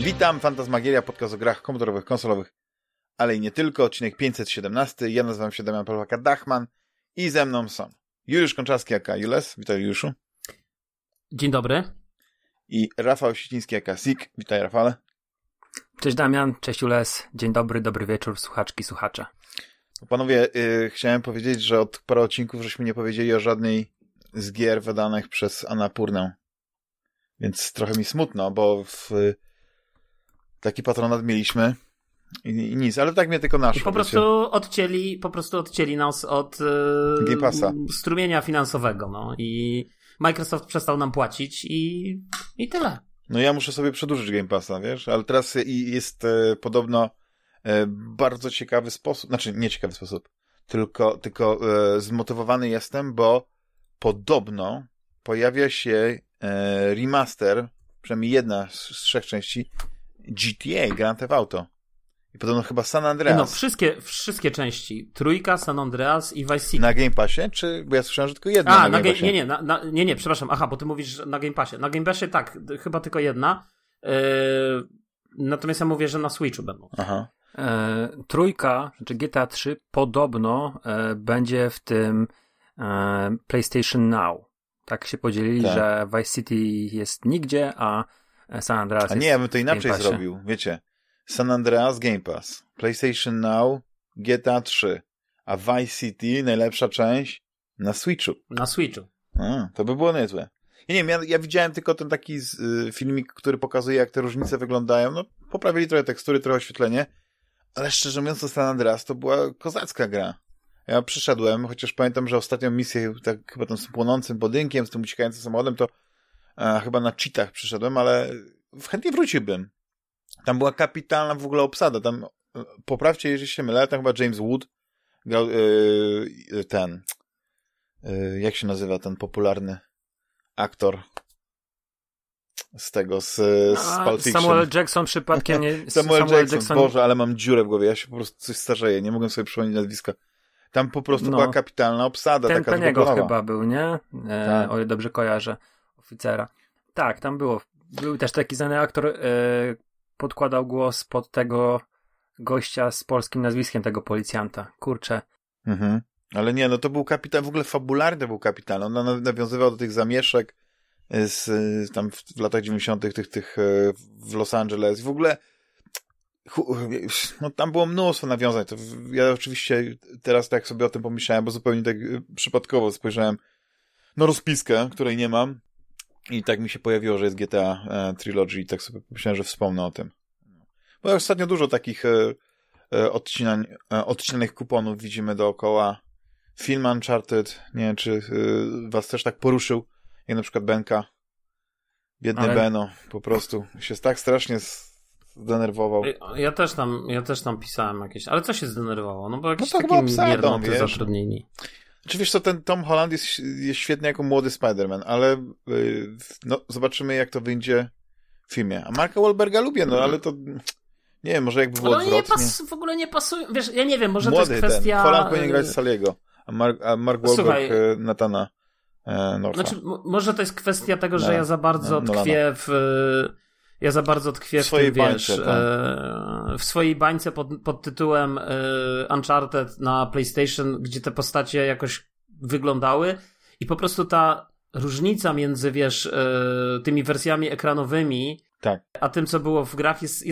Witam, Fantasmagieria, podcast o grach komputerowych, konsolowych, ale i nie tylko, odcinek 517. Ja nazywam się Damian Pawlaka-Dachman i ze mną są Juliusz Kączarski, aka Jules. Witaj, Juliuszu. Dzień dobry. I Rafał Siciński, aka Sik. Witaj, Rafale. Cześć, Damian. Cześć, Jules. Dzień dobry, dobry wieczór, słuchaczki, słuchacze. Panowie, chciałem powiedzieć, że od paru odcinków żeśmy nie powiedzieli o żadnej z gier wydanych przez Anapurnę. Więc trochę mi smutno, bo taki patronat mieliśmy i nic, ale tak mnie tylko naszło. I po prostu odcięli nas od Game Passa, strumienia finansowego, no i Microsoft przestał nam płacić i tyle. No ja muszę sobie przedłużyć Game Passa, wiesz, ale teraz jest podobno bardzo ciekawy sposób, znaczy nie ciekawy sposób, tylko zmotywowany jestem, bo podobno pojawia się remaster, przynajmniej jedna z trzech części GTA, Grand Theft Auto. I podobno chyba San Andreas. No, wszystkie części. Trójka, San Andreas i Vice City. Na Game Passie? Czy, bo ja słyszałem, że tylko jedna na Game Passie. Nie, przepraszam. Aha, bo ty mówisz że na Game Passie. Na Game Passie tak, chyba tylko jedna. Natomiast ja mówię, że na Switchu będą. Aha. Trójka, czy GTA 3 podobno będzie w tym PlayStation Now. Tak się podzielili, tak, że Vice City jest nigdzie, a San Andreas. A nie, ja bym to inaczej zrobił, wiecie. San Andreas, Game Pass, PlayStation Now, GTA 3, a Vice City, najlepsza część, na Switchu. To by było niezłe. Ja nie wiem, ja widziałem tylko ten taki filmik, który pokazuje, jak te różnice wyglądają. No, poprawili trochę tekstury, trochę oświetlenie, ale szczerze mówiąc, to San Andreas to była kozacka gra. Ja przyszedłem, chociaż pamiętam, że ostatnią misję, tak chyba tam z płonącym budynkiem, z tym uciekającym samochodem, to chyba na cheatach przyszedłem, ale chętnie wróciłbym. Tam była kapitalna w ogóle obsada. Tam, poprawcie, jeżeli się mylę, tam chyba James Wood grał jak się nazywa ten popularny aktor z tego, z Pulp Fiction. Samuel Jackson przypadkiem nie... Samuel Jackson, Boże, ale mam dziurę w głowie, ja się po prostu coś starzeję, nie mogłem sobie przypomnieć nazwiska. Tam po prostu była kapitalna obsada. Ten Peniego chyba był, nie? Tak. O ile dobrze kojarzę oficera. Tak, tam było. Był też taki znany aktor, podkładał głos pod tego gościa z polskim nazwiskiem, tego policjanta. Kurczę. Mhm. Ale nie, no to był kapitan, w ogóle fabularny był kapitan. On nawiązywał do tych zamieszek tam w latach 90. tych w Los Angeles. W ogóle no tam było mnóstwo nawiązań. To ja oczywiście teraz tak sobie o tym pomyślałem, bo zupełnie tak przypadkowo spojrzałem na rozpiskę, której nie mam. I tak mi się pojawiło, że jest GTA Trilogy i tak sobie myślałem, że wspomnę o tym. Bo ostatnio dużo takich odcinanych kuponów widzimy dookoła. Film Uncharted, nie wiem, czy was też tak poruszył, jak na przykład Benka. Biedny Beno, po prostu się tak strasznie zdenerwował. Ja też tam pisałem jakieś, ale co się zdenerwowało? No bo jakieś no takie miernoty zatrudnieni. Czy wiesz co, ten Tom Holland jest świetny jako młody Spider-Man, ale no, zobaczymy, jak to wyjdzie w filmie. A Marka Wahlberga lubię, no ale to nie wiem, może jakby było odwrotnie. Ale w ogóle nie pasuje, wiesz, ja nie wiem, może młody to jest kwestia... Młody Holland powinien grać Sully'ego, a Mark Wahlberg Nathana Northa. Znaczy, może to jest kwestia tego, że ja za bardzo tkwię w tym, bańce, wiesz, w swojej bańce pod tytułem Uncharted na PlayStation, gdzie te postacie jakoś wyglądały i po prostu ta różnica między, wiesz, tymi wersjami ekranowymi, tak, a tym, co było w grach jest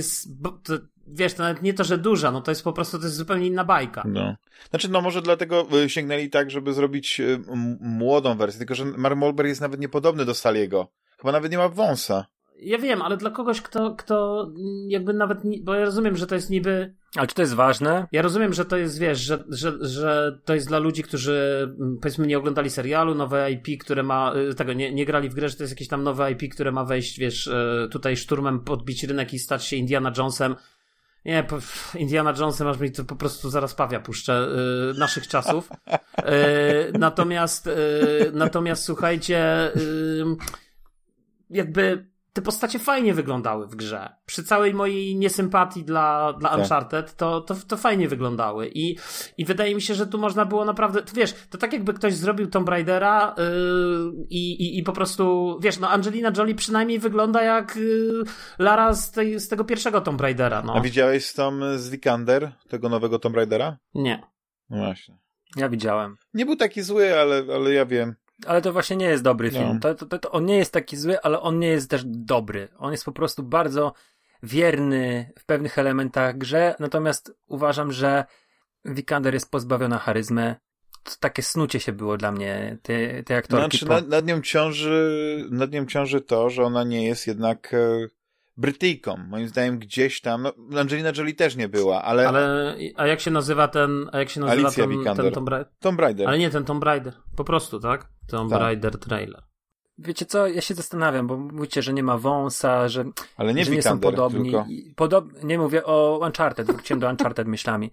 to, wiesz, to nawet nie to, że duża, no to jest po prostu, to jest zupełnie inna bajka. No. Znaczy, no może dlatego sięgnęli tak, żeby zrobić młodą wersję, tylko że Mark Wahlberg jest nawet niepodobny do Sully'ego. Chyba nawet nie ma wąsa. Ja wiem, ale dla kogoś, kto jakby nawet... Bo ja rozumiem, że to jest niby... Ale czy to jest ważne? Ja rozumiem, że to jest, wiesz, że to jest dla ludzi, którzy powiedzmy nie oglądali serialu, nowe IP, które ma... Tego, nie grali w grę, że to jest jakieś tam nowe IP, które ma wejść, wiesz, tutaj szturmem podbić rynek i stać się Indiana Jonesem. Nie, Indiana Jonesem aż mi to po prostu zaraz pawia puszczę naszych czasów. Natomiast słuchajcie, jakby... te postacie fajnie wyglądały w grze. Przy całej mojej niesympatii dla Uncharted to fajnie wyglądały. I wydaje mi się, że tu można było naprawdę, wiesz, to tak jakby ktoś zrobił Tomb Raidera i po prostu, wiesz, no Angelina Jolie przynajmniej wygląda jak Lara z tego pierwszego Tomb Raidera. No. A widziałeś tam z Vikander tego nowego Tomb Raidera? Nie. No właśnie. Ja widziałem. Nie był taki zły, ale ja wiem. Ale to właśnie nie jest dobry film. To on nie jest taki zły, ale on nie jest też dobry. On jest po prostu bardzo wierny w pewnych elementach grze, natomiast uważam, że Vikander jest pozbawiona charyzmy. To takie snucie się było dla mnie, te aktorki. Znaczy, nad nią ciąży to, że ona nie jest jednak Brytyjką. Moim zdaniem gdzieś tam, no Angelina Jolie też nie była, ale... A jak się nazywa ten... Alicia Vikander. Tomb Raider. Ale nie, ten Tomb Raider. Po prostu, tak? Tomb Raider trailer. Wiecie co, ja się zastanawiam, bo mówicie, że nie ma wąsa, że, ale nie, że nie Vikander, są podobni. Tylko... nie mówię o Uncharted, wróciłem do Uncharted myślami.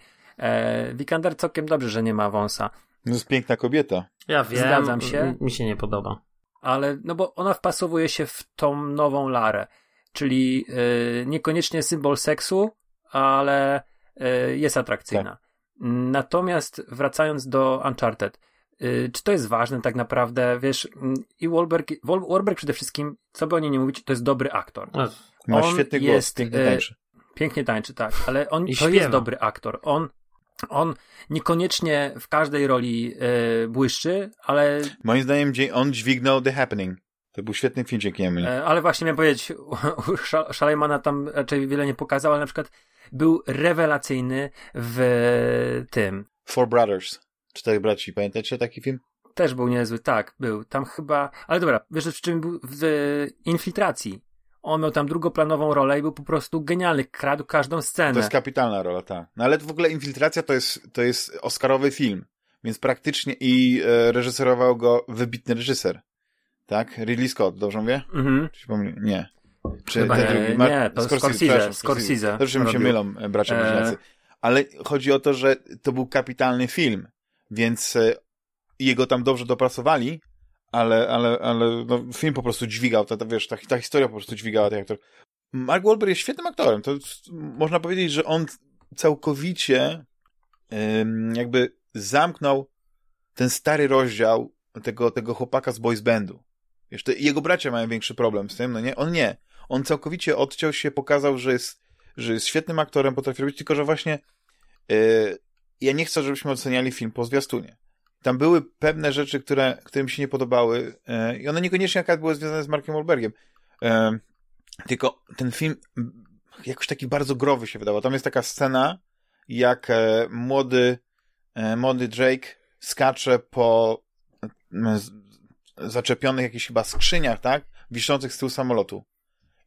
Vikander całkiem dobrze, że nie ma wąsa. To jest piękna kobieta. Ja wiem. Zgadzam się. Mi się nie podoba. Ale, no bo ona wpasowuje się w tą nową Larę. Czyli niekoniecznie symbol seksu, ale jest atrakcyjna. Tak. Natomiast wracając do Uncharted, czy to jest ważne tak naprawdę? Wiesz, i Wahlberg przede wszystkim, co by o niej nie mówić, to jest dobry aktor. Ma świetny głos, pięknie tańczy. Pięknie tańczy, tak, ale on to jest dobry aktor. On niekoniecznie w każdej roli błyszczy, ale... Moim zdaniem on dźwignął The Happening. To był świetny film, dzięki niemu. Ale właśnie miałem powiedzieć, Szalemana tam raczej wiele nie pokazał, ale na przykład był rewelacyjny w tym. Four Brothers. Czterech braci. Pamiętacie taki film? Też był niezły, tak, był. Tam chyba... Ale dobra, wiesz, w czym był? W Infiltracji. On miał tam drugoplanową rolę i był po prostu genialny. Kradł każdą scenę. To jest kapitalna rola, tak. No ale w ogóle Infiltracja to jest oscarowy film. Więc praktycznie reżyserował go wybitny reżyser. Tak? Ridley Scott, dobrze mówię? Mhm. Nie. To Scorsese. Dobrze mi się mylą, bracia bliźniacy. Ale chodzi o to, że to był kapitalny film, więc jego tam dobrze dopracowali, ale no, film po prostu dźwigał, wiesz, ta historia po prostu dźwigała ten aktor. Mark Wahlberg jest świetnym aktorem. To można powiedzieć, że on całkowicie jakby zamknął ten stary rozdział tego chłopaka z boys bandu. Wiesz, jego bracia mają większy problem z tym, no nie? On nie. On całkowicie odciął się, pokazał, że jest świetnym aktorem, potrafi robić, tylko że właśnie ja nie chcę, żebyśmy oceniali film po zwiastunie. Tam były pewne rzeczy, które mi się nie podobały i one niekoniecznie akurat były związane z Markiem Wahlbergiem. Tylko ten film jakoś taki bardzo growy się wydawał. Tam jest taka scena, jak młody Drake skacze po zaczepionych jakichś chyba skrzyniach, tak? Wiszących z tyłu samolotu.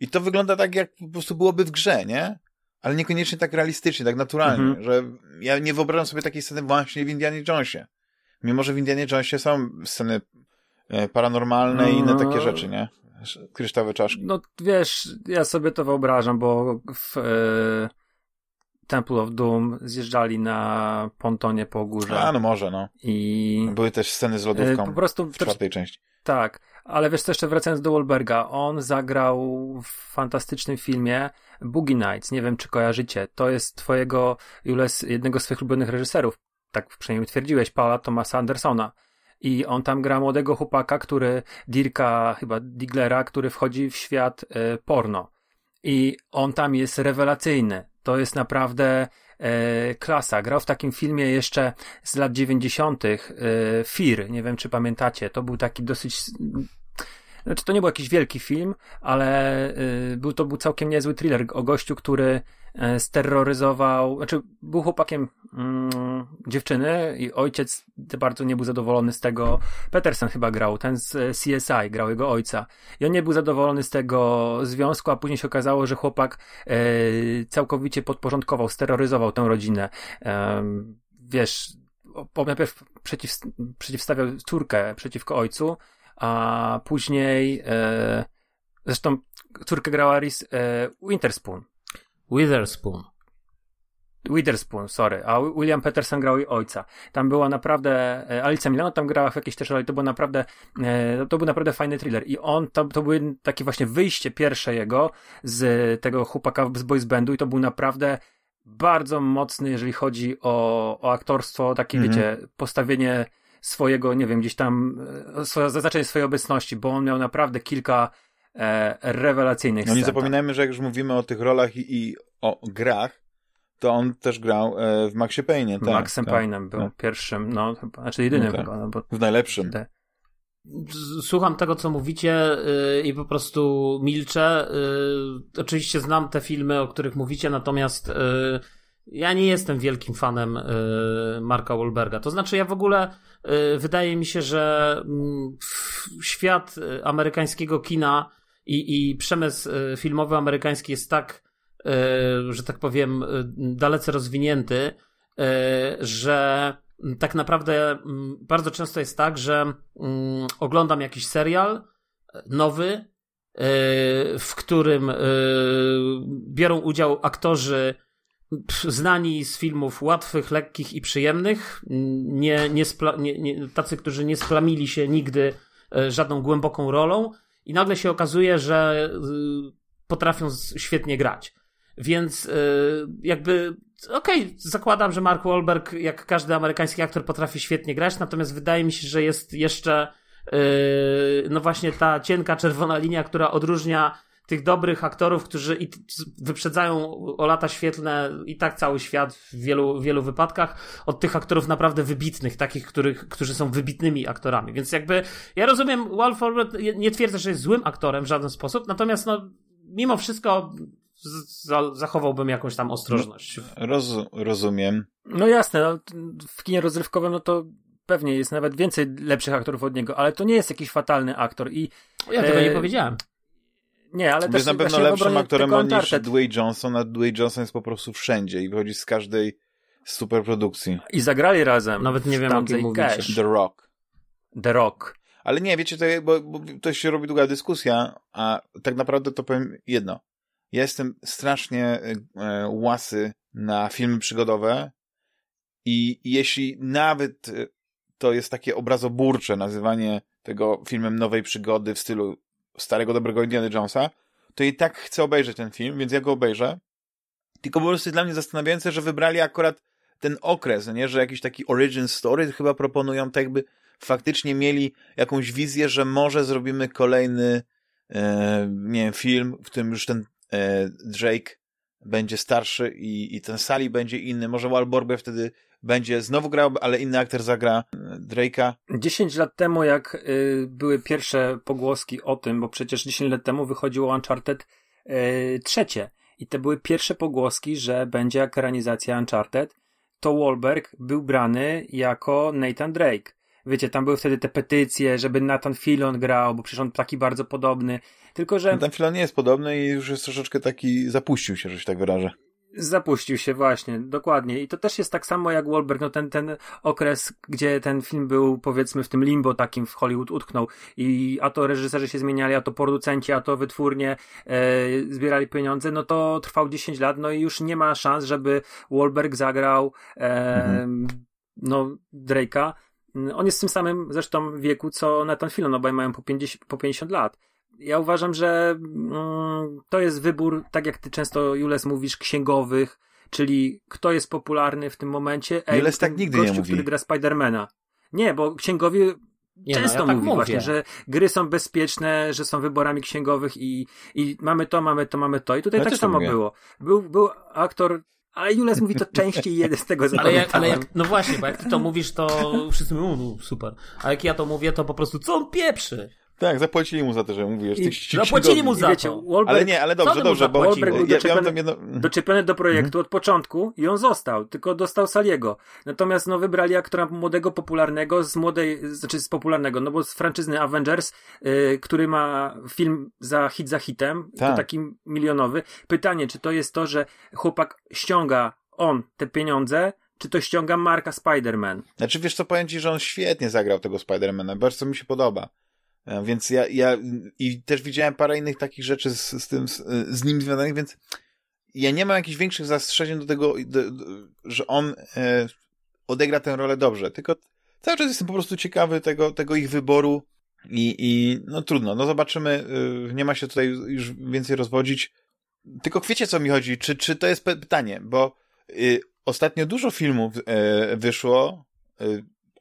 I to wygląda tak, jak po prostu byłoby w grze, nie? Ale niekoniecznie tak realistycznie, tak naturalnie, że ja nie wyobrażam sobie takiej sceny właśnie w Indianie Jonesie. Mimo, że w Indianie Jonesie są sceny paranormalne i inne takie rzeczy, nie? Kryształowe czaszki. No wiesz, ja sobie to wyobrażam, bo w Temple of Doom zjeżdżali na pontonie po górze. A, no może, no. I... Były też sceny z lodówką po prostu w czwartej części. Tak, ale wiesz co, jeszcze wracając do Wahlberga, on zagrał w fantastycznym filmie Boogie Nights, nie wiem czy kojarzycie. To jest twojego, Jules, jednego z swoich ulubionych reżyserów, tak przynajmniej twierdziłeś, Paula Thomasa Andersona. I on tam gra młodego chłopaka, Diglera, który wchodzi w świat porno. I on tam jest rewelacyjny. To jest naprawdę klasa. Grał w takim filmie jeszcze z lat 90. Fear. Nie wiem, czy pamiętacie. To był taki dosyć... Znaczy, to nie był jakiś wielki film, ale to był całkiem niezły thriller o gościu, który sterroryzował... Znaczy, był chłopakiem dziewczyny i ojciec bardzo nie był zadowolony z tego. Peterson chyba grał, ten z CSI grał jego ojca. I on nie był zadowolony z tego związku, a później się okazało, że chłopak całkowicie podporządkował, sterroryzował tę rodzinę. Wiesz, najpierw przeciwstawiał córkę przeciwko ojcu, a później zresztą córkę grała Reese Witherspoon. Witherspoon, sorry, a William Peterson grał jej ojca. Tam była naprawdę, Alicja Milano tam grała w jakieś też, ale to był naprawdę, fajny thriller i on, to były takie właśnie wyjście pierwsze jego z tego chłopaka z boys bandu i to był naprawdę bardzo mocny, jeżeli chodzi o aktorstwo, takie wiecie, postawienie swojego, nie wiem, gdzieś tam zaznaczenie swojej obecności, bo on miał naprawdę kilka rewelacyjnych scen. No nie zapominajmy, że jak już mówimy o tych rolach i o grach, to on też grał w Maxie Payne'ie. Tak, Maxem Payne'em był pierwszym, znaczy jedynym. No tak. Bo w najlepszym. Słucham tego, co mówicie i po prostu milczę. Oczywiście znam te filmy, o których mówicie, natomiast ja nie jestem wielkim fanem Marka Wahlberga. To znaczy ja w ogóle wydaje mi się, że świat amerykańskiego kina i przemysł filmowy amerykański jest tak, że tak powiem, dalece rozwinięty, że tak naprawdę bardzo często jest tak, że oglądam jakiś serial nowy, w którym biorą udział aktorzy znani z filmów łatwych, lekkich i przyjemnych, tacy, którzy nie splamili się nigdy żadną głęboką rolą i nagle się okazuje, że potrafią świetnie grać. Więc jakby zakładam, że Mark Wahlberg jak każdy amerykański aktor potrafi świetnie grać, natomiast wydaje mi się, że jest jeszcze właśnie ta cienka czerwona linia, która odróżnia tych dobrych aktorów, którzy wyprzedzają o lata świetlne i tak cały świat w wielu wypadkach, od tych aktorów naprawdę wybitnych, takich, którzy są wybitnymi aktorami. Więc jakby ja rozumiem, Wahlberg, nie twierdzę, że jest złym aktorem w żaden sposób, natomiast mimo wszystko zachowałbym jakąś tam ostrożność. Rozumiem. No jasne, w kinie rozrywkowym to pewnie jest nawet więcej lepszych aktorów od niego, ale to nie jest jakiś fatalny aktor. Ja tego nie powiedziałem. Nie, ale też jest na pewno lepszym aktorem niż Dwayne Johnson, a Dwayne Johnson jest po prostu wszędzie i wychodzi z każdej superprodukcji. I zagrali razem. Nawet nie wiem, o kim mówicie. The Rock. Ale nie, wiecie, bo to się robi długa dyskusja, a tak naprawdę to powiem jedno. Ja jestem strasznie łasy na filmy przygodowe i jeśli nawet to jest takie obrazoburcze nazywanie tego filmem nowej przygody w stylu starego, dobrego Indiana Jonesa, to i tak chcę obejrzeć ten film, więc ja go obejrzę. Tylko po prostu jest dla mnie zastanawiające, że wybrali akurat ten okres, nie? Że jakiś taki origin story chyba proponują, tak jakby faktycznie mieli jakąś wizję, że może zrobimy kolejny film, w którym już ten Drake będzie starszy i ten Sully będzie inny. Może Wahlberg wtedy będzie znowu grał, ale inny aktor zagra Drake'a. 10 lat temu, jak były pierwsze pogłoski o tym, bo przecież 10 lat temu wychodziło Uncharted 3. I te były pierwsze pogłoski, że będzie ekranizacja Uncharted, to Wahlberg był brany jako Nathan Drake. Wiecie, tam były wtedy te petycje, żeby Nathan Fillion grał, bo przecież on taki bardzo podobny, tylko że... Nathan Fillion nie jest podobny i już jest troszeczkę taki... Zapuścił się, że się tak wyrażę. Zapuścił się, właśnie, dokładnie. I to też jest tak samo jak Wahlberg, ten okres, gdzie ten film był, powiedzmy, w tym limbo takim w Hollywood utknął i a to reżyserzy się zmieniali, a to producenci, a to wytwórnie zbierali pieniądze, to trwał 10 lat, i już nie ma szans, żeby Wahlberg zagrał Drake'a. On jest w tym samym zresztą wieku, co Nathan Fillion, obaj mają po 50 lat. Ja uważam, że to jest wybór, tak jak ty często, Jules, mówisz, księgowych, czyli kto jest popularny w tym momencie. Jules tak nigdy gościu, nie mówi. Który gra Spidermana. Nie, bo księgowi często ja mówią tak właśnie, że gry są bezpieczne, że są wyborami księgowych i mamy to. I tutaj tak samo było. Był aktor... Ale Jules mówi to częściej, jeden z tego zapamiętałem. No właśnie, bo jak ty to mówisz, to wszyscy mówią, super. A jak ja to mówię, to po prostu, co on pieprzy? Tak, zapłacili mu za to, że mówiłeś. Zapłacili mu za to. Ale nie, ale dobrze, bo Wahlberg był doczepiony do projektu od początku i on został, tylko dostał Saliego. Natomiast wybrali aktora młodego, popularnego, z popularnego, bo z franczyzny Avengers, który ma film za hitem, tak. To taki milionowy. Pytanie, czy to jest to, że chłopak ściąga te pieniądze, czy to ściąga Marka Spider-Man? Znaczy, wiesz co, powiem ci, że on świetnie zagrał tego Spider-Mana, bardzo mi się podoba. Więc ja i też widziałem parę innych takich rzeczy z nim związanych, więc ja nie mam jakichś większych zastrzeżeń do tego, że on odegra tę rolę dobrze, tylko cały czas jestem po prostu ciekawy tego ich wyboru i no trudno, no zobaczymy, nie ma się tutaj już więcej rozwodzić, tylko wiecie co mi chodzi, czy to jest pytanie, bo ostatnio dużo filmów wyszło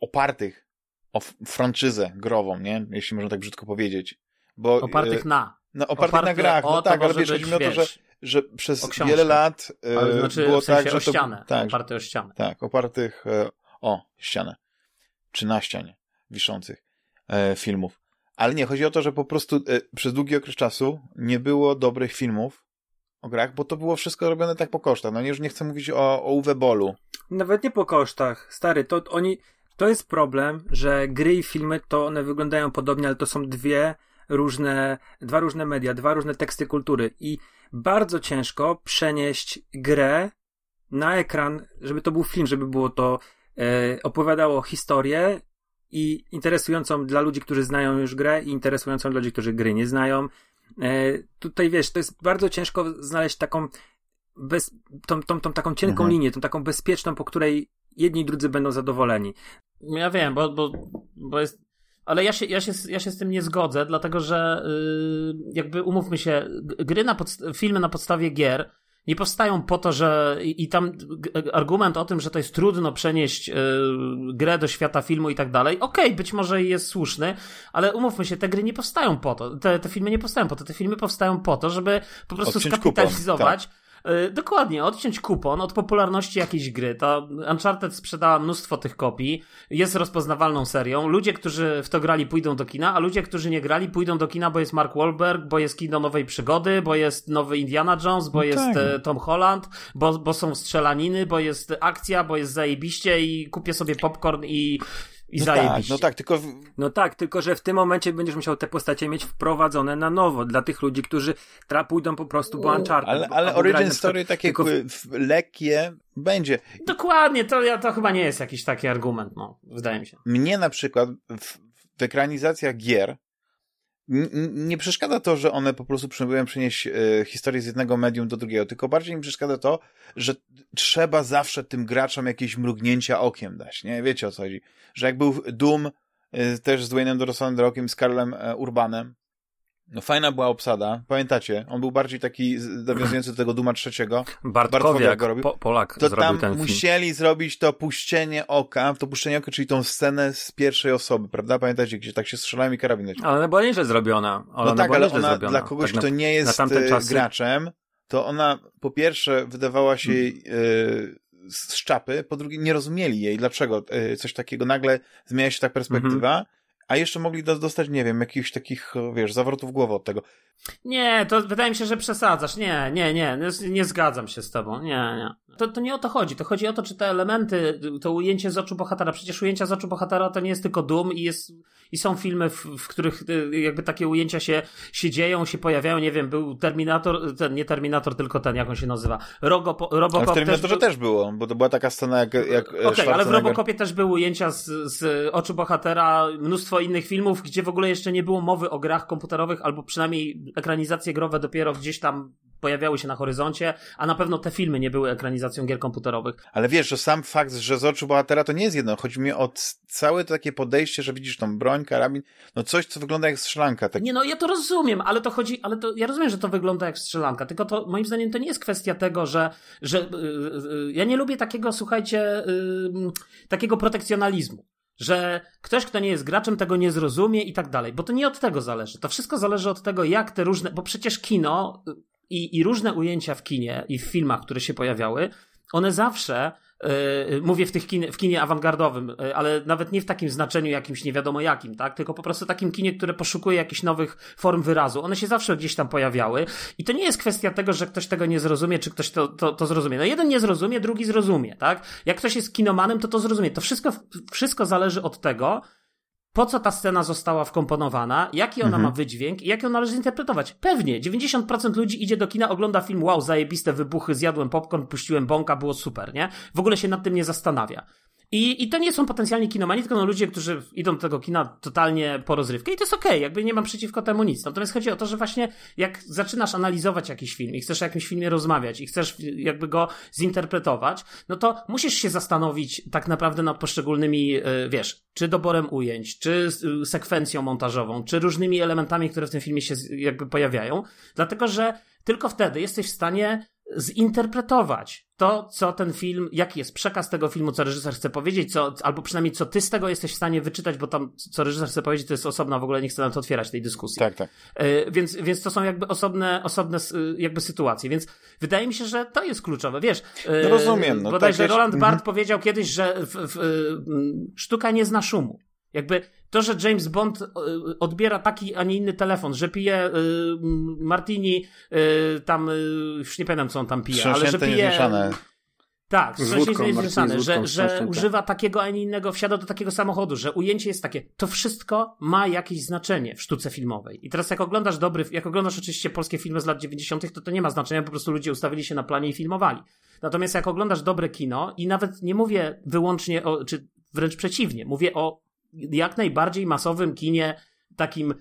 opartych o franczyzę grową, nie? Jeśli można tak brzydko powiedzieć. Bo, opartych na. No, opartych na grach, no tak, ale wiesz, chodzi mi o to, że przez wiele lat było w sensie tak, że to... oparte o ścianę. Tak, opartych o ścianę. Czy na ścianie wiszących filmów. Ale nie, chodzi o to, że po prostu przez długi okres czasu nie było dobrych filmów o grach, bo to było wszystko robione tak po kosztach. No już nie chcę mówić o Uwe Bollu. Nawet nie po kosztach. Stary, to jest problem, że gry i filmy to one wyglądają podobnie, ale to są dwa różne media, dwa różne teksty kultury i bardzo ciężko przenieść grę na ekran, żeby to był film, żeby było to opowiadało historię i interesującą dla ludzi, którzy znają już grę i interesującą dla ludzi, którzy gry nie znają. Tutaj wiesz, to jest bardzo ciężko znaleźć taką tą taką cienką linię, tą taką bezpieczną, po której jedni i drudzy będą zadowoleni. Ja wiem, bo jest... Ale ja się z tym nie zgodzę, dlatego że jakby umówmy się, gry filmy na podstawie gier nie powstają po to, że i tam argument o tym, że to jest trudno przenieść grę do świata filmu i tak dalej, okej, być może jest słuszny, ale umówmy się, te gry nie powstają po to, te filmy nie powstają po to, te filmy powstają po to, żeby po prostu odciąć skapitalizować kupon, tak. Dokładnie, odciąć kupon od popularności jakiejś gry. To Uncharted sprzedała mnóstwo tych kopii, jest rozpoznawalną serią, ludzie, którzy w to grali, pójdą do kina, a ludzie, którzy nie grali, pójdą do kina, bo jest Mark Wahlberg, bo jest kino nowej przygody, bo jest nowy Indiana Jones, bo jest Tom Holland, bo są strzelaniny, bo jest akcja, bo jest zajebiście i kupię sobie popcorn i zajebiście. No tak, tylko że w tym momencie będziesz musiał te postacie mieć wprowadzone na nowo dla tych ludzi, którzy pójdą po prostu po Uncharted. Ale Origin Story takie lekkie będzie. Dokładnie, to chyba nie jest jakiś taki argument, no, wydaje mi się. Mnie na przykład w ekranizacjach gier nie przeszkadza to, że one po prostu próbują przenieść historię z jednego medium do drugiego, tylko bardziej mi przeszkadza to, że trzeba zawsze tym graczom jakieś mrugnięcia okiem dać, nie? Wiecie o co chodzi. Że jak był Doom też z Dwayne'em Johnsonem, z Karlem Urbanem, no fajna była obsada, pamiętacie? On był bardziej taki nawiązujący do tego Dooma trzeciego. Bartkowiak go robił. Polak to zrobił ten film. Musieli zrobić to puszczenie oka, czyli tą scenę z pierwszej osoby, prawda? Pamiętacie, gdzie tak się strzelają i karabinecie. Ale ona była nieźle zrobiona. Ale ona dla kogoś, tak, kto nie jest graczem, to ona po pierwsze wydawała się z czapy, po drugie nie rozumieli jej, dlaczego coś takiego, nagle zmienia się ta perspektywa, a jeszcze mogli dostać, nie wiem, jakichś takich, wiesz, zawrotów głowy od tego. Nie, to wydaje mi się, że przesadzasz. Nie zgadzam się z tobą. Nie. To nie o to chodzi. To chodzi o to, czy te elementy, to ujęcie z oczu bohatera. Przecież ujęcia z oczu bohatera to nie jest tylko Doom i są filmy, w których jakby takie ujęcia się dzieją, się pojawiają. Nie wiem, był Terminator, tylko jak on się nazywa. Robocop. Ale w Terminatorze też było, bo to była taka scena jak Schwarzenegger. Ale w Robocopie też były ujęcia z oczu bohatera, mnóstwo innych filmów, gdzie w ogóle jeszcze nie było mowy o grach komputerowych, albo przynajmniej ekranizacje growe dopiero gdzieś tam pojawiały się na horyzoncie, a na pewno te filmy nie były ekranizacją gier komputerowych. Ale wiesz, że sam fakt, że z oczu bohatera to nie jest jedno. Chodzi mi o całe to takie podejście, że widzisz tą broń, karabin, no coś, co wygląda jak strzelanka. Tak. Nie, no ja to rozumiem, ja rozumiem, że to wygląda jak strzelanka, tylko to moim zdaniem to nie jest kwestia tego, że ja nie lubię takiego, słuchajcie, takiego protekcjonalizmu. Że ktoś, kto nie jest graczem, tego nie zrozumie i tak dalej, bo to nie od tego zależy. To wszystko zależy od tego, jak te różne, bo przecież kino i różne ujęcia w kinie i w filmach, które się pojawiały, one zawsze, mówię w kinie awangardowym, ale nawet nie w takim znaczeniu jakimś nie wiadomo jakim, tak? Tylko po prostu takim kinie, które poszukuje jakichś nowych form wyrazu. One się zawsze gdzieś tam pojawiały i to nie jest kwestia tego, że ktoś tego nie zrozumie, czy ktoś to zrozumie. No jeden nie zrozumie, drugi zrozumie, tak? Jak ktoś jest kinomanem, to zrozumie. To wszystko zależy od tego, po co ta scena została wkomponowana, jaki ona ma wydźwięk i jak ją należy interpretować. Pewnie, 90% ludzi idzie do kina, ogląda film, wow, zajebiste wybuchy, zjadłem popcorn, puściłem bąka, było super, nie? W ogóle się nad tym nie zastanawia. I to nie są potencjalni kinomani, tylko no ludzie, którzy idą do tego kina totalnie po rozrywkę i to jest okej, jakby nie mam przeciwko temu nic. Natomiast chodzi o to, że właśnie jak zaczynasz analizować jakiś film i chcesz o jakimś filmie rozmawiać i chcesz jakby go zinterpretować, no to musisz się zastanowić tak naprawdę nad poszczególnymi, wiesz, czy doborem ujęć, czy sekwencją montażową, czy różnymi elementami, które w tym filmie się jakby pojawiają, dlatego że tylko wtedy jesteś w stanie zinterpretować to, co ten film, jaki jest przekaz tego filmu, co reżyser chce powiedzieć, albo przynajmniej co ty z tego jesteś w stanie wyczytać, bo tam co reżyser chce powiedzieć, to jest osobna, w ogóle nie chcę na to otwierać tej dyskusji. Tak, tak. Więc to są jakby osobne jakby sytuacje, więc wydaje mi się, że to jest kluczowe, wiesz. No rozumiem. No, bodajże tak, Roland Barthes powiedział kiedyś, że sztuka nie zna szumu. Jakby to, że James Bond odbiera taki, a nie inny telefon, że pije martini, tam już nie pamiętam, co on tam pije, ale że pije... Tak, wstrząśnięte jest związane, że używa takiego, a nie innego, wsiada do takiego samochodu, że ujęcie jest takie. To wszystko ma jakieś znaczenie w sztuce filmowej. I teraz jak oglądasz oczywiście polskie filmy z lat 90., to nie ma znaczenia, po prostu ludzie ustawili się na planie i filmowali. Natomiast jak oglądasz dobre kino i nawet nie mówię wyłącznie o, czy wręcz przeciwnie, mówię o jak najbardziej masowym kinie, takim,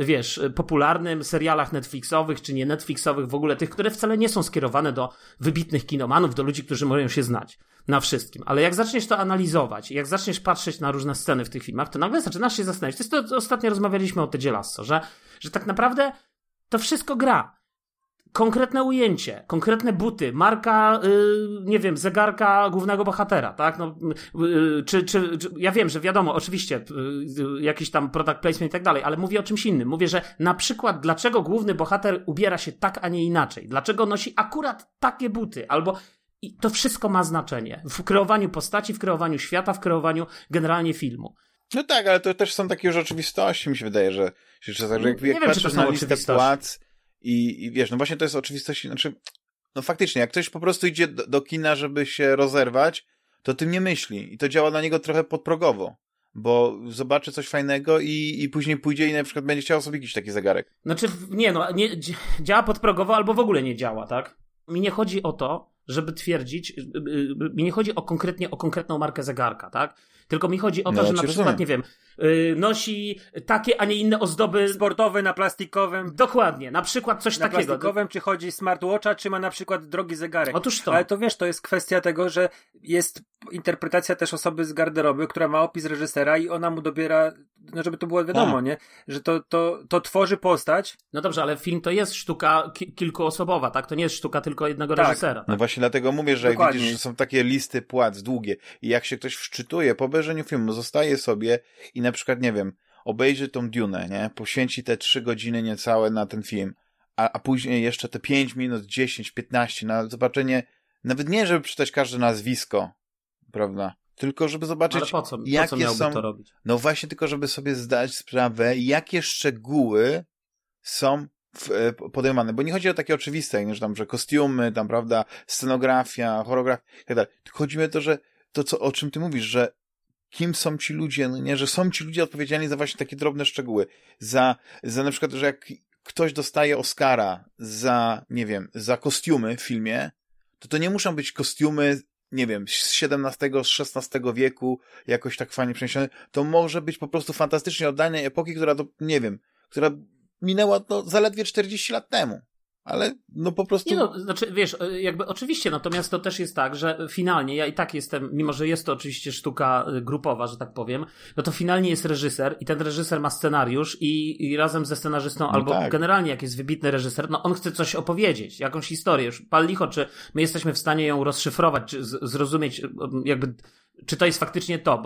wiesz, popularnym, serialach Netflixowych czy nie Netflixowych, w ogóle tych, które wcale nie są skierowane do wybitnych kinomanów, do ludzi, którzy mogą się znać na wszystkim. Ale jak zaczniesz to analizować, jak zaczniesz patrzeć na różne sceny w tych filmach, to nagle zaczynasz się zastanawiać. To jest to, ostatnio rozmawialiśmy o Tedzie Lasso, że tak naprawdę to wszystko gra. Konkretne ujęcie, konkretne buty, marka, nie wiem, zegarka głównego bohatera, tak? No, ja wiem, że wiadomo, oczywiście, jakiś tam product placement i tak dalej, ale mówię o czymś innym. Mówię, że na przykład dlaczego główny bohater ubiera się tak, a nie inaczej? Dlaczego nosi akurat takie buty? Albo i to wszystko ma znaczenie w kreowaniu postaci, w kreowaniu świata, w kreowaniu generalnie filmu. No tak, ale to też są takie już oczywistości, mi się wydaje, jak patrzysz na listę płac... I wiesz, no właśnie to jest oczywistość, znaczy, no faktycznie, jak ktoś po prostu idzie do kina, żeby się rozerwać, to o tym nie myśli i to działa na niego trochę podprogowo, bo zobaczy coś fajnego i później pójdzie i na przykład będzie chciał sobie jakiś taki zegarek. Znaczy, nie, działa podprogowo albo w ogóle nie działa, tak? Mi nie chodzi o to, żeby twierdzić, mi nie chodzi o konkretną markę zegarka, tak? Tylko mi chodzi o to, że na przykład, nie wiem, nosi takie, a nie inne ozdoby sportowe na plastikowym. Dokładnie, na przykład coś takiego. Na plastikowym, czy chodzi smartwatcha, czy ma na przykład drogi zegarek. Otóż to. Ale to wiesz, to jest kwestia tego, że jest interpretacja też osoby z garderoby, która ma opis reżysera i ona mu dobiera, no żeby to było wiadomo, nie? Że to tworzy postać. No dobrze, ale film to jest sztuka kilkuosobowa, tak? To nie jest sztuka tylko jednego reżysera. Tak? No właśnie dlatego mówię, że jak widzisz, że są takie listy płac długie i jak się ktoś wczytuje, po obejrzeniu filmu zostaje sobie i na przykład, nie wiem, obejrzy tą Dune, nie? Poświęci te 3 godziny niecałe na ten film, a później jeszcze te 5 minut, 10, 15 na zobaczenie, nawet nie żeby przeczytać każde nazwisko, prawda? Tylko żeby zobaczyć, ale jakie są... to robić? No właśnie, tylko żeby sobie zdać sprawę, jakie szczegóły są podejmane, bo nie chodzi o takie oczywiste, nie, że tam, że kostiumy, tam, prawda, scenografia, choreografia i tak dalej. Chodzi mi o to, że to, o czym ty mówisz, że kim są ci ludzie, no nie, że są ci ludzie odpowiedzialni za właśnie takie drobne szczegóły, za na przykład, że jak ktoś dostaje Oscara za, nie wiem, za kostiumy w filmie, to nie muszą być kostiumy, nie wiem, z XVII, z XVI wieku, jakoś tak fajnie przeniesione, to może być po prostu fantastycznie oddanie epoki, która, nie wiem, która minęła no, zaledwie 40 lat temu. Ale no po prostu... Nie no, znaczy wiesz, jakby oczywiście, natomiast to też jest tak, że finalnie ja i tak jestem, mimo że jest to oczywiście sztuka grupowa, że tak powiem, no to finalnie jest reżyser i ten reżyser ma scenariusz i razem ze scenarzystą, no albo tak. Generalnie jak jest wybitny reżyser, no on chce coś opowiedzieć, jakąś historię, już pal licho, czy my jesteśmy w stanie ją rozszyfrować, czy zrozumieć jakby... Czy to jest faktycznie to,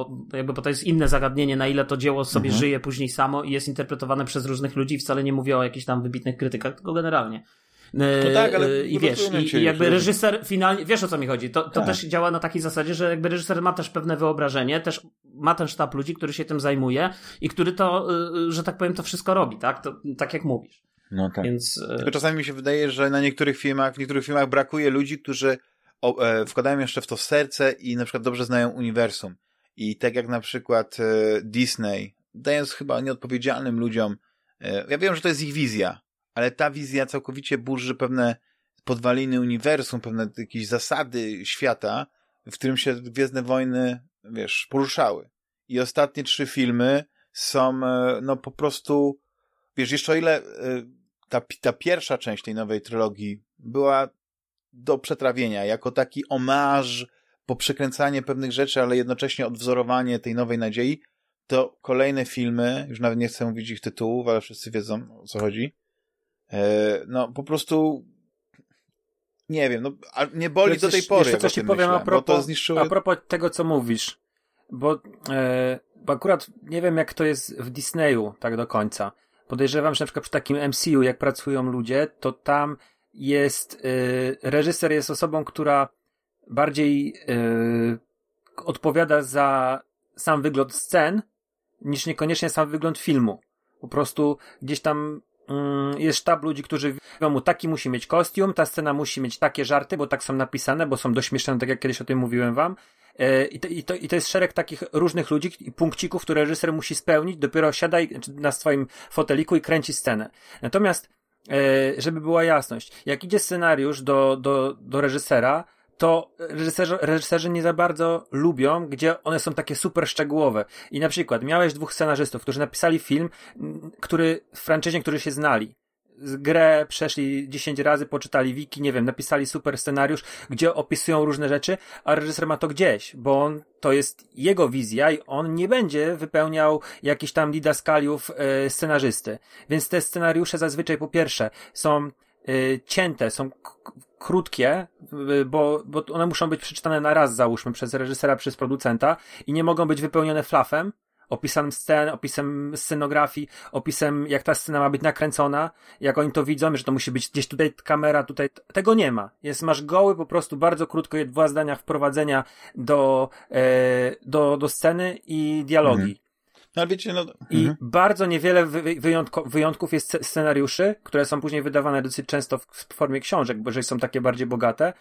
bo to jest inne zagadnienie, na ile to dzieło sobie żyje później samo i jest interpretowane przez różnych ludzi, wcale nie mówię o jakichś tam wybitnych krytykach, tylko generalnie. No tak, ale i wiesz, i jakby reżyser finalnie, wiesz o co mi chodzi, to tak. Też działa na takiej zasadzie, że jakby reżyser ma też pewne wyobrażenie, też ma ten sztab ludzi, który się tym zajmuje i który to, że tak powiem, to wszystko robi, tak? To, tak jak mówisz. No tak. Więc... Tylko czasami mi się wydaje, że w niektórych filmach brakuje ludzi, którzy wkładają jeszcze w to serce i na przykład dobrze znają uniwersum. I tak jak na przykład Disney, dając chyba nieodpowiedzialnym ludziom, ja wiem, że to jest ich wizja, ale ta wizja całkowicie burzy pewne podwaliny uniwersum, pewne jakieś zasady świata, w którym się Gwiezdne Wojny wiesz, poruszały. I ostatnie trzy filmy są, no po prostu, wiesz, jeszcze o ile ta pierwsza część tej nowej trylogii była do przetrawienia, jako taki omaż, poprzekręcanie pewnych rzeczy, ale jednocześnie odwzorowanie tej nowej nadziei, to kolejne filmy, już nawet nie chcę mówić ich tytułów, ale wszyscy wiedzą, o co chodzi, no po prostu nie wiem, no nie boli do tej pory, jeszcze coś ci powiem a propos tego, co mówisz, bo akurat nie wiem, jak to jest w Disneyu tak do końca. Podejrzewam, że na przykład przy takim MCU, jak pracują ludzie, to tam jest reżyser jest osobą, która bardziej odpowiada za sam wygląd scen, niż niekoniecznie sam wygląd filmu. Po prostu gdzieś tam jest sztab ludzi, którzy mówią mu, taki musi mieć kostium, ta scena musi mieć takie żarty, bo tak są napisane, bo są dośmieszne, tak jak kiedyś o tym mówiłem wam. I to jest szereg takich różnych ludzi i punkcików, które reżyser musi spełnić, dopiero siada na swoim foteliku i kręci scenę. Natomiast, żeby była jasność, jak idzie scenariusz do reżysera, to reżyserzy nie za bardzo lubią, gdzie one są takie super szczegółowe. I na przykład miałeś dwóch scenarzystów, którzy napisali film, w franczyzie, którzy się znali. Grę przeszli 10 razy, poczytali wiki, nie wiem, napisali super scenariusz, gdzie opisują różne rzeczy, a reżyser ma to gdzieś, bo to jest jego wizja i on nie będzie wypełniał jakichś tam didaskaliów scenarzysty. Więc te scenariusze zazwyczaj po pierwsze są cięte, są krótkie, bo one muszą być przeczytane na raz, załóżmy, przez reżysera, przez producenta i nie mogą być wypełnione flafem, opisem scen, opisem scenografii, opisem, jak ta scena ma być nakręcona, jak oni to widzą, że to musi być gdzieś tutaj kamera, tutaj... Tego nie ma. Masz goły, po prostu bardzo krótko, dwa zdania wprowadzenia do sceny i dialogi. No, wiecie, no... Bardzo niewiele wyjątków jest scenariuszy, które są później wydawane dosyć często w formie książek, bo jeżeli są takie bardziej bogate,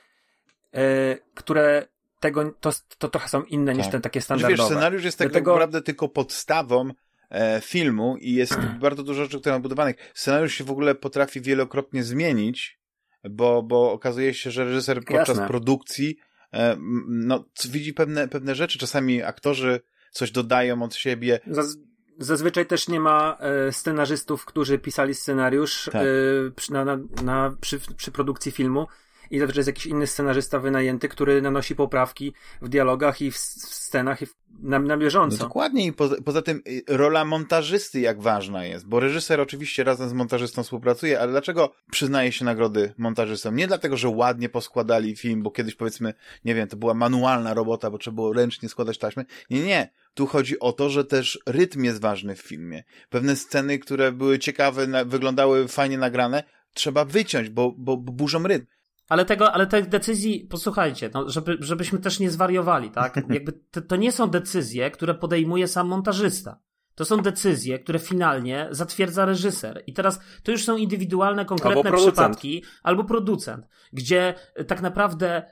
które... To trochę są inne niż te takie standardowe. Wiesz, scenariusz jest tak naprawdę tylko podstawą filmu i jest bardzo dużo rzeczy, które są budowanych. Scenariusz się w ogóle potrafi wielokrotnie zmienić, bo okazuje się, że reżyser podczas produkcji widzi pewne rzeczy. Czasami aktorzy coś dodają od siebie. Zazwyczaj też nie ma scenarzystów, którzy pisali scenariusz przy produkcji filmu. I zawsze jest jakiś inny scenarzysta wynajęty, który nanosi poprawki w dialogach i w scenach i na bieżąco. No dokładnie i poza tym rola montażysty jak ważna jest, bo reżyser oczywiście razem z montażystą współpracuje, ale dlaczego przyznaje się nagrody montażystom? Nie dlatego, że ładnie poskładali film, bo kiedyś powiedzmy, nie wiem, to była manualna robota, bo trzeba było ręcznie składać taśmy. Nie. Tu chodzi o to, że też rytm jest ważny w filmie. Pewne sceny, które były ciekawe, wyglądały fajnie nagrane, trzeba wyciąć, bo burzą rytm. Ale tych decyzji, posłuchajcie, no, żebyśmy też nie zwariowali, tak? Jakby to nie są decyzje, które podejmuje sam montażysta. To są decyzje, które finalnie zatwierdza reżyser. I teraz to już są indywidualne, konkretne przypadki, albo producent, gdzie tak naprawdę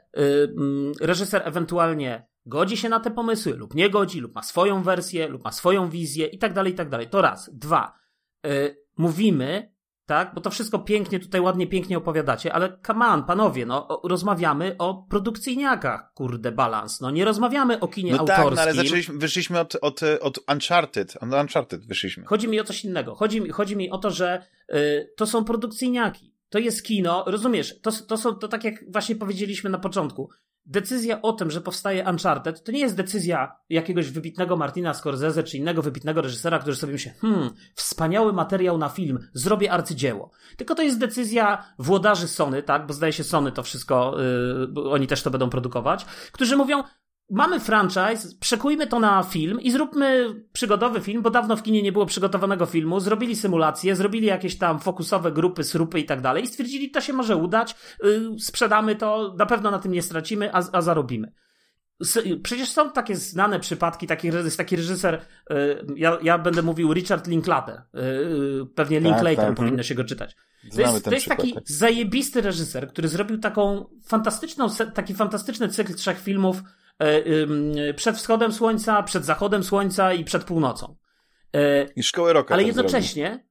reżyser ewentualnie godzi się na te pomysły, lub nie godzi, lub ma swoją wersję, lub ma swoją wizję i tak dalej, i tak dalej. To raz. Dwa. Mówimy, tak, bo to wszystko pięknie, tutaj ładnie, pięknie opowiadacie, ale come on, panowie, no, rozmawiamy o produkcyjniakach, kurde, balans, no, nie rozmawiamy o kinie autorskim. No tak, ale wyszliśmy od Uncharted, wyszliśmy. Chodzi mi o coś innego, chodzi mi o to, że to są produkcyjniaki, to jest kino, rozumiesz, to tak jak właśnie powiedzieliśmy na początku, decyzja o tym, że powstaje Uncharted, to nie jest decyzja jakiegoś wybitnego Martina Scorsese czy innego wybitnego reżysera, który sobie myśli, wspaniały materiał na film, zrobię arcydzieło. Tylko to jest decyzja włodarzy Sony, tak, bo zdaje się Sony to wszystko, oni też to będą produkować, którzy mówią, mamy franchise, przekujmy to na film i zróbmy przygodowy film, bo dawno w kinie nie było przygotowanego filmu, zrobili symulację, zrobili jakieś tam fokusowe grupy, srupy i tak dalej i stwierdzili, to się może udać, sprzedamy to, na pewno na tym nie stracimy, a zarobimy. Przecież są takie znane przypadki, taki reżyser, ja będę mówił Richard Linklater, pewnie Linklater powinno się go czytać. To jest taki zajebisty reżyser, który zrobił taki fantastyczny cykl 3 filmów, przed wschodem słońca, przed zachodem słońca i przed północą. I Szkołę Roka. Ale jednocześnie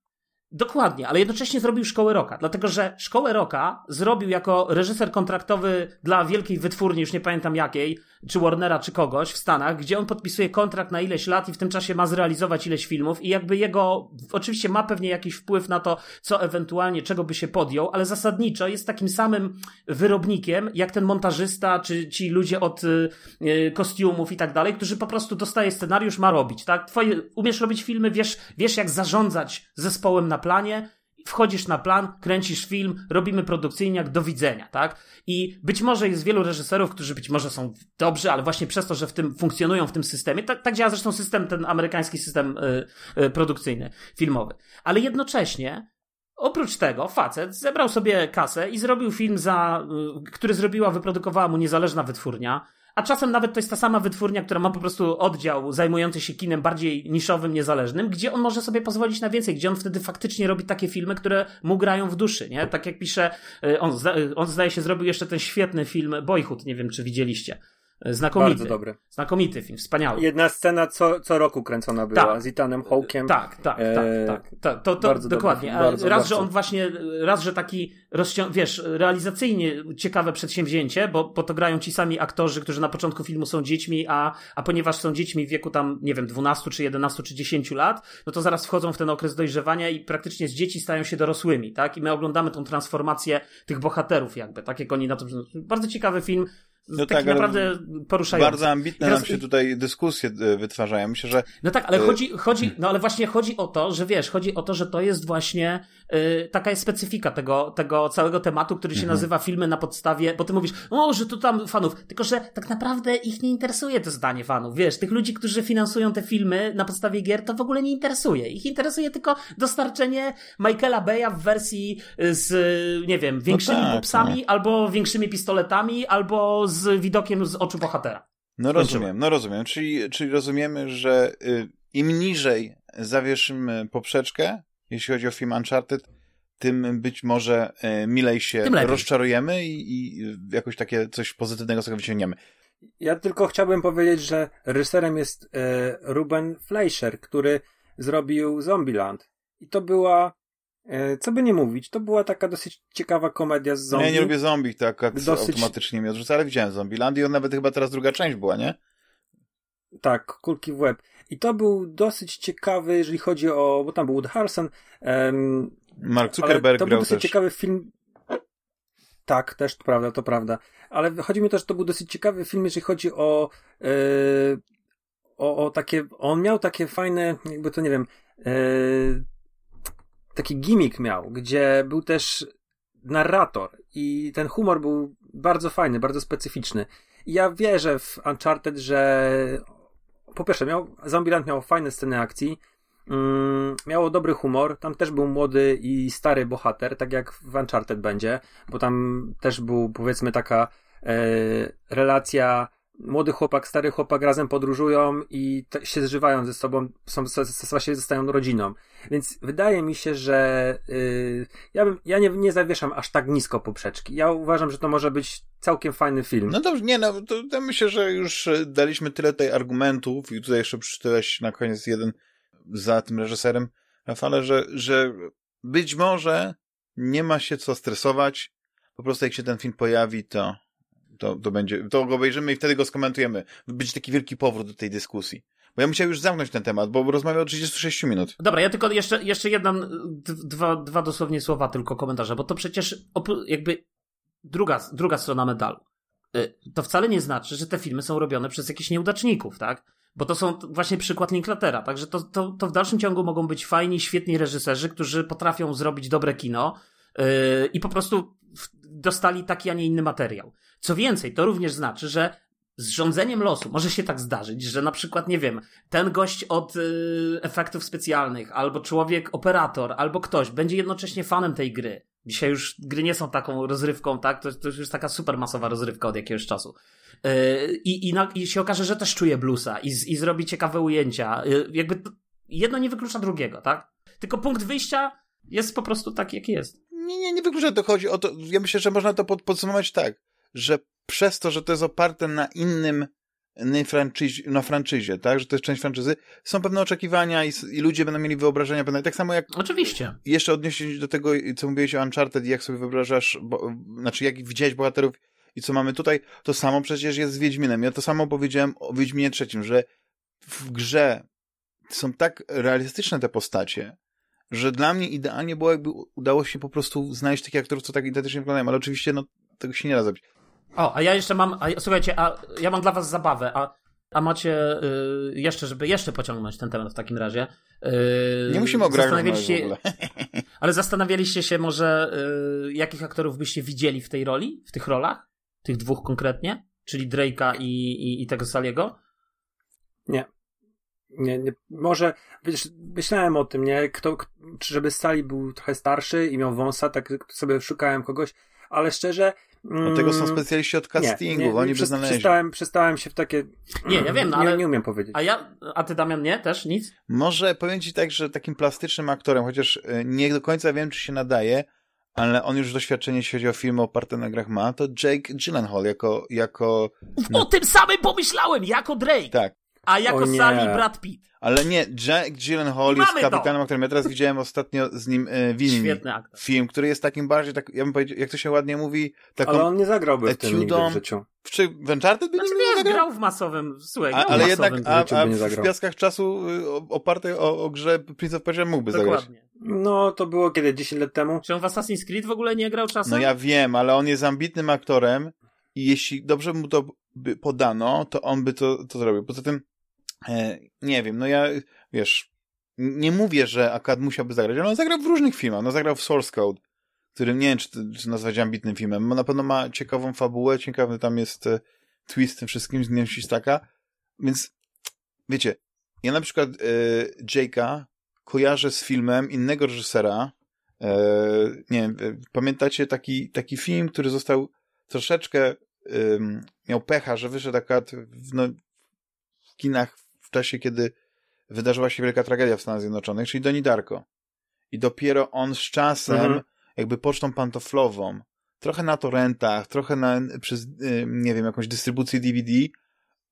Dokładnie, ale jednocześnie zrobił Szkołę Rocka, dlatego że Szkołę Rocka zrobił jako reżyser kontraktowy dla wielkiej wytwórni, już nie pamiętam jakiej, czy Warnera, czy kogoś w Stanach, gdzie on podpisuje kontrakt na ileś lat i w tym czasie ma zrealizować ileś filmów i jakby jego, oczywiście ma pewnie jakiś wpływ na to, co ewentualnie, czego by się podjął, ale zasadniczo jest takim samym wyrobnikiem, jak ten montażysta, czy ci ludzie od kostiumów i tak dalej, którzy po prostu dostaje scenariusz, ma robić, tak? Umiesz robić filmy, wiesz jak zarządzać zespołem na planie, wchodzisz na plan, kręcisz film, robimy produkcyjniak, do widzenia, tak? I być może jest wielu reżyserów, którzy być może są dobrzy, ale właśnie przez to, że w tym funkcjonują w tym systemie, tak działa zresztą system, ten amerykański system produkcyjny, filmowy. Ale jednocześnie oprócz tego facet zebrał sobie kasę i zrobił film, który wyprodukowała mu niezależna wytwórnia, a czasem nawet to jest ta sama wytwórnia, która ma po prostu oddział zajmujący się kinem bardziej niszowym, niezależnym, gdzie on może sobie pozwolić na więcej, gdzie on wtedy faktycznie robi takie filmy, które mu grają w duszy, nie? Tak jak pisze, on zdaje się zrobił jeszcze ten świetny film Boyhood, nie wiem czy widzieliście. Znakomity. Bardzo dobry. Znakomity film, wspaniały. Jedna scena co roku kręcona była, tak, z Ethanem Hawke'em. Tak. To dokładnie. Że on właśnie, że taki realizacyjnie ciekawe przedsięwzięcie, bo to grają ci sami aktorzy, którzy na początku filmu są dziećmi, a ponieważ są dziećmi w wieku tam, nie wiem, 12 czy 11 czy 10 lat, no to zaraz wchodzą w ten okres dojrzewania i praktycznie z dzieci stają się dorosłymi, tak? I my oglądamy tą transformację tych bohaterów jakby, tak jak oni na to... Bardzo ciekawy film. No tak, naprawdę poruszający. Bardzo ambitne nam się tutaj dyskusje wytwarzają. Myślę, że... No tak, ale chodzi o to, że chodzi o to, że to jest właśnie taka jest specyfika tego całego tematu, który się nazywa filmy na podstawie, bo ty mówisz, że tu tam fanów, tylko że tak naprawdę ich nie interesuje to zdanie fanów, tych ludzi, którzy finansują te filmy na podstawie gier, to w ogóle nie interesuje. Ich interesuje tylko dostarczenie Michaela Bay'a w wersji z, nie wiem, większymi popsami, albo większymi pistoletami, albo z widokiem z oczu bohatera. No rozumiem. Czyli rozumiemy, że im niżej zawieszymy poprzeczkę, jeśli chodzi o film Uncharted, tym być może milej się rozczarujemy i jakoś takie coś pozytywnego z tego wyciągniemy. Ja tylko chciałbym powiedzieć, że reżyserem jest Ruben Fleischer, który zrobił Zombieland. I to była, co by nie mówić, to była taka dosyć ciekawa komedia z zombie. Ja nie lubię zombie, tak automatycznie mnie odrzuca, ale widziałem Zombieland i on nawet chyba teraz druga część była, nie? Tak, kulki w łeb. I to był dosyć ciekawy, jeżeli chodzi o... Bo tam był Wood Harrelson. Mark Zuckerberg grał też. To był dosyć ciekawy film... Tak, też to prawda. Ale chodzi mi też, że to był dosyć ciekawy film, jeżeli chodzi o... takie... On miał takie fajne, jakby to, nie wiem... taki gimmick miał, gdzie był też narrator i ten humor był bardzo fajny, bardzo specyficzny. I ja wierzę w Uncharted, że po pierwsze Zombieland miał fajne sceny akcji, miało dobry humor, tam też był młody i stary bohater, tak jak w Uncharted będzie, bo tam też był, powiedzmy, taka relacja młody chłopak, stary chłopak razem podróżują i się zżywają ze sobą, zostają rodziną. Więc wydaje mi się, że ja nie zawieszam aż tak nisko poprzeczki. Ja uważam, że to może być całkiem fajny film. No dobrze, to myślę, że już daliśmy tyle tej argumentów i tutaj jeszcze przytyłeś na koniec jeden za tym reżyserem, Rafale, że być może nie ma się co stresować. Po prostu jak się ten film pojawi, to będzie, to go obejrzymy i wtedy go skomentujemy. Będzie taki wielki powrót do tej dyskusji. Bo ja musiałem już zamknąć ten temat, bo rozmawiam o 36 minut. Dobra, ja tylko jeszcze jedną, dwa dosłownie słowa tylko komentarze, bo to przecież jakby druga strona medalu. To wcale nie znaczy, że te filmy są robione przez jakichś nieudaczników, tak? Bo to są właśnie przykład Linklatera, także to w dalszym ciągu mogą być fajni, świetni reżyserzy, którzy potrafią zrobić dobre kino i po prostu dostali taki, a nie inny materiał. Co więcej, to również znaczy, że z rządzeniem losu może się tak zdarzyć, że na przykład, nie wiem, ten gość od efektów specjalnych, albo człowiek operator, albo ktoś będzie jednocześnie fanem tej gry. Dzisiaj już gry nie są taką rozrywką, tak? To już taka super masowa rozrywka od jakiegoś czasu. I się okaże, że też czuje bluesa i zrobi ciekawe ujęcia. Jakby jedno nie wyklucza drugiego, tak? Tylko punkt wyjścia jest po prostu taki, jaki jest. Nie wyklucza, to chodzi o to. Ja myślę, że można to podsumować tak, że przez to, że to jest oparte na innym na franczyzie, tak? Że to jest część franczyzy. Są pewne oczekiwania i ludzie będą mieli wyobrażenia pewne. Tak samo jak... Oczywiście. Jeszcze odniesie się do tego, co mówiłeś o Uncharted i jak sobie wyobrażasz, jak widziałeś bohaterów i co mamy tutaj, to samo przecież jest z Wiedźminem. Ja to samo powiedziałem o Wiedźminie III, że w grze są tak realistyczne te postacie, że dla mnie idealnie było, jakby udało się po prostu znaleźć takich aktorów, co tak identycznie wyglądają, ale oczywiście no, tego się nie da zrobić. O, a ja jeszcze mam, słuchajcie, ja mam dla was zabawę, a macie jeszcze, żeby jeszcze pociągnąć ten temat w takim razie. Nie musimy o grach rozmawiać w ogóle. Ale zastanawialiście się może, jakich aktorów byście widzieli w tej roli, w tych rolach? Tych dwóch konkretnie? Czyli Drake'a i tego Sully'ego? Nie. Może, wiesz, myślałem o tym, nie? Czy żeby Sully był trochę starszy i miał wąsa, tak sobie szukałem kogoś, ale szczerze... Od tego są specjaliści od castingu, oni by znaleźli. Przestałem się w takie... Nie wiem, ale... Nie umiem powiedzieć. A ty, Damian, nie? Też nic? Może powiem ci tak, że takim plastycznym aktorem, chociaż nie do końca wiem, czy się nadaje, ale on już doświadczenie, jeśli chodzi o filmy oparte na grach ma, to Jake Gyllenhaal jako... O tym samym pomyślałem, jako Drake! Tak. A jako Sully Brad Pitt. Ale nie, Jake Gyllenhaal jest kapitanem, o którym ja teraz widziałem ostatnio z nim Winnie. Film, który jest takim bardziej, tak, ja bym powiedział, jak to się ładnie mówi, taką... Ale on nie zagrałby w tym nigdy w życiu. Czy w Uncharted by nie grał w masowym, słuchaj, ale jednak w piaskach czasu opartej o grze Prince of Persia mógłby zagrać. Dokładnie. No, to było kiedy? 10 lat temu? Czy on w Assassin's Creed w ogóle nie grał czasem? No ja wiem, ale on jest ambitnym aktorem i jeśli dobrze mu to by podano, to on by to zrobił. Poza tym nie wiem, no ja, wiesz, nie mówię, że akad musiałby zagrać, ale on zagrał w różnych filmach, on zagrał w Source Code, który nie wiem, czy nazwać ambitnym filmem, bo na pewno ma ciekawą fabułę, ciekawy tam jest twist tym wszystkim z dniem Sistaka, więc wiecie, ja na przykład Jake'a kojarzę z filmem innego reżysera, nie wiem, pamiętacie taki film, który został troszeczkę, miał pecha, że wyszedł akad w kinach w czasie, kiedy wydarzyła się wielka tragedia w Stanach Zjednoczonych, czyli Donnie Darko. I dopiero on z czasem, jakby pocztą pantoflową, trochę na torrentach, trochę przez, nie wiem, jakąś dystrybucję DVD,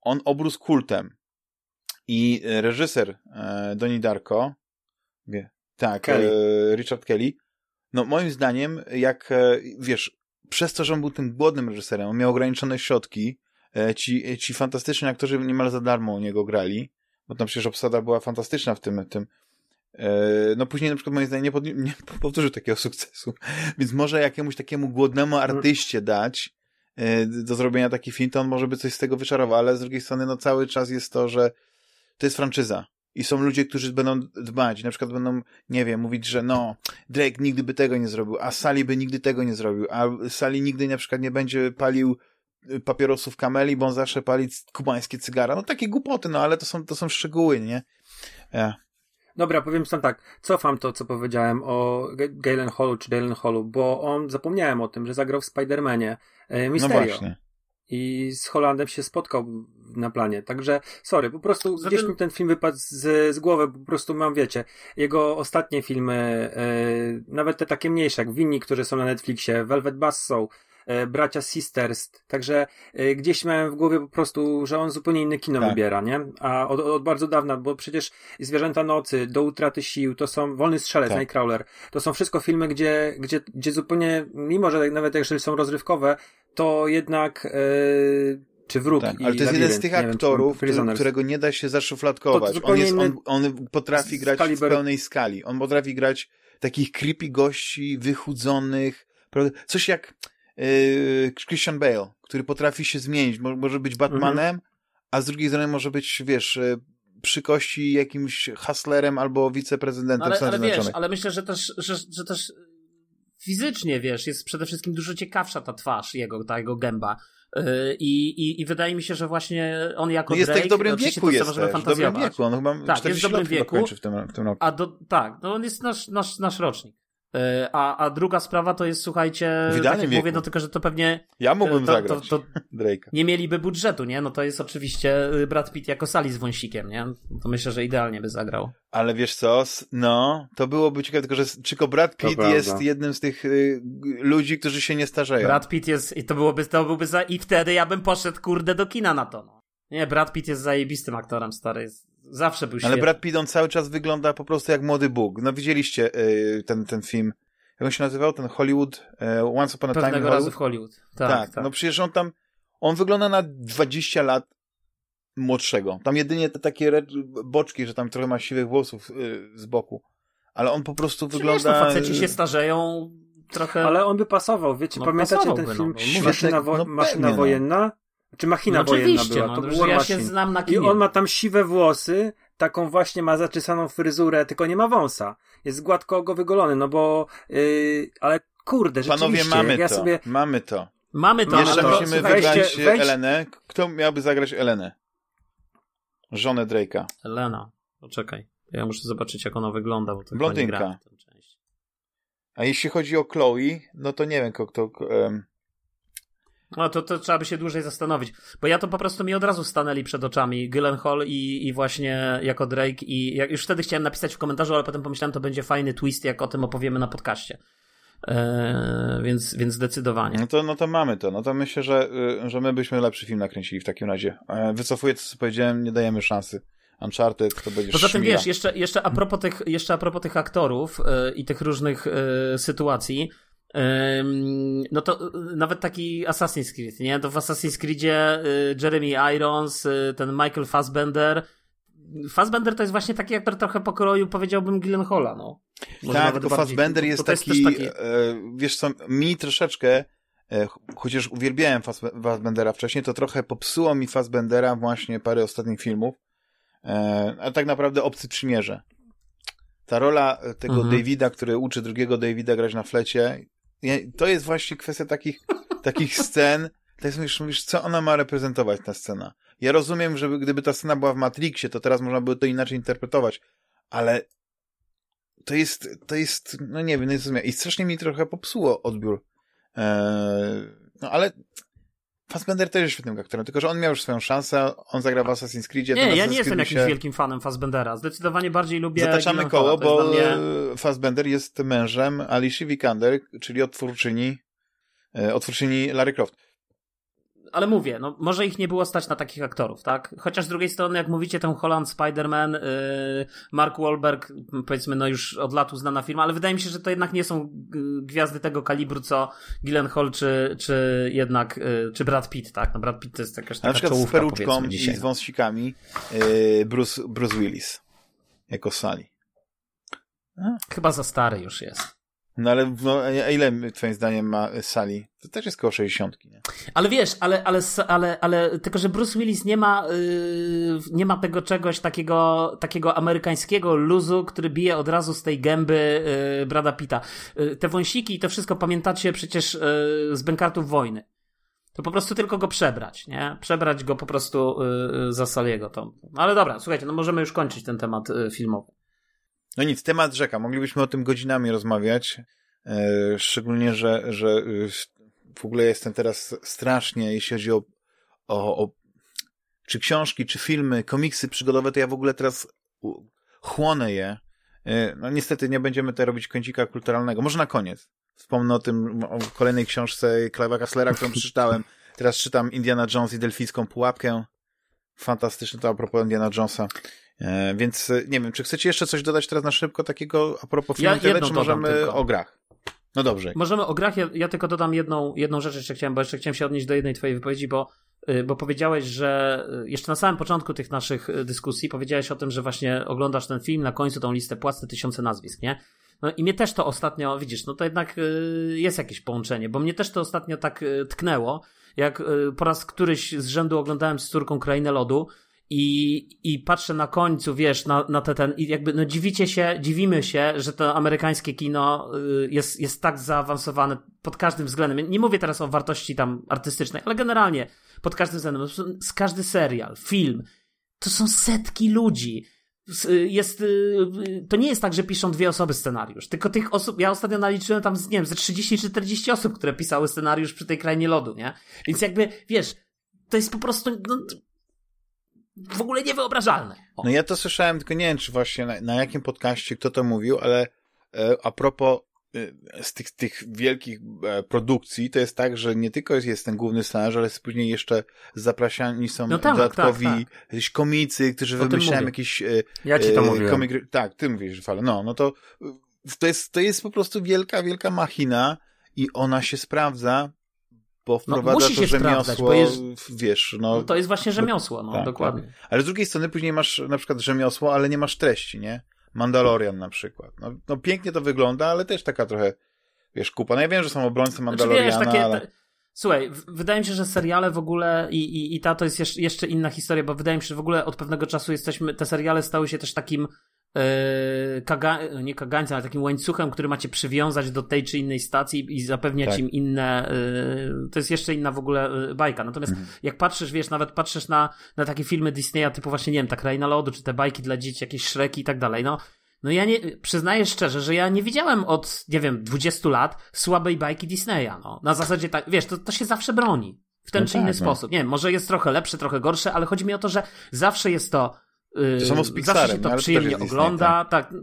on obrósł kultem. I reżyser Donnie Darko, Kelly. Richard Kelly, no moim zdaniem, jak, wiesz, przez to, że on był tym głodnym reżyserem, on miał ograniczone środki, ci fantastyczni aktorzy niemal za darmo u niego grali, bo tam przecież obsada była fantastyczna w tym. No później na przykład moim zdaniem nie powtórzył takiego sukcesu, więc może jakiemuś takiemu głodnemu artyście dać do zrobienia taki film, to on może by coś z tego wyczarował, ale z drugiej strony no cały czas jest to, że to jest franczyza i są ludzie, którzy będą dbać i na przykład będą, nie wiem, mówić, że no Drake nigdy by tego nie zrobił, a Sully by nigdy tego nie zrobił, a Sully nigdy na przykład nie będzie palił papierosów kameli, bo on zawsze pali kubańskie cygara. No takie głupoty, no ale to są szczegóły, nie? Dobra, powiem sam tak. Cofam to, co powiedziałem o Gyllenhaalu, bo zapomniałem o tym, że zagrał w Spider-Manie Mysterio. No właśnie. I z Hollandem się spotkał na planie, także sorry, po prostu gdzieś mi ten film wypadł z głowy, po prostu mam, wiecie, jego ostatnie filmy, nawet te takie mniejsze, jak Winnie, które są na Netflixie, Velvet Buzzsaw, Bracia Sisters, także gdzieś miałem w głowie po prostu, że on zupełnie inne kino wybiera, nie? A od bardzo dawna, bo przecież Zwierzęta Nocy, Do utraty sił, to są Wolny strzelec, Nightcrawler, to są wszystko filmy, gdzie zupełnie, mimo że nawet jeżeli są rozrywkowe, to jednak czy Wróg i ale to jest jeden z tych aktorów, którego nie da się zaszufladkować. On potrafi grać w pełnej skali. On potrafi grać takich creepy gości, wychudzonych, coś jak Christian Bale, który potrafi się zmienić, może być Batmanem, a z drugiej strony może być, wiesz, przy kości jakimś hustlerem albo wiceprezydentem Stanów Zjednoczonych. Ale wiesz, myślę, że też fizycznie, wiesz, jest przede wszystkim dużo ciekawsza ta twarz jego, ta jego gęba. I wydaje mi się, że właśnie on jako Drake... Jest w dobrym wieku, on chyba tak, jest w dobrym wieku, w tym roku. Tak, no on jest nasz rocznik. A druga sprawa to jest, słuchajcie, tak jak mówię, no tylko, że to pewnie... Ja mógłbym zagrać Drake'a. Nie mieliby budżetu, nie? No to jest oczywiście Brad Pitt jako Sully z wąsikiem, nie? To myślę, że idealnie by zagrał. Ale wiesz co, no, to byłoby ciekawe, tylko że tylko Brad Pitt jest jednym z tych ludzi, którzy się nie starzeją. Brad Pitt jest, i to byłby za... I wtedy ja bym poszedł, kurde, do kina na to, no. Nie, Brad Pitt jest zajebistym aktorem, stary. Zawsze był świetny. Ale Brad Pitt, on cały czas wygląda po prostu jak młody Bóg. No widzieliście ten film. Jak on się nazywał? Ten Hollywood? Once Upon a Time in Hollywood? Razu w Hollywood. Tak. No przecież on tam... On wygląda na 20 lat młodszego. Tam jedynie te takie boczki, że tam trochę ma siwych włosów z boku. Ale on po prostu wygląda... Wiesz, no faceci się starzeją trochę... Ale on by pasował, wiecie. No, pamiętacie ten film Maszyna Wojenna? Czy Machina Wojenna była? No, to było ja się znam na kinie. I on ma tam siwe włosy, taką właśnie ma zaczesaną fryzurę, tylko nie ma wąsa. Jest gładko go wygolony, no bo... ale kurde, rzeczywiście. Panowie, mamy to. Jeszcze musimy wygrać Elenę. Kto miałby zagrać Elenę? Żonę Drake'a. Elena. Poczekaj. Ja muszę zobaczyć, jak ona wygląda. Bo to blondynka. Gra w tym części. A jeśli chodzi o Chloe, no to nie wiem, kto... No to trzeba by się dłużej zastanowić, bo ja to po prostu mi od razu stanęli przed oczami Gyllenhaal i właśnie jako Drake i już wtedy chciałem napisać w komentarzu, ale potem pomyślałem, to będzie fajny twist, jak o tym opowiemy na podcaście, więc zdecydowanie. No to mamy to, no to myślę, że my byśmy lepszy film nakręcili w takim razie. Wycofuję to, co powiedziałem, nie dajemy szansy. Uncharted, to będzie poza tym szmira. Wiesz, jeszcze a propos tych aktorów i tych różnych sytuacji, no to nawet taki Assassin's Creed, nie? To w Assassin's Creedzie Jeremy Irons, ten Michael Fassbender. Fassbender to jest właśnie taki aktor trochę pokroju, powiedziałbym, Gyllenhaala, no. Może tak, bo Fassbender jest taki, wiesz co, mi troszeczkę, chociaż uwielbiałem Fassbendera wcześniej, to trochę popsuło mi Fassbendera właśnie parę ostatnich filmów, a tak naprawdę Obcy Przymierze. Ta rola tego Davida, który uczy drugiego Davida grać na flecie, to jest właśnie kwestia takich scen. Tak sobie mówisz, co ona ma reprezentować, ta scena. Ja rozumiem, że gdyby ta scena była w Matrixie, to teraz można by to inaczej interpretować, ale to jest no nie wiem, nie rozumiem. I strasznie mi trochę popsuło odbiór. No ale Fassbender też jest świetnym aktorem, tylko że on miał już swoją szansę, on zagrał w Assassin's Creedzie. Nie, ja nie jestem jakimś wielkim fanem Fassbendera. Zdecydowanie bardziej lubię... Zataczamy koło, bo mnie... Fassbender jest mężem Alicia Vikander, czyli odtwórczyni Lara Croft. Ale mówię, no może ich nie było stać na takich aktorów, tak? Chociaż z drugiej strony, jak mówicie, ten Holland, Spider-Man, Mark Wahlberg, powiedzmy, no już od lat uznana firma, ale wydaje mi się, że to jednak nie są gwiazdy tego kalibru, co Gyllenhaal, czy jednak, czy Brad Pitt, tak? No Brad Pitt to jest jakaś taka czołówka, powiedzmy, dzisiaj. Na przykład z peruczką i z wąsikami Bruce Willis jako Sully. Chyba za stary już jest. No ale ile twoim zdaniem ma Sully? To też jest koło 60, nie? Ale wiesz, ale tylko że Bruce Willis nie ma tego czegoś takiego amerykańskiego luzu, który bije od razu z tej gęby Brada Pitta. Te wąsiki i to wszystko pamiętacie przecież z Bękartów Wojny. To po prostu tylko go przebrać, nie? Przebrać go po prostu za Sully'ego. Ale dobra, słuchajcie, no możemy już kończyć ten temat filmowy. No nic, temat rzeka. Moglibyśmy o tym godzinami rozmawiać. Szczególnie, że w ogóle jestem teraz strasznie, jeśli chodzi o czy książki, czy filmy, komiksy przygodowe, to ja w ogóle teraz chłonę je. No niestety nie będziemy tutaj robić kącika kulturalnego. Może na koniec. Wspomnę o kolejnej książce Clive'a Casslera, którą przeczytałem. Teraz czytam Indiana Jones i Delfijską Pułapkę. Fantastyczne to a propos Indiana Jonesa. Więc nie wiem, czy chcecie jeszcze coś dodać teraz na szybko takiego a propos filmu, czy możemy tylko o grach? No dobrze. Możemy o grach, ja tylko dodam jedną rzecz, jeszcze chciałem się odnieść do jednej twojej wypowiedzi, bo powiedziałeś, że jeszcze na samym początku tych naszych dyskusji powiedziałeś o tym, że właśnie oglądasz ten film, na końcu tą listę płac, te 1000 nazwisk, nie? No i mnie też to ostatnio, widzisz, no to jednak jest jakieś połączenie, bo mnie też to ostatnio tak tknęło, jak po raz któryś z rzędu oglądałem z córką Krainę Lodu, I patrzę na końcu, wiesz, na ten, i jakby, no dziwimy się, że to amerykańskie kino jest tak zaawansowane pod każdym względem. Ja nie mówię teraz o wartości tam artystycznej, ale generalnie pod każdym względem. Z każdy serial, film, to są setki ludzi. To nie jest tak, że piszą dwie osoby scenariusz, tylko tych osób, ja ostatnio naliczyłem tam, nie wiem, ze 30-40 osób, które pisały scenariusz przy tej Krainie Lodu, nie? Więc jakby, wiesz, to jest po prostu... No, w ogóle niewyobrażalne. No ja to słyszałem, tylko nie wiem, czy właśnie na jakim podcaście, kto to mówił, ale a propos z tych wielkich produkcji to jest tak, że nie tylko jest ten główny scenariusz, ale później jeszcze zapraszani są dodatkowi jakieś komicy, którzy wymyślają jakieś... Ja ci to mówię. Tak, ty mówisz, Fale. No to jest po prostu wielka machina i ona się sprawdza, bo wprowadza to rzemiosło, bo jest, wiesz, no... To jest właśnie rzemiosło, tak, dokładnie. Tak. Ale z drugiej strony później masz na przykład rzemiosło, ale nie masz treści, nie? Mandalorian na przykład. No pięknie to wygląda, ale też taka trochę, wiesz, kupa. No ja wiem, że są obrońcy Mandaloriana, znaczy, wiesz, takie, ale... Słuchaj, wydaje mi się, że seriale w ogóle i ta to jest jeszcze inna historia, bo wydaje mi się, że w ogóle od pewnego czasu te seriale stały się też takim nie kagańcem, ale takim łańcuchem, który macie przywiązać do tej czy innej stacji i zapewniać im inne, to jest jeszcze inna w ogóle bajka. Natomiast jak patrzysz, wiesz, nawet patrzysz na takie filmy Disneya typu właśnie, nie wiem, ta Kraina Lodu, czy te bajki dla dzieci, jakieś Shreki i tak dalej, no ja nie, przyznaję szczerze, że ja nie widziałem od, nie wiem, 20 lat słabej bajki Disneya, Na zasadzie tak, wiesz, to się zawsze broni. W ten czy inny sposób. Nie wiem, może jest trochę lepszy, trochę gorszy, ale chodzi mi o to, że zawsze jest to z Pixarem, zawsze się to przyjemnie Disney, ogląda, tak.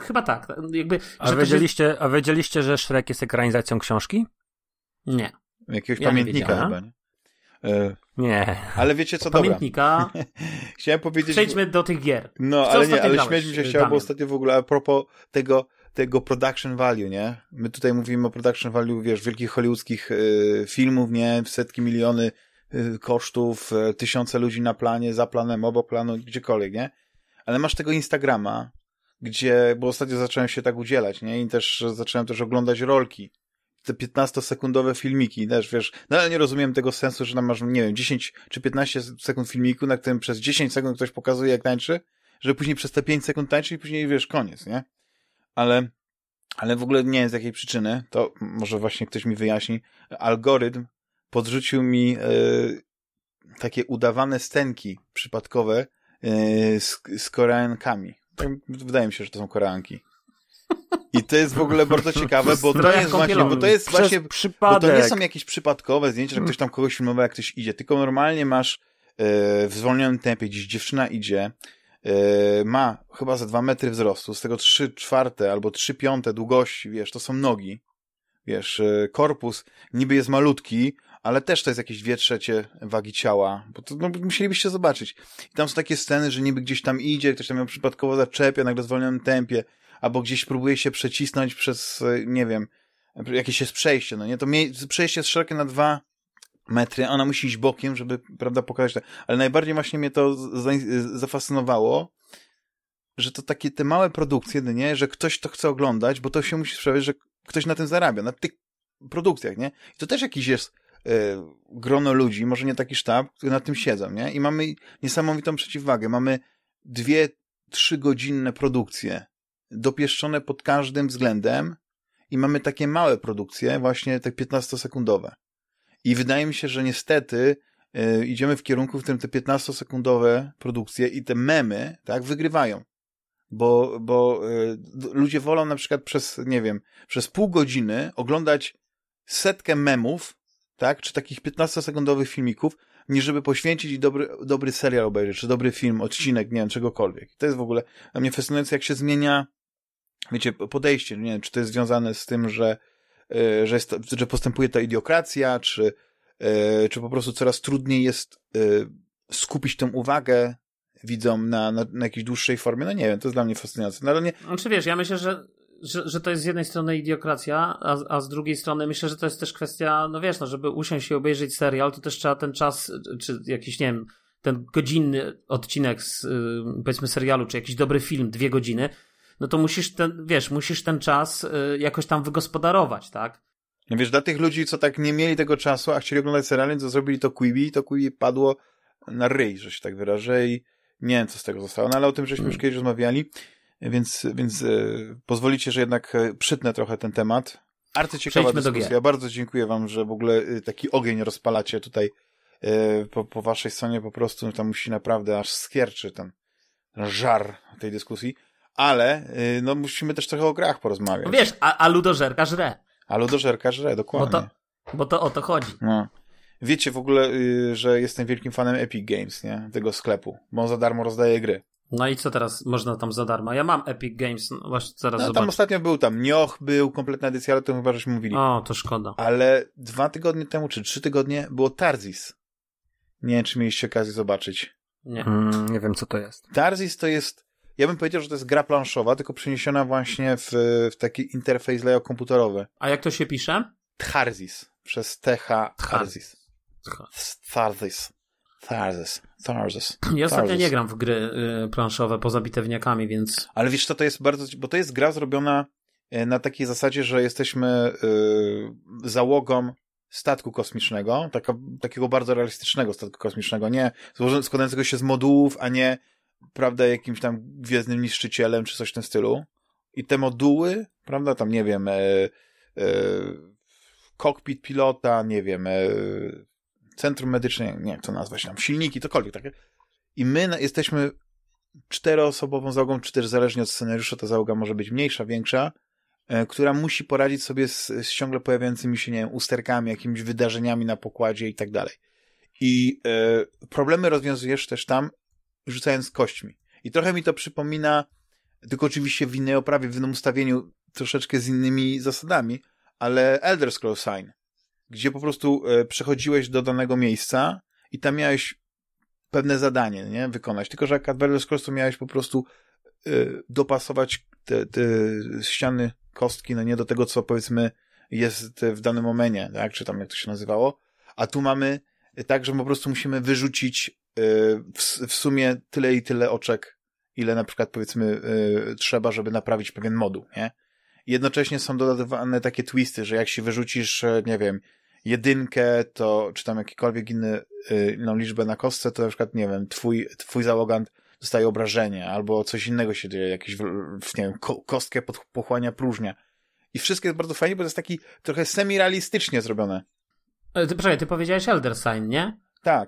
Chyba tak. Jakby, a wiedzieliście, że Shrek jest ekranizacją książki? Nie. Jakiegoś pamiętnika chyba, nie? Nie. Ale wiecie co, pamiętnika... Dobra. Chciałem powiedzieć... Przejdźmy do tych gier. Ale śmiać mi się chciało, bo ostatnio w ogóle a propos tego production value, nie? My tutaj mówimy o production value, wiesz, wielkich hollywoodzkich filmów, nie? Setki, miliony kosztów, tysiące ludzi na planie, za planem, obok planu, gdziekolwiek, nie? Ale masz tego Instagrama, gdzie, bo ostatnio zacząłem się tak udzielać, nie? I też zacząłem oglądać rolki, te 15-sekundowe filmiki, też wiesz, ale nie rozumiem tego sensu, że tam masz, nie wiem, 10 czy 15 sekund filmiku, na którym przez 10 sekund ktoś pokazuje, jak tańczy, że później przez te 5 sekund tańczy i później, wiesz, koniec, nie? Ale w ogóle nie wiem z jakiej przyczyny, to może właśnie ktoś mi wyjaśni, algorytm podrzucił mi takie udawane scenki przypadkowe z Koreankami. Tak, wydaje mi się, że to są Koreanki. I to jest w ogóle bardzo ciekawe, bo to nie są jakieś przypadkowe zdjęcia, że ktoś tam kogoś filmował, jak ktoś idzie, tylko normalnie masz w zwolnionym tempie, gdzieś dziewczyna idzie, ma chyba za 2 metry wzrostu, z tego 3/4 albo 3/5 długości, wiesz, to są nogi, wiesz, korpus niby jest malutki, ale też to jest jakieś 2/3 wagi ciała, bo to musielibyście zobaczyć. I tam są takie sceny, że niby gdzieś tam idzie, ktoś tam ją przypadkowo zaczepia, nagle w zwolnionym tempie, albo gdzieś próbuje się przecisnąć przez, nie wiem, jakieś jest przejście, no nie? To przejście jest szerokie na 2 metry, ona musi iść bokiem, żeby, prawda, pokazać to. Ale najbardziej właśnie mnie to zafascynowało, że to takie te małe produkcje, nie? Że ktoś to chce oglądać, bo to się musi sprawiać, że ktoś na tym zarabia, na tych produkcjach, nie? I to też jakiś jest grono ludzi, może nie taki sztab, który na tym siedzą, nie? I mamy niesamowitą przeciwwagę. Mamy 2-3-godzinne produkcje dopieszczone pod każdym względem i mamy takie małe produkcje, właśnie te 15-sekundowe. I wydaje mi się, że niestety idziemy w kierunku, w którym te 15-sekundowe produkcje i te memy, tak, wygrywają. Bo ludzie wolą na przykład przez pół godziny oglądać setkę memów, tak, czy takich 15-sekundowych filmików, niż żeby poświęcić i dobry serial obejrzeć, czy dobry film, odcinek, nie wiem, czegokolwiek. To jest w ogóle dla mnie fascynujące, jak się zmienia, wiecie, podejście. Nie wiem, czy to jest związane z tym, że postępuje ta idiokracja, czy po prostu coraz trudniej jest skupić tą uwagę widzom na jakiejś dłuższej formie. No nie wiem, to jest dla mnie fascynujące. No, ale nie... Znaczy, wiesz, ja myślę, że to jest z jednej strony idiokracja, a z drugiej strony myślę, że to jest też kwestia, żeby usiąść i obejrzeć serial, to też trzeba ten czas, czy jakiś, nie wiem, ten godzinny odcinek z, powiedzmy, serialu, czy jakiś dobry film, 2 godziny, no to musisz ten czas jakoś tam wygospodarować, tak? No wiesz, dla tych ludzi, co tak nie mieli tego czasu, a chcieli oglądać serial, to zrobili to Quibi, padło na ryj, że się tak wyrażę, i nie wiem, co z tego zostało, ale o tym żeśmy już kiedyś rozmawiali. Więc pozwolicie, że jednak przytnę trochę ten temat. Arcyciekawa dyskusja. Bardzo dziękuję wam, że w ogóle taki ogień rozpalacie tutaj po waszej stronie. Po prostu tam musi naprawdę aż skierczy ten żar tej dyskusji. Ale musimy też trochę o grach porozmawiać. No wiesz, a ludożerka żre. A ludożerka żre, dokładnie. Bo to o to chodzi. No. Wiecie w ogóle, że jestem wielkim fanem Epic Games, nie? Tego sklepu. Bo on za darmo rozdaje gry. No i co teraz można tam za darmo? Ja mam Epic Games, no właśnie zaraz zobaczę. No tam ostatnio był tam Nioh, był kompletna edycja, ale to chyba żeśmy mówili. O, to szkoda. Ale 2 tygodnie temu, czy 3 tygodnie było Tarzis. Nie wiem, czy mieliście okazję zobaczyć. Nie. Nie wiem, co to jest. Tarzis to jest, ja bym powiedział, że to jest gra planszowa, tylko przeniesiona właśnie w taki interfejs layout komputerowy. A jak to się pisze? Tarzis. Przez TH. Tarzis. Tarzis. Ja ostatnio nie gram w gry planszowe poza bitewniakami, więc... Ale wiesz co, to jest bardzo... Bo to jest gra zrobiona na takiej zasadzie, że jesteśmy załogą statku kosmicznego, takiego bardzo realistycznego statku kosmicznego, nie składającego się z modułów, a nie prawda jakimś tam gwiezdnym niszczycielem czy coś w tym stylu. I te moduły, prawda, tam nie wiem, kokpit pilota, nie wiem... Centrum medyczne, nie wiem, co nazwać tam, silniki, cokolwiek takie. I my jesteśmy 4-osobową załogą, czy też zależnie od scenariusza, ta załoga może być mniejsza, większa, która musi poradzić sobie z ciągle pojawiającymi się, nie wiem, usterkami, jakimiś wydarzeniami na pokładzie i tak dalej. I problemy rozwiązujesz też tam, rzucając kośćmi. I trochę mi to przypomina, tylko oczywiście w innej oprawie, w innym ustawieniu, troszeczkę z innymi zasadami, ale Elder Scrolls Sign, gdzie po prostu przechodziłeś do danego miejsca i tam miałeś pewne zadanie, nie? Wykonać. Tylko, że jak Elder Scrolls miałeś po prostu dopasować te ściany, kostki, no nie do tego, co powiedzmy jest w danym momencie, tak? Czy tam jak to się nazywało. A tu mamy tak, że po prostu musimy wyrzucić w sumie tyle i tyle oczek, ile na przykład powiedzmy trzeba, żeby naprawić pewien moduł, nie? Jednocześnie są dodawane takie twisty, że jak się wyrzucisz, nie wiem, 1, to, czy tam jakikolwiek inną liczbę na kostce, to na przykład, nie wiem, twój załogant dostaje obrażenie, albo coś innego się dzieje, jakieś, nie wiem, kostkę pochłania próżnia. I wszystko jest bardzo fajnie, bo to jest taki trochę semirealistycznie zrobione. Ty powiedziałeś Elder Sign, nie?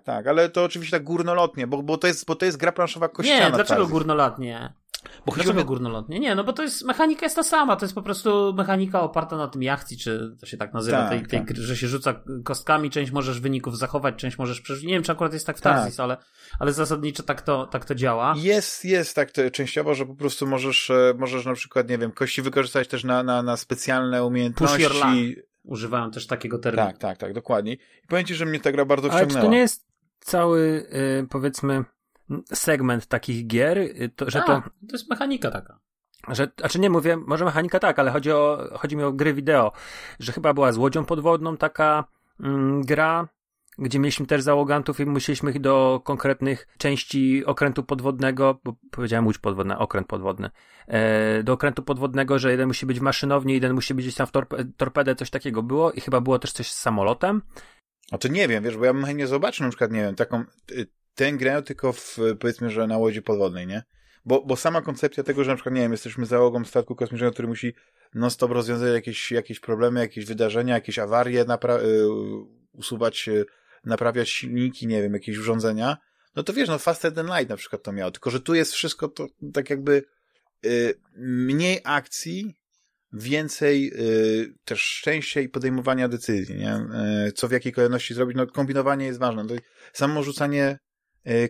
Tak, ale to oczywiście tak górnolotnie, bo to jest gra planszowa kościana. Nie, dlaczego górnolotnie? Górnolotnie? Nie, no bo to jest, mechanika jest ta sama, to jest po prostu mechanika oparta na tym jachcji, czy to się tak nazywa, tej, że się rzuca kostkami, część możesz wyników zachować, część możesz przerzucić. Nie wiem, czy akurat jest tak w Tarzis, tak. Ale zasadniczo tak to działa. Jest tak to częściowo, że po prostu możesz na przykład, nie wiem, kości wykorzystać też na specjalne umiejętności. Push your luck. Używają też takiego terminu. Tak, dokładnie. I powiem ci, że mnie ta gra bardzo wciągnęła. Ale czy to nie jest cały, powiedzmy, segment takich gier? To jest mechanika taka. Znaczy nie mówię, może mechanika tak, ale chodzi mi o gry wideo, że chyba była z łodzią podwodną taka gra, gdzie mieliśmy też załogantów i musieliśmy ich do konkretnych części okrętu podwodnego, bo powiedziałem łódź podwodna, okręt podwodny, do okrętu podwodnego, że jeden musi być w maszynowni, jeden musi być gdzieś tam w torpedę, coś takiego było i chyba było też coś z samolotem. A to nie wiem, wiesz, bo ja bym chętnie zobaczył na przykład, nie wiem, taką, tę grę tylko w, powiedzmy, że na łodzi podwodnej, nie? Bo sama koncepcja tego, że na przykład, nie wiem, jesteśmy załogą statku kosmicznego, który musi non-stop rozwiązać jakieś problemy, jakieś wydarzenia, jakieś awarie, usuwać... naprawiać silniki, nie wiem, jakieś urządzenia, no to wiesz, no Faster than Light na przykład to miało, tylko że tu jest wszystko to tak jakby mniej akcji, więcej też szczęścia i podejmowania decyzji, nie? Co w jakiej kolejności zrobić, no kombinowanie jest ważne, no, samo rzucanie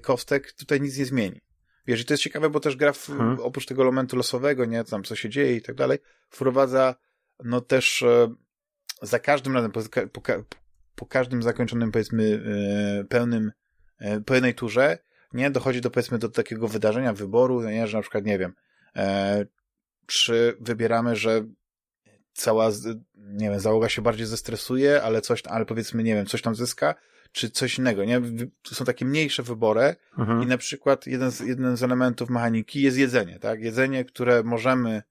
kostek tutaj nic nie zmieni. Wiesz, i to jest ciekawe, bo też gra oprócz tego elementu losowego, nie, tam co się dzieje i tak dalej, wprowadza no też za każdym razem po każdym zakończonym, powiedzmy, pełnej turze, nie, dochodzi do, powiedzmy, do takiego wydarzenia, wyboru, nie, że na przykład, nie wiem, czy wybieramy, że cała, nie wiem, załoga się bardziej zestresuje, ale powiedzmy, nie wiem, coś tam zyska, czy coś innego, nie, to są takie mniejsze wybory i na przykład jeden z elementów mechaniki jest jedzenie, tak, jedzenie, które możemy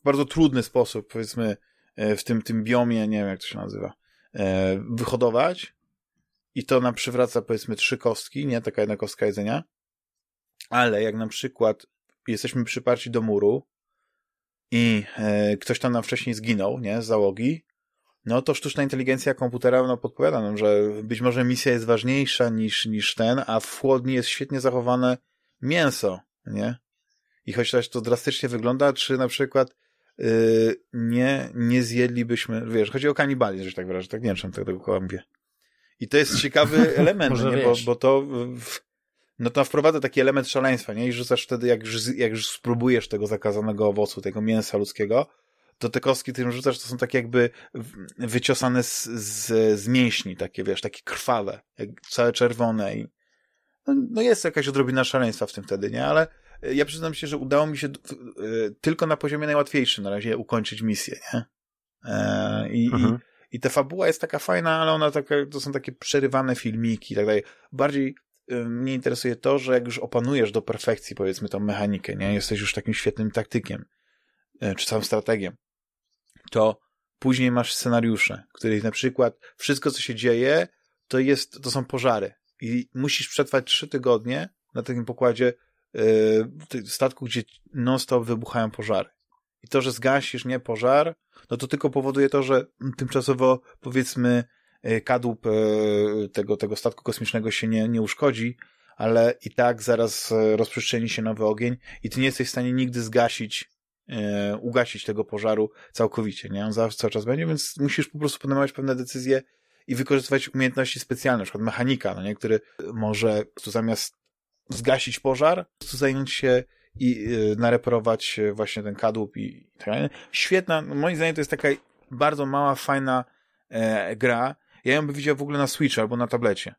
w bardzo trudny sposób, powiedzmy, w tym biomie, nie wiem, jak to się nazywa, wyhodować i to nam przywraca, powiedzmy, 3 kostki, nie? Taka jedna kostka jedzenia, ale jak na przykład jesteśmy przyparci do muru i ktoś tam nam wcześniej zginął, nie? Z załogi, no to sztuczna inteligencja komputera no, podpowiada nam, że być może misja jest ważniejsza niż ten, a w chłodni jest świetnie zachowane mięso, nie? I chociaż to drastycznie wygląda, czy na przykład nie zjedlibyśmy, wiesz, chodzi o kanibalizm, że tak wyrażę, tak nie wiem, czemu tak tego mówię. I to jest ciekawy element, nie? Bo to no to wprowadza taki element szaleństwa, nie? I rzucasz wtedy, jak już spróbujesz tego zakazanego owocu, tego mięsa ludzkiego, to te kostki, którym rzucasz, to są takie jakby wyciosane z mięśni, takie, wiesz, takie krwawe, jak całe czerwone i no jest jakaś odrobina szaleństwa w tym wtedy, nie? Ale ja przyznam się, że udało mi się tylko na poziomie najłatwiejszym na razie ukończyć misję, nie? I ta fabuła jest taka fajna, ale ona taka, to są takie przerywane filmiki i tak dalej. Bardziej mnie interesuje to, że jak już opanujesz do perfekcji, powiedzmy, tą mechanikę, nie? Jesteś już takim świetnym taktykiem, czy tam strategiem, to później masz scenariusze, których na przykład wszystko, co się dzieje, to są pożary i musisz przetrwać 3 tygodnie na takim pokładzie statku, gdzie non-stop wybuchają pożary. I to, że zgasisz, nie, pożar, no to tylko powoduje to, że tymczasowo, powiedzmy, kadłub tego statku kosmicznego się nie uszkodzi, ale i tak zaraz rozprzestrzeni się nowy ogień i ty nie jesteś w stanie nigdy ugasić tego pożaru całkowicie, nie? On cały czas będzie, więc musisz po prostu podejmować pewne decyzje i wykorzystywać umiejętności specjalne, na przykład mechanika, no nie? Który może tu zamiast zgasić pożar, po prostu zająć się i nareperować właśnie ten kadłub i tak dalej. Świetna, moim zdaniem to jest taka bardzo mała, fajna gra. Ja ją bym widział w ogóle na Switchu albo na tablecie.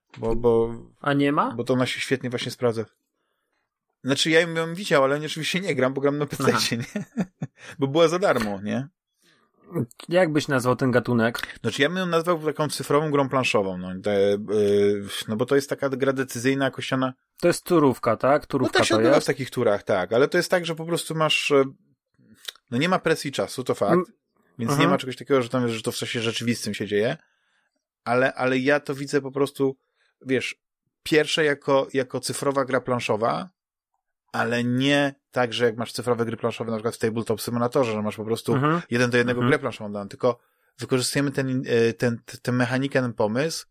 A nie ma? Bo to ona się świetnie właśnie sprawdza. Znaczy ja ją widział, ale oczywiście nie gram, bo gram na PC, nie? Bo była za darmo, nie? Jak byś nazwał ten gatunek? Znaczy ja bym ją nazwał taką cyfrową grą planszową. No bo to jest taka gra decyzyjna, kościana. To jest turówka, tak? Turówka no tak się odbywa w takich turach, tak. Ale to jest tak, że po prostu masz... No nie ma presji czasu, to fakt. Więc nie ma czegoś takiego, że tam wiesz, że to w czasie rzeczywistym się dzieje. Ale ja to widzę po prostu, wiesz, pierwsze jako cyfrowa gra planszowa, ale nie tak, że jak masz cyfrowe gry planszowe, na przykład w Tabletop Simulatorze, że masz po prostu 1 do 1 grę planszową daną, tylko wykorzystujemy tę mechanikę, ten pomysł,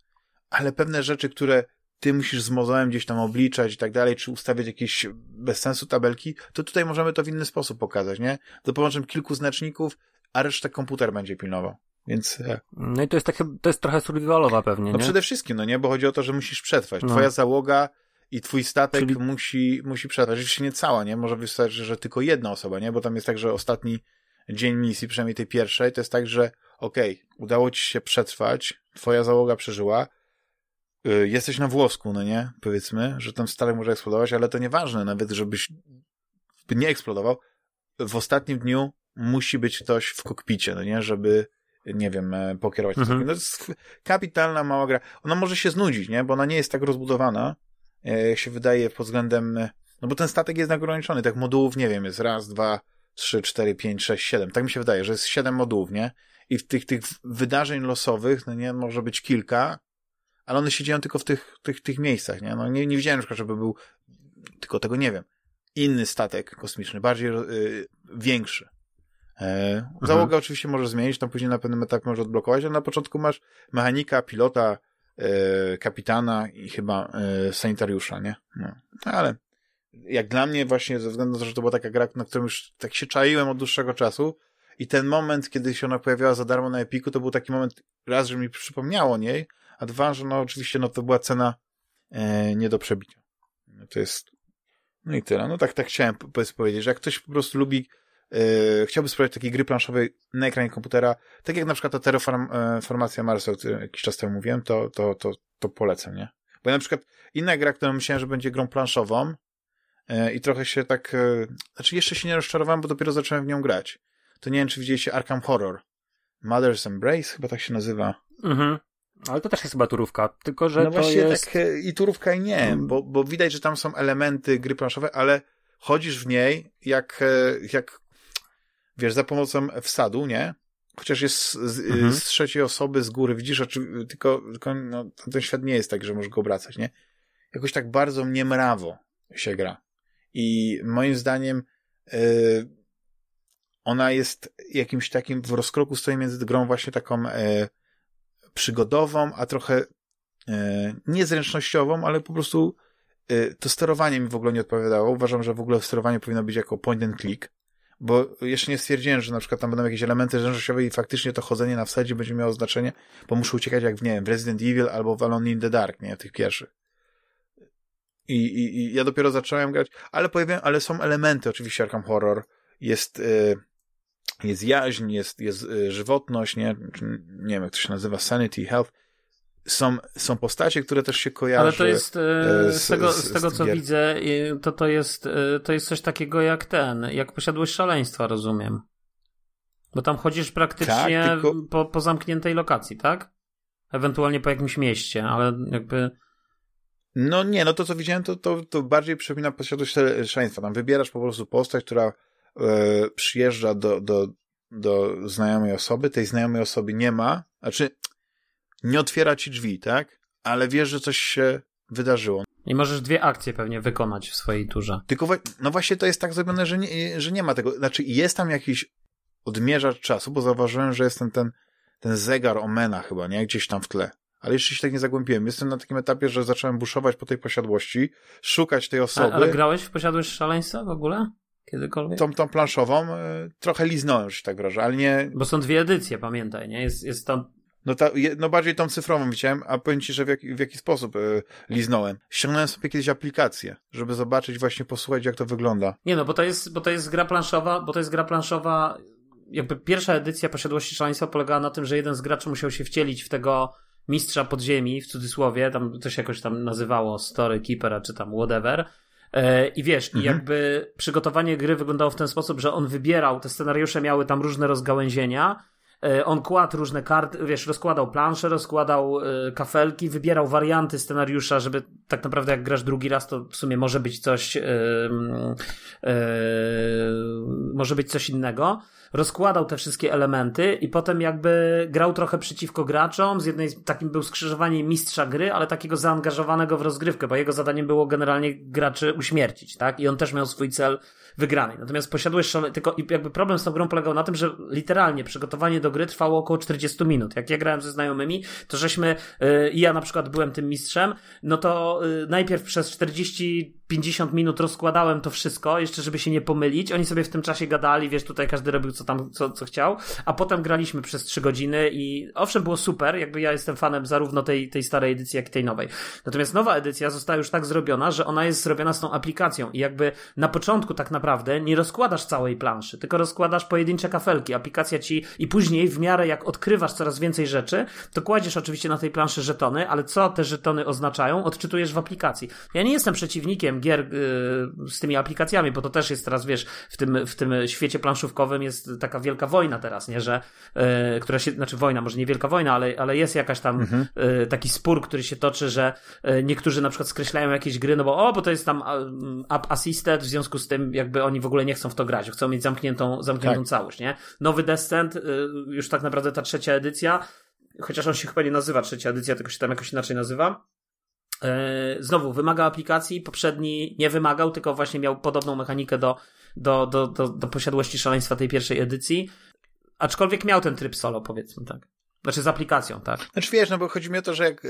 ale pewne rzeczy, które ty musisz z mozołem gdzieś tam obliczać i tak dalej, czy ustawiać jakieś bez sensu tabelki, to tutaj możemy to w inny sposób pokazać, nie? Za pomocą kilku znaczników, a resztę komputer będzie pilnował. Więc... No i to jest takie, to jest trochę survivalowa pewnie, nie? No przede wszystkim, no nie? Bo chodzi o to, że musisz przetrwać. No. Twoja załoga i twój statek musi przetrwać. Oczywiście nie cała, nie? Może wystarczyć, że tylko jedna osoba, nie? Bo tam jest tak, że ostatni dzień misji, przynajmniej tej pierwszej, to jest tak, że okej, udało ci się przetrwać, twoja załoga przeżyła, jesteś na włosku, no nie? Powiedzmy, że ten statek może eksplodować, ale to nieważne nawet, żebyś nie eksplodował. W ostatnim dniu musi być ktoś w kokpicie, no nie? Żeby, nie wiem, pokierować. No to jest kapitalna mała gra. Ona może się znudzić, nie? Bo ona nie jest tak rozbudowana, jak się wydaje, pod względem... No bo ten statek jest ograniczony, tak modułów, nie wiem, jest 1, 2, 3, 4, 5, 6, 7. Tak mi się wydaje, że jest 7 modułów, nie? I w tych wydarzeń losowych, no nie, może być kilka, ale one się dzieją tylko w tych miejscach, nie? No nie widziałem na przykład, żeby był, tylko tego nie wiem, inny statek kosmiczny, bardziej większy. Załoga oczywiście może zmienić, tam później na pewnym etapie może odblokować, ale na początku masz mechanika, pilota, kapitana i chyba sanitariusza, nie? No. Ale jak dla mnie właśnie, ze względu na to, że to była taka gra, na którą już tak się czaiłem od dłuższego czasu i ten moment, kiedy się ona pojawiała za darmo na Epiku, to był taki moment, raz, że mi przypomniało o niej, a dwa, że no oczywiście no to była cena nie do przebicia. To jest... No i tyle. No tak chciałem powiedzieć, że jak ktoś po prostu lubi... chciałby spróbować takiej gry planszowej na ekranie komputera, tak jak na przykład ta Terraformacja Marsa, o której jakiś czas temu mówiłem, to polecam, nie? Bo na przykład inna gra, którą myślałem, że będzie grą planszową i trochę się tak... Znaczy jeszcze się nie rozczarowałem, bo dopiero zacząłem w nią grać. To nie wiem, czy widzieliście Arkham Horror. Mother's Embrace chyba tak się nazywa. Ale to też jest chyba turówka, tylko że no to właśnie jest... tak i turówka i nie, bo widać, że tam są elementy gry planszowej, ale chodzisz w niej jak wiesz, za pomocą wsadu, nie? Chociaż jest z trzeciej osoby z góry, widzisz, tylko no, ten świat nie jest tak, że możesz go obracać, nie? Jakoś tak bardzo mnie mrawo się gra. I moim zdaniem ona jest jakimś takim, w rozkroku stoi między grą właśnie taką przygodową, a trochę niezręcznościową, ale po prostu to sterowanie mi w ogóle nie odpowiadało. Uważam, że w ogóle sterowanie powinno być jako point and click, bo jeszcze nie stwierdziłem, że na przykład tam będą jakieś elementy rzęszosiowe i faktycznie to chodzenie na wsadzie będzie miało znaczenie, bo muszę uciekać jak w, nie wiem, w Resident Evil albo w Alone in the Dark, nie, tych pierwszych. I ja dopiero zacząłem grać, ale są elementy, oczywiście Arkham Horror, jest jaźń, jest żywotność, nie wiem jak to się nazywa, sanity, health, są postacie, które też się kojarzą. Ale to jest, z tego co widzę, to jest coś takiego jak jak Posiadłość Szaleństwa, rozumiem. Bo tam chodzisz praktycznie tak, tylko... po zamkniętej lokacji, tak? Ewentualnie po jakimś mieście, ale jakby... No nie, no to co widziałem, to bardziej przypomina Posiadłość Szaleństwa. Tam wybierasz po prostu postać, która przyjeżdża do znajomej osoby, tej znajomej osoby nie ma, znaczy nie otwiera ci drzwi, tak? Ale wiesz, że coś się wydarzyło. I możesz 2 akcje pewnie wykonać w swojej turze. Tylko no właśnie to jest tak zrobione, że nie ma tego, znaczy jest tam jakiś odmierzacz czasu, bo zauważyłem, że jest ten zegar Omena chyba, nie? Gdzieś tam w tle. Ale jeszcze się tak nie zagłębiłem. Jestem na takim etapie, że zacząłem buszować po tej posiadłości, szukać tej osoby. Ale grałeś w Posiadłość Szaleństwa w ogóle? Kiedykolwiek? Tą planszową trochę liznąłem, że się tak wyrażę, ale nie... Bo są 2 edycje, pamiętaj, nie? Jest tam... No bardziej tą cyfrową widziałem, a powiem ci, że w jaki sposób liznąłem. Ściągnąłem sobie kiedyś aplikację, żeby zobaczyć, właśnie posłuchać, jak to wygląda. Nie no, bo to jest gra planszowa... Jakby pierwsza edycja Posiadłości Szaleństwa polegała na tym, że jeden z graczy musiał się wcielić w tego mistrza podziemi, w cudzysłowie, tam to się jakoś tam nazywało Story Keepera czy tam whatever. I wiesz, i jakby przygotowanie gry wyglądało w ten sposób, że on wybierał, te scenariusze miały tam różne rozgałęzienia, on kładł różne karty, wiesz, rozkładał plansze, rozkładał kafelki, wybierał warianty scenariusza, żeby tak naprawdę jak grasz drugi raz, to w sumie może być coś innego. Rozkładał te wszystkie elementy i potem jakby grał trochę przeciwko graczom. Z jednej takim był skrzyżowanie mistrza gry, ale takiego zaangażowanego w rozgrywkę, bo jego zadaniem było generalnie graczy uśmiercić, tak? I on też miał swój cel wygranej. Natomiast tylko jakby problem z tą grą polegał na tym, że literalnie przygotowanie do gry trwało około 40 minut. Jak ja grałem ze znajomymi, to żeśmy i ja na przykład byłem tym mistrzem, no to najpierw przez 40-50 minut rozkładałem to wszystko, jeszcze żeby się nie pomylić. Oni sobie w tym czasie gadali, wiesz, tutaj każdy robił co chciał, a potem graliśmy przez 3 godziny i owszem, było super, jakby ja jestem fanem zarówno tej starej edycji, jak i tej nowej. Natomiast nowa edycja została już tak zrobiona, że ona jest zrobiona z tą aplikacją i jakby na początku tak naprawdę nie rozkładasz całej planszy, tylko rozkładasz pojedyncze kafelki, aplikacja ci i później w miarę jak odkrywasz coraz więcej rzeczy, to kładziesz oczywiście na tej planszy żetony, ale co te żetony oznaczają, odczytujesz w aplikacji. Ja nie jestem przeciwnikiem gier z tymi aplikacjami, bo to też jest teraz, wiesz, w tym świecie planszówkowym jest taka wielka wojna teraz, nie, że która się, znaczy wojna, może nie wielka wojna, ale jest jakaś tam taki spór, który się toczy, że niektórzy na przykład skreślają jakieś gry, no bo to jest tam app assisted, w związku z tym jakby oni w ogóle nie chcą w to grać, chcą mieć zamkniętą tak. Całość, nie? Nowy Descent, już tak naprawdę ta 3. edycja, chociaż on się chyba nie nazywa 3. edycja, tylko się tam jakoś inaczej nazywa. Znowu wymaga aplikacji, poprzedni nie wymagał, tylko właśnie miał podobną mechanikę do Posiadłości Szaleństwa tej pierwszej edycji, aczkolwiek miał ten tryb solo, powiedzmy, tak. Znaczy z aplikacją, tak. Znaczy wiesz, no bo chodzi mi o to, że jak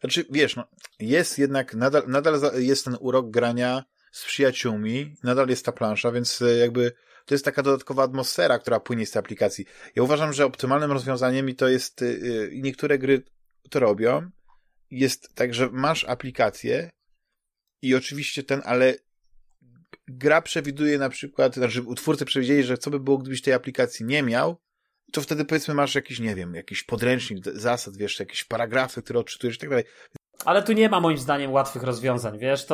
znaczy wiesz, no jest jednak nadal jest ten urok grania z przyjaciółmi, nadal jest ta plansza, więc jakby to jest taka dodatkowa atmosfera, która płynie z tej aplikacji. Ja uważam, że optymalnym rozwiązaniem i to jest, niektóre gry to robią, jest tak, że masz aplikację i oczywiście ale gra przewiduje na przykład, znaczy utwórcy przewidzieli, że co by było, gdybyś tej aplikacji nie miał, to wtedy powiedzmy masz jakiś, nie wiem, jakiś podręcznik zasad, wiesz, jakieś paragrafy, które odczytujesz i tak dalej. Ale tu nie ma moim zdaniem łatwych rozwiązań, wiesz,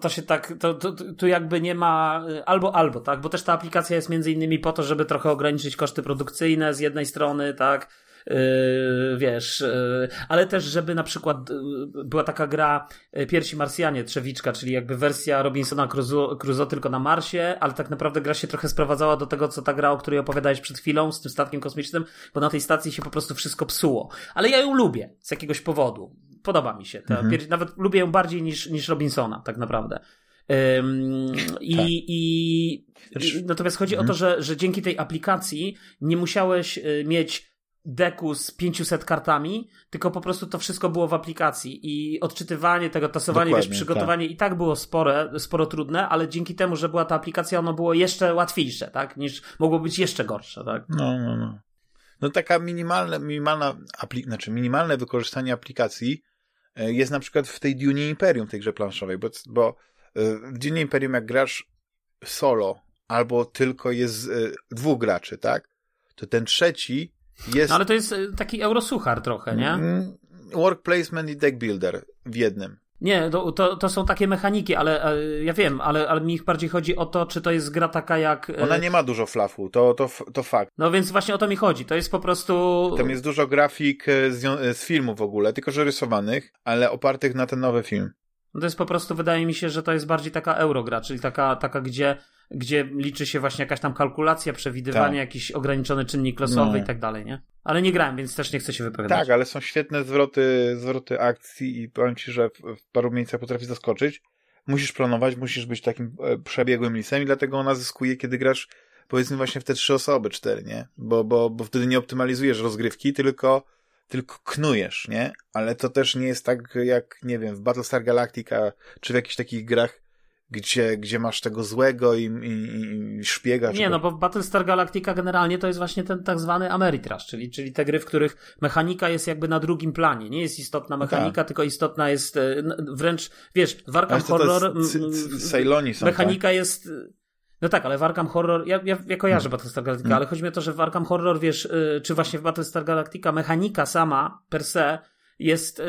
to się tak, tu jakby nie ma albo, tak, bo też ta aplikacja jest między innymi po to, żeby trochę ograniczyć koszty produkcyjne z jednej strony, tak, wiesz, ale też żeby na przykład była taka gra Pierwsi Marsjanie Trzewiczka, czyli jakby wersja Robinsona Crusoe tylko na Marsie, ale tak naprawdę gra się trochę sprowadzała do tego, co ta gra, o której opowiadałeś przed chwilą z tym statkiem kosmicznym, bo na tej stacji się po prostu wszystko psuło, ale ja ją lubię z jakiegoś powodu, podoba mi się nawet lubię ją bardziej niż Robinsona tak naprawdę. Natomiast chodzi o to, że dzięki tej aplikacji nie musiałeś mieć deku z 500 kartami, tylko po prostu to wszystko było w aplikacji i odczytywanie tego, tasowanie, dokładnie, wiesz, przygotowanie tak. I tak było sporo trudne, ale dzięki temu, że była ta aplikacja, ono było jeszcze łatwiejsze, tak? Niż mogło być jeszcze gorsze, tak? No. No taka minimalne wykorzystanie aplikacji jest na przykład w tej Dune Imperium, tej grze planszowej, bo w Dune Imperium jak grasz solo albo tylko jest dwóch graczy, tak? To ten trzeci jest... No ale to jest taki eurosuchar trochę, nie? Work placement i deck builder w jednym. Nie, to są takie mechaniki, ale ja wiem, ale mi bardziej chodzi o to, czy to jest gra taka jak... Ona nie ma dużo flafu, to fakt. No więc właśnie o to mi chodzi, to jest po prostu... Tam jest dużo grafik z filmu w ogóle, tylko że rysowanych, ale opartych na ten nowy film. No to jest po prostu, wydaje mi się, że to jest bardziej taka eurogra, czyli taka gdzie liczy się właśnie jakaś tam kalkulacja, przewidywanie, jakiś ograniczony czynnik losowy i tak dalej, nie? Ale nie grałem, więc też nie chcę się wypowiadać. Tak, ale są świetne zwroty akcji i powiem ci, że w paru miejscach potrafi zaskoczyć. Musisz planować, musisz być takim przebiegłym lisem i dlatego ona zyskuje, kiedy grasz powiedzmy właśnie w te 3 osoby, 4, nie? Bo wtedy nie optymalizujesz rozgrywki, tylko knujesz, nie? Ale to też nie jest tak jak, nie wiem, w Battlestar Galactica czy w jakichś takich grach, gdzie masz tego złego i szpiega. Nie, no bo w Battlestar Galactica generalnie to jest właśnie ten tak zwany Ameritrash, czyli te gry, w których mechanika jest jakby na drugim planie. Nie jest istotna mechanika, tylko istotna jest wręcz, wiesz, w Arkham Horror mechanika jest... No tak, ale w Arkham Horror, ja kojarzę Battlestar Galactica, ale chodzi mi o to, że w Arkham Horror, wiesz, czy właśnie w Battlestar Galactica mechanika sama, per se, jest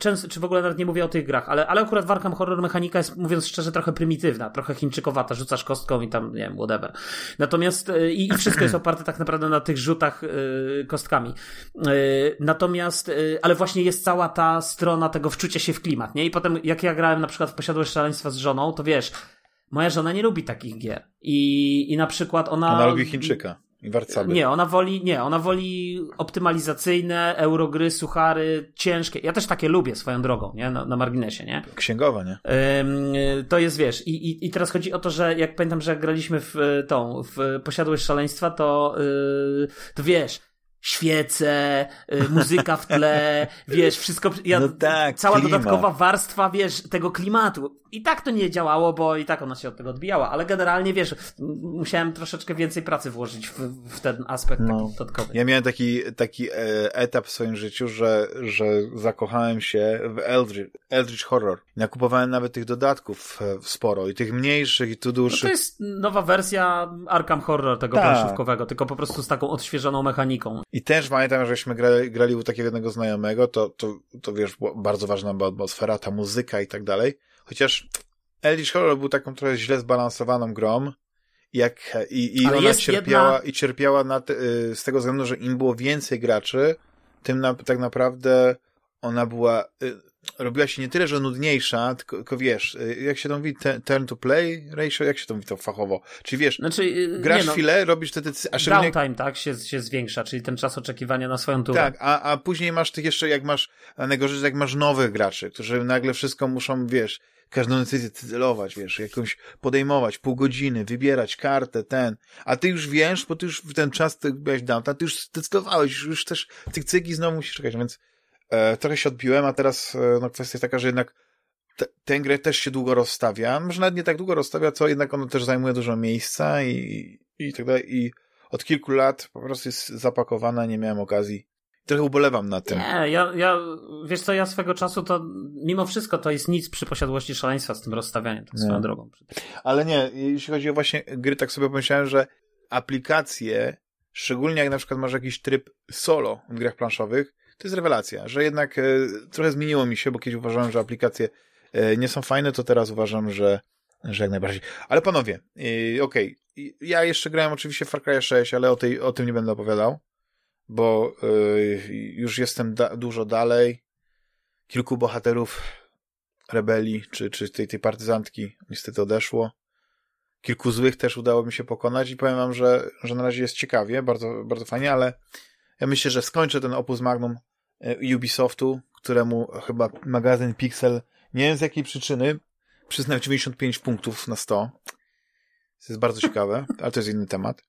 często, czy w ogóle nawet nie mówię o tych grach, ale akurat w Arkham Horror mechanika jest, mówiąc szczerze, trochę prymitywna, trochę chińczykowata, rzucasz kostką i tam, nie wiem, whatever. Natomiast i wszystko jest oparte tak naprawdę na tych rzutach kostkami. Natomiast, ale właśnie jest cała ta strona tego wczucia się w klimat, nie? I potem, jak ja grałem na przykład w Posiadłość Szaleństwa z żoną, to wiesz... Moja żona nie lubi takich gier. I na przykład ona... Ona lubi Chińczyka i Warcaby. Nie, ona woli optymalizacyjne, eurogry, suchary, ciężkie. Ja też takie lubię swoją drogą, nie? Na marginesie, nie? Księgowa, nie? To jest, wiesz, i teraz chodzi o to, że jak pamiętam, że jak graliśmy w Posiadłość Szaleństwa, to wiesz... Świece, muzyka w tle, wiesz, wszystko, cała klimat. Dodatkowa warstwa, wiesz, tego klimatu. I tak to nie działało, bo i tak ona się od tego odbijała, ale generalnie, wiesz, musiałem troszeczkę więcej pracy włożyć w ten aspekt taki dodatkowy. Ja miałem taki etap w swoim życiu, że zakochałem się w Eldritch Horror. Nakupowałem nawet tych dodatków sporo i tych mniejszych i tu dłuższych. No to jest nowa wersja Arkham Horror tego planszówkowego, tylko po prostu z taką odświeżoną mechaniką. I też pamiętam, żeśmy grali u takiego jednego znajomego, to wiesz, bardzo ważna była atmosfera, ta muzyka i tak dalej. Chociaż Eldritch Horror był taką trochę źle zbalansowaną grą, i ona cierpiała z tego względu, że im było więcej graczy, tym tak naprawdę ona była, robiła się nie tyle, że nudniejsza, tylko wiesz, jak się to mówi, turn to play ratio, jak się to mówi to fachowo? Czyli wiesz, grasz chwilę, robisz te decyzje... Downtime, tak, się zwiększa, czyli ten czas oczekiwania na swoją turę. Tak, a później masz tych jeszcze, najgorzej jak masz nowych graczy, którzy nagle wszystko muszą, wiesz, każdą decyzję cyzelować, wiesz, jakąś podejmować, pół godziny, wybierać kartę, a ty już wiesz, bo ty już w ten czas byłeś downtime, ty już zdecydowałeś, już też tych cygi znowu musisz czekać, więc... Trochę się odbiłem, a teraz kwestia jest taka, że jednak tę grę też się długo rozstawia. Może nawet nie tak długo rozstawia, co jednak ona też zajmuje dużo miejsca i tak dalej. I od kilku lat po prostu jest zapakowana, nie miałem okazji. Trochę ubolewam na tym. Nie, wiesz co, ja swego czasu to mimo wszystko to jest nic przy Posiadłości Szaleństwa z tym rozstawianiem, tak swoją drogą. Ale nie, jeśli chodzi o właśnie gry, tak sobie pomyślałem, że aplikacje, szczególnie jak na przykład masz jakiś tryb solo w grach planszowych, to jest rewelacja, że jednak trochę zmieniło mi się, bo kiedyś uważałem, że aplikacje nie są fajne, to teraz uważam, że jak najbardziej. Ale panowie, okej, ja jeszcze grałem oczywiście w Far Cry 6, ale o tym nie będę opowiadał, bo już jestem dużo dalej. Kilku bohaterów rebelii, czy tej partyzantki niestety odeszło. Kilku złych też udało mi się pokonać i powiem wam, że na razie jest ciekawie, bardzo, bardzo fajnie, ale ja myślę, że skończę ten opus magnum Ubisoftu, któremu chyba magazyn Pixel, nie wiem z jakiej przyczyny, przyznał 95 punktów na 100. To jest bardzo ciekawe, ale to jest inny temat.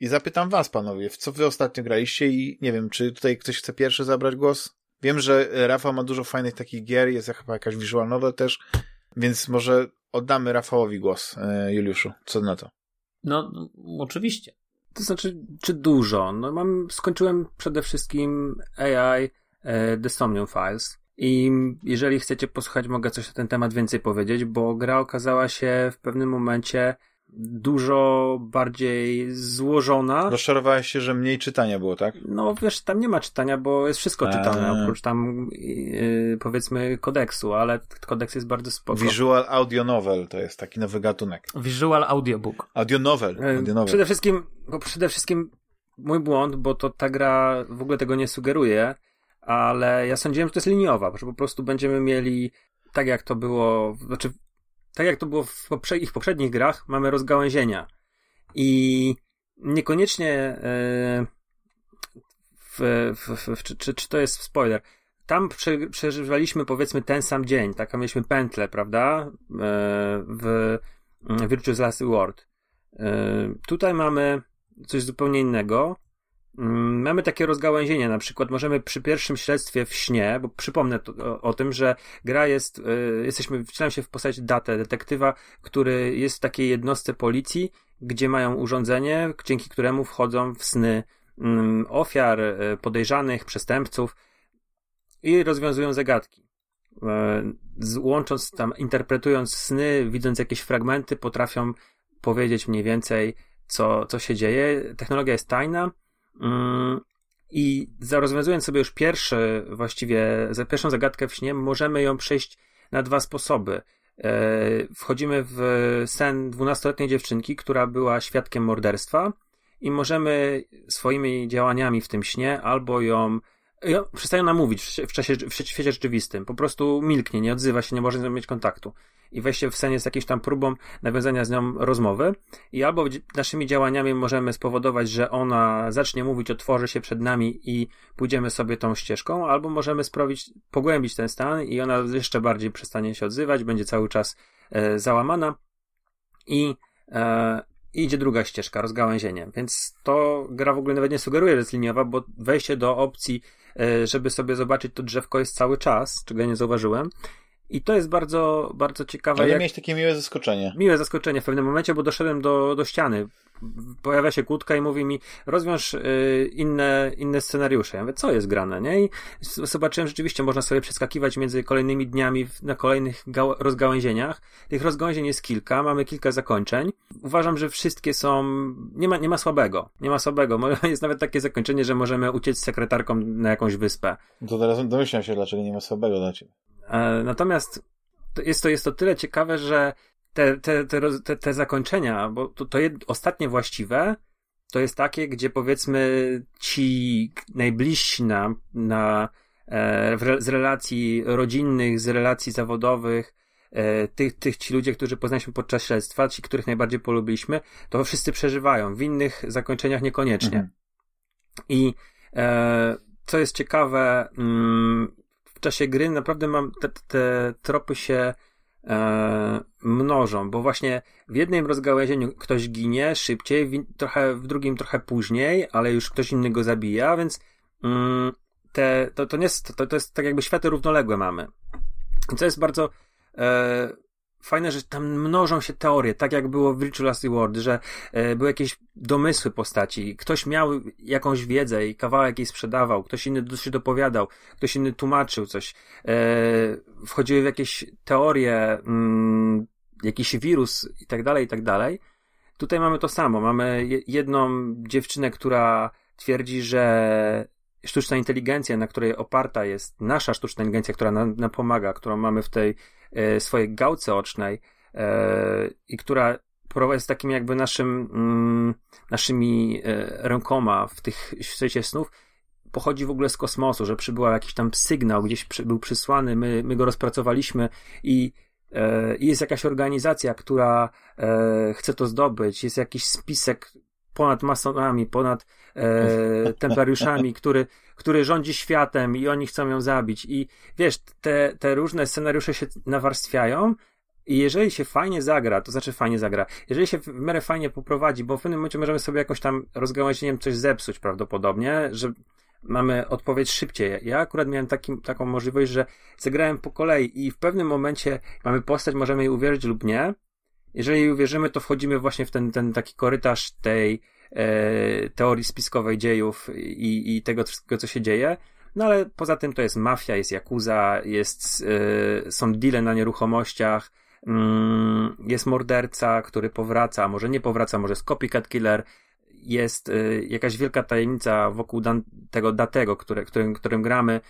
I zapytam was, panowie, w co wy ostatnio graliście i nie wiem, czy tutaj ktoś chce pierwszy zabrać głos? Wiem, że Rafał ma dużo fajnych takich gier, jest chyba jakaś visual novel też, więc może oddamy Rafałowi głos, Juliuszu. Co na to? No, oczywiście. To znaczy, czy dużo? No skończyłem przede wszystkim AI, The Somnium Files. I jeżeli chcecie posłuchać, mogę coś na ten temat więcej powiedzieć, bo gra okazała się w pewnym momencie dużo bardziej złożona. Rozczarowałeś się, że mniej czytania było, tak? No wiesz, tam nie ma czytania, bo jest wszystko czytane, oprócz tam powiedzmy kodeksu, ale kodeks jest bardzo spoko. Visual Audio Novel to jest taki nowy gatunek. Visual Audiobook. Audio Novel. Przede wszystkim mój błąd, bo to ta gra w ogóle tego nie sugeruje, ale ja sądziłem, że to jest liniowa, że po prostu będziemy mieli tak jak to było w ich poprzednich grach, mamy rozgałęzienia i niekoniecznie czy to jest spoiler, tam przeżywaliśmy powiedzmy ten sam dzień, taką mieliśmy pętlę, prawda, w Virtue's Last Reward. Tutaj mamy coś zupełnie innego. Mamy takie rozgałęzienie, na przykład możemy przy pierwszym śledztwie w śnie, bo przypomnę o tym, że gra jest, wcielam się w postać Datę, detektywa, który jest w takiej jednostce policji, gdzie mają urządzenie, dzięki któremu wchodzą w sny ofiar, podejrzanych, przestępców i rozwiązują zagadki. Łącząc tam, interpretując sny, widząc jakieś fragmenty, potrafią powiedzieć mniej więcej, co się dzieje. Technologia jest tajna. I rozwiązując sobie już pierwszą zagadkę w śnie, możemy ją przejść na dwa sposoby. Wchodzimy w sen 12-letniej dziewczynki, która była świadkiem morderstwa, i możemy swoimi działaniami w tym śnie albo ją przestają nam mówić w świecie rzeczywistym, po prostu milknie, nie odzywa się, nie może z nią mieć kontaktu, i wejście w sen jest jakimś tam próbą nawiązania z nią rozmowy, i albo naszymi działaniami możemy spowodować, że ona zacznie mówić, otworzy się przed nami i pójdziemy sobie tą ścieżką, albo możemy pogłębić ten stan i ona jeszcze bardziej przestanie się odzywać, będzie cały czas załamana i idzie druga ścieżka, rozgałęzienie. Więc to gra w ogóle nawet nie sugeruje, że jest liniowa, bo wejście do opcji, żeby sobie zobaczyć to drzewko, jest cały czas, czego ja nie zauważyłem. I to jest bardzo, bardzo ciekawe. Ale miałeś takie miłe zaskoczenie. Miłe zaskoczenie w pewnym momencie, bo doszedłem do ściany. Pojawia się kłódka i mówi mi, rozwiąż inne scenariusze. Ja mówię, co jest grane, nie? I zobaczyłem, rzeczywiście można sobie przeskakiwać między kolejnymi dniami na kolejnych rozgałęzieniach. Tych rozgałęzień jest kilka, mamy kilka zakończeń. Uważam, że wszystkie są... Nie ma słabego. Nie ma słabego. Jest nawet takie zakończenie, że możemy uciec z sekretarką na jakąś wyspę. To teraz domyślam się, dlaczego nie ma słabego dla ciebie. Natomiast jest to tyle ciekawe, że te zakończenia, bo ostatnie właściwe to jest takie, gdzie powiedzmy ci najbliżsi z relacji rodzinnych, z relacji zawodowych, ci ludzie, którzy poznaliśmy podczas śledztwa, ci, których najbardziej polubiliśmy, to wszyscy przeżywają. W innych zakończeniach niekoniecznie. Mhm. I co jest ciekawe... w czasie gry naprawdę te tropy się mnożą, bo właśnie w jednym rozgałęzieniu ktoś ginie szybciej, w drugim trochę później, ale już ktoś inny go zabija, więc to jest tak jakby światy równoległe mamy. I co jest bardzo fajne, że tam mnożą się teorie, tak jak było w Virtual Last Reward, że były jakieś domysły postaci, ktoś miał jakąś wiedzę i kawałek jej sprzedawał, ktoś inny się dopowiadał, ktoś inny tłumaczył coś, wchodziły w jakieś teorie, jakiś wirus i tak dalej, i tak dalej. Tutaj mamy to samo, mamy jedną dziewczynę, która twierdzi, że sztuczna inteligencja, na której oparta jest nasza sztuczna inteligencja, która nam pomaga, którą mamy w tej swojej gałce ocznej i która jest takim jakby naszymi rękoma w świecie snów, pochodzi w ogóle z kosmosu, że przybyła jakiś tam sygnał, gdzieś był przysłany, my go rozpracowaliśmy i jest jakaś organizacja, która chce to zdobyć, jest jakiś spisek ponad masonami, ponad templariuszami, który rządzi światem i oni chcą ją zabić. I wiesz, te różne scenariusze się nawarstwiają i jeżeli się fajnie zagra, jeżeli się w miarę fajnie poprowadzi, bo w pewnym momencie możemy sobie jakoś tam rozgałęzieniem coś zepsuć prawdopodobnie, że mamy odpowiedź szybciej. Ja akurat miałem taką możliwość, że zagrałem po kolei i w pewnym momencie mamy postać, możemy jej uwierzyć lub nie. Jeżeli jej uwierzymy, to wchodzimy właśnie w ten taki korytarz tej teorii spiskowej dziejów i tego wszystkiego, co się dzieje. No ale poza tym to jest mafia, jest yakuza, są deale na nieruchomościach, jest morderca, który powraca, może nie powraca, może jest copycat killer, jest jakaś wielka tajemnica wokół tego Datego, którym gramy.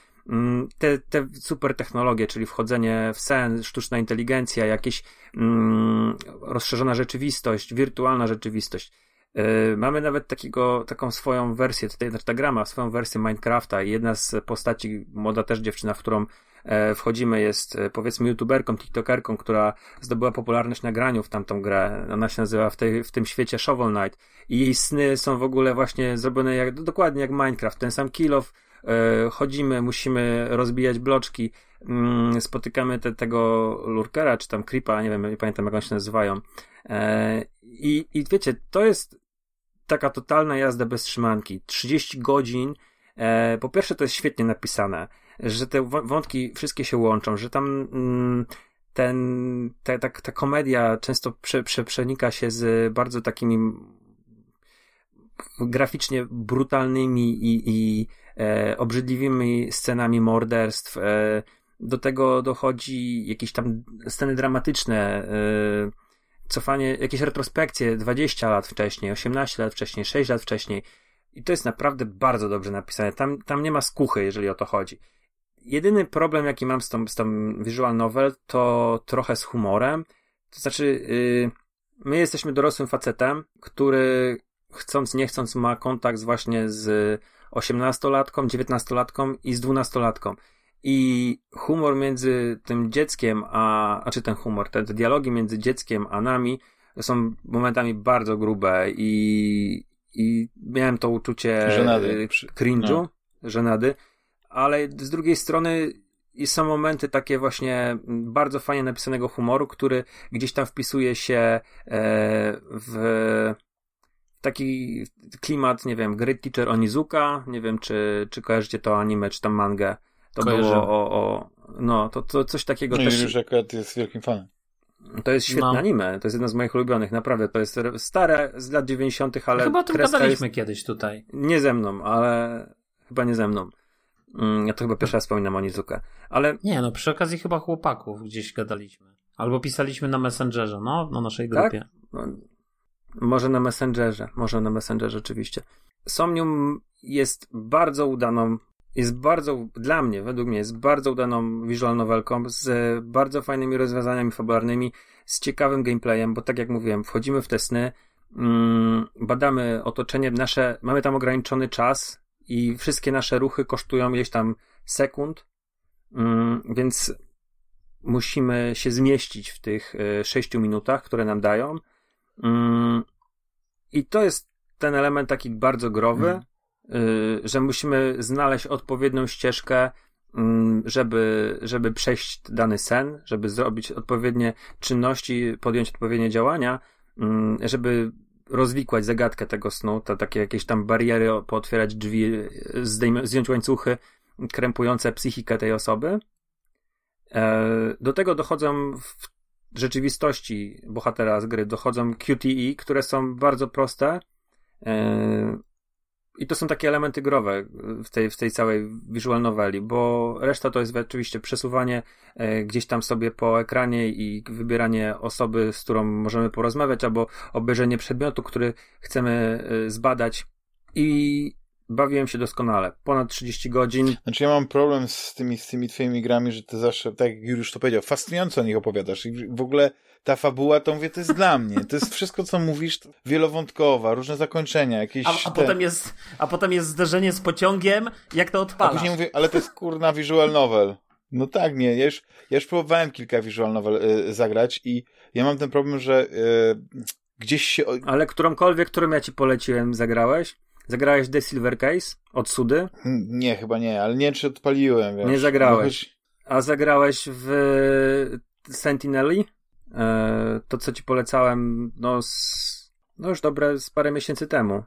Te super technologie, czyli wchodzenie w sen, sztuczna inteligencja, jakieś rozszerzona rzeczywistość, wirtualna rzeczywistość. Mamy nawet taką swoją wersję, ta gra ma swoją wersję Minecrafta i jedna z postaci, młoda też dziewczyna, w którą wchodzimy, jest powiedzmy youtuberką, tiktokerką, która zdobyła popularność na graniu w tamtą grę. Ona się nazywa w tym świecie Shovel Knight i jej sny są w ogóle właśnie zrobione dokładnie jak Minecraft, ten sam kill-off. Chodzimy, musimy rozbijać bloczki, spotykamy tego lurkera, czy tam creepa, nie pamiętam jak oni się nazywają. I wiecie, to jest taka totalna jazda bez trzymanki. 30 godzin. Po pierwsze, to jest świetnie napisane, że te wątki wszystkie się łączą, że tam ta komedia często przenika się z bardzo takimi graficznie brutalnymi i obrzydliwymi scenami morderstw. Do tego dochodzi jakieś tam sceny dramatyczne, cofanie, jakieś retrospekcje 20 lat wcześniej, 18 lat wcześniej, 6 lat wcześniej. I to jest naprawdę bardzo dobrze napisane. Tam nie ma skuchy, jeżeli o to chodzi. Jedyny problem, jaki mam z tą visual novel, to trochę z humorem. To znaczy, my jesteśmy dorosłym facetem, który chcąc, nie chcąc ma kontakt właśnie z 18-latką, 19-latką i z 12-latką. I humor między tym dzieckiem, te dialogi między dzieckiem a nami są momentami bardzo grube i miałem to uczucie cringe'u, żenady, ale z drugiej strony są momenty takie właśnie bardzo fajnie napisanego humoru, który gdzieś tam wpisuje się w taki klimat, nie wiem, Great Teacher Onizuka, nie wiem, czy kojarzycie to anime, czy tam mangę. To kojarzę. Było to coś takiego też. Już akurat jest wielkim fanem. To jest świetne anime, to jest jedno z moich ulubionych, naprawdę, to jest stare, z lat 90, ale... Chyba o tym gadaliśmy kiedyś tutaj. Nie ze mną, ale chyba nie ze mną. Ja to chyba pierwszy raz wspominam Onizukę, ale... Nie, przy okazji chyba chłopaków gdzieś gadaliśmy. Albo pisaliśmy na Messengerze, na naszej grupie. Tak? Może na Messengerze oczywiście. Somnium jest bardzo udaną visual novelką, z bardzo fajnymi rozwiązaniami fabularnymi, z ciekawym gameplayem, bo tak jak mówiłem, wchodzimy w te sny, badamy otoczenie nasze, mamy tam ograniczony czas i wszystkie nasze ruchy kosztują ileś tam sekund, więc musimy się zmieścić w tych 6 minutach, które nam dają. I to jest ten element taki bardzo growy, że musimy znaleźć odpowiednią ścieżkę, żeby przejść dany sen, żeby zrobić odpowiednie czynności, podjąć odpowiednie działania, żeby rozwikłać zagadkę tego snu, takie jakieś tam bariery, pootwierać drzwi, zdjąć łańcuchy krępujące psychikę tej osoby. Do tego dochodzą w rzeczywistości bohatera z gry QTE, które są bardzo proste i to są takie elementy growe w tej całej visual noveli, bo reszta to jest oczywiście przesuwanie gdzieś tam sobie po ekranie i wybieranie osoby, z którą możemy porozmawiać, albo obejrzenie przedmiotu, który chcemy zbadać i bawiłem się doskonale. Ponad 30 godzin. Znaczy ja mam problem z tymi twoimi grami, że ty zawsze, tak jak Juliusz to powiedział, fascynująco o nich opowiadasz. I w ogóle ta fabuła, to mówię, to jest dla mnie. To jest wszystko, co mówisz, wielowątkowa, różne zakończenia, jakieś... Potem jest zderzenie z pociągiem, jak to odpala. A później mówię, ale to jest kurna visual novel. No tak, nie. Ja już próbowałem kilka visual novel zagrać i ja mam ten problem, że gdzieś się... Ale którą ja ci poleciłem, zagrałeś? Zagrałeś The Silver Case od Sudy? Nie, chyba nie, ale nie czy odpaliłem. Wiesz. Nie zagrałeś. A zagrałeś w Sentineli? To, co ci polecałem, już dobre z parę miesięcy temu.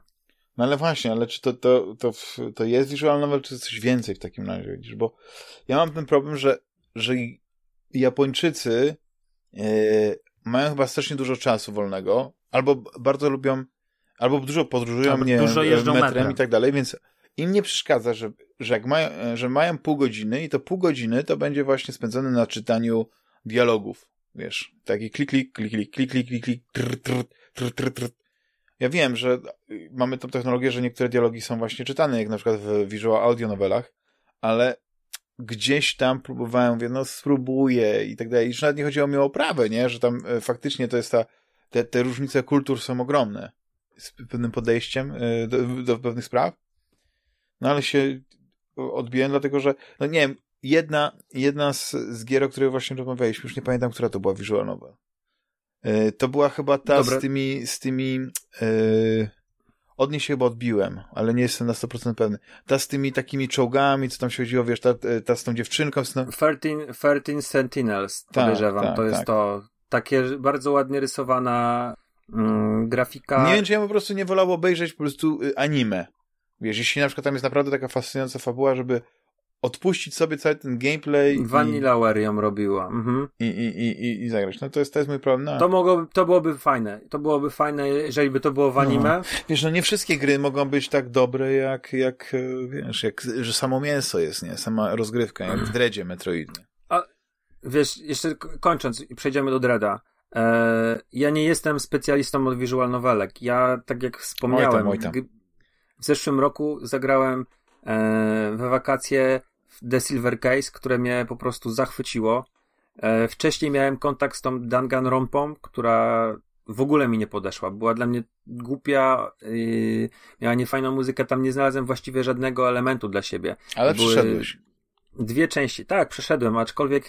No ale właśnie, ale czy to jest visual novel, czy coś więcej w takim razie, widzisz? Bo ja mam ten problem, że Japończycy mają chyba strasznie dużo czasu wolnego, albo bardzo lubią, albo dużo podróżują, albo dużo jeżdżą metrem i tak dalej, więc im nie przeszkadza, że, jak mają pół godziny i to pół godziny to będzie właśnie spędzone na czytaniu dialogów. Wiesz, taki klik, klik, klik, klik, klik, klik, klik, trr, trr, trr, trr, trr. Ja wiem, że mamy tą technologię, że niektóre dialogi są właśnie czytane, jak na przykład w visual audio nowelach, ale gdzieś tam próbowałem, mówię, no spróbuję i tak dalej. I już nawet nie chodziło mi o oprawę, nie? Że tam faktycznie to jest te różnice kultur są ogromne z pewnym podejściem do pewnych spraw. No ale się odbiłem, dlatego że, no nie wiem, jedna z gier, o której właśnie rozmawialiśmy, już nie pamiętam, która to była visual novel. To była chyba ta Dobra. z tymi od niej się chyba odbiłem, ale nie jestem na 100% pewny. Ta z tymi takimi czołgami, co tam się chodziło, wiesz, ta z tą dziewczynką. 13 Sentinels, podejrzewam. Tak, to jest tak. To takie bardzo ładnie rysowana grafika. Nie wiem, czy ja po prostu nie wolał obejrzeć po prostu anime. Wiesz, jeśli na przykład tam jest naprawdę taka fascynująca fabuła, żeby odpuścić sobie cały ten gameplay. Vanilla Ware ją robiła. Mhm. I zagrać. No to jest mój problem. No. To byłoby fajne. To byłoby fajne, jeżeli by to było w anime. No. Wiesz, no nie wszystkie gry mogą być tak dobre, jak wiesz, że samo mięso jest, nie? Sama rozgrywka, jak w Dreadzie Metroidnie. A wiesz, jeszcze kończąc, przejdziemy do Dreada. Ja nie jestem specjalistą od visual novelek. Ja, tak jak wspomniałem, w zeszłym roku zagrałem we wakacje The Silver Case, które mnie po prostu zachwyciło. Wcześniej miałem kontakt z tą Danganronpą, która w ogóle mi nie podeszła. Była dla mnie głupia, miała niefajną muzykę, tam nie znalazłem właściwie żadnego elementu dla siebie. Ale przeszedłeś. Dwie części. Tak, przeszedłem, aczkolwiek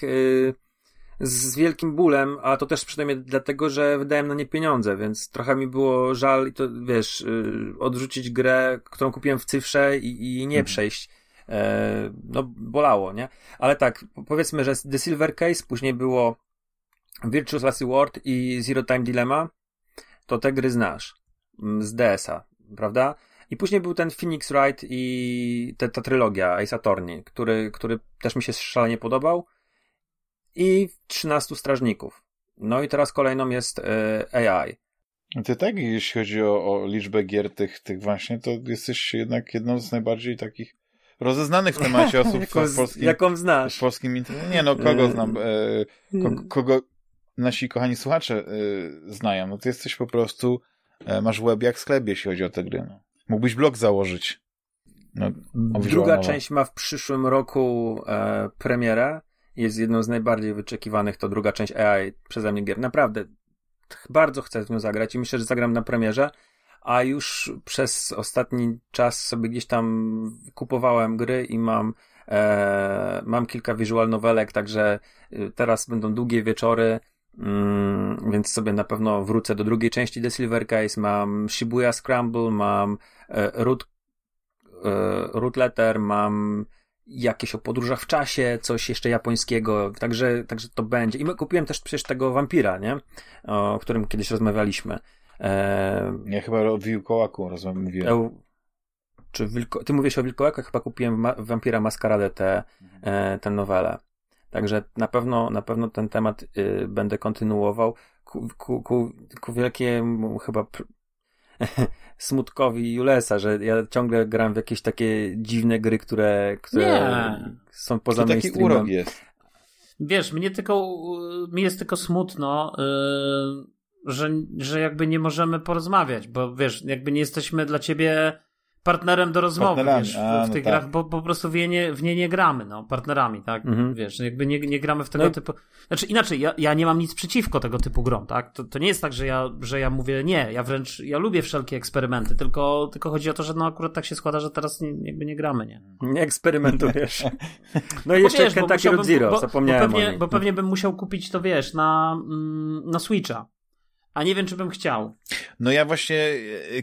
z wielkim bólem, a to też przynajmniej dlatego, że wydałem na nie pieniądze, więc trochę mi było żal i to, wiesz, odrzucić grę, którą kupiłem w cyfrze i nie przejść. No, bolało, nie? Ale tak, powiedzmy, że The Silver Case, później było Virtuous Last Reward i Zero Time Dilemma, to te gry znasz z DS-a, prawda? I później był ten Phoenix Wright i ta trylogia Ace Attorney, który też mi się szalenie podobał, i 13 strażników. No i teraz kolejną jest AI. Ty tak, jeśli chodzi o liczbę gier tych właśnie, to jesteś jednak jedną z najbardziej takich rozeznanych w temacie osób w polskim internecie. Nie no, kogo znam? Kogo nasi kochani słuchacze znają? No ty jesteś po prostu, masz łeb jak sklep, jeśli chodzi o te gry. No. Mógłbyś blog założyć. No, druga część ma w przyszłym roku premierę. Jest jedną z najbardziej wyczekiwanych, to druga część AI przeze mnie gier. Naprawdę bardzo chcę w nią zagrać i myślę, że zagram na premierze, a już przez ostatni czas sobie gdzieś tam kupowałem gry i mam kilka visual novelek, także teraz będą długie wieczory, więc sobie na pewno wrócę do drugiej części The Silver Case. Mam Shibuya Scramble, mam Root Letter, mam jakieś o podróżach w czasie, coś jeszcze japońskiego, także to będzie. I kupiłem też przecież tego wampira, nie? O którym kiedyś rozmawialiśmy. Ja chyba o Wilkołaku mówiłem. Ty mówisz o Wilkołakach? Chyba kupiłem Wampira Maskaradę tę nowelę. Także na pewno ten temat będę kontynuował ku wielkiemu chyba smutkowi Julesa, że ja ciągle gram w jakieś takie dziwne gry, które są poza mainstreamem. Taki urok jest. Wiesz, mi jest tylko smutno, że jakby nie możemy porozmawiać, bo wiesz, jakby nie jesteśmy dla ciebie partnerem do rozmowy, wiesz, w tych grach, bo po prostu w nie nie gramy, no, partnerami, tak, wiesz, jakby nie gramy w tego typu, znaczy inaczej, ja nie mam nic przeciwko tego typu grom, tak, to nie jest tak, że ja mówię nie, ja wręcz, ja lubię wszelkie eksperymenty, tylko chodzi o to, że no akurat tak się składa, że teraz nie gramy, nie? Nie eksperymentujesz. No i jeszcze Kentucky Road Zero, zapomniałem o nim. Bo pewnie bym musiał kupić to, wiesz, na Switcha. A nie wiem, czy bym chciał. No ja właśnie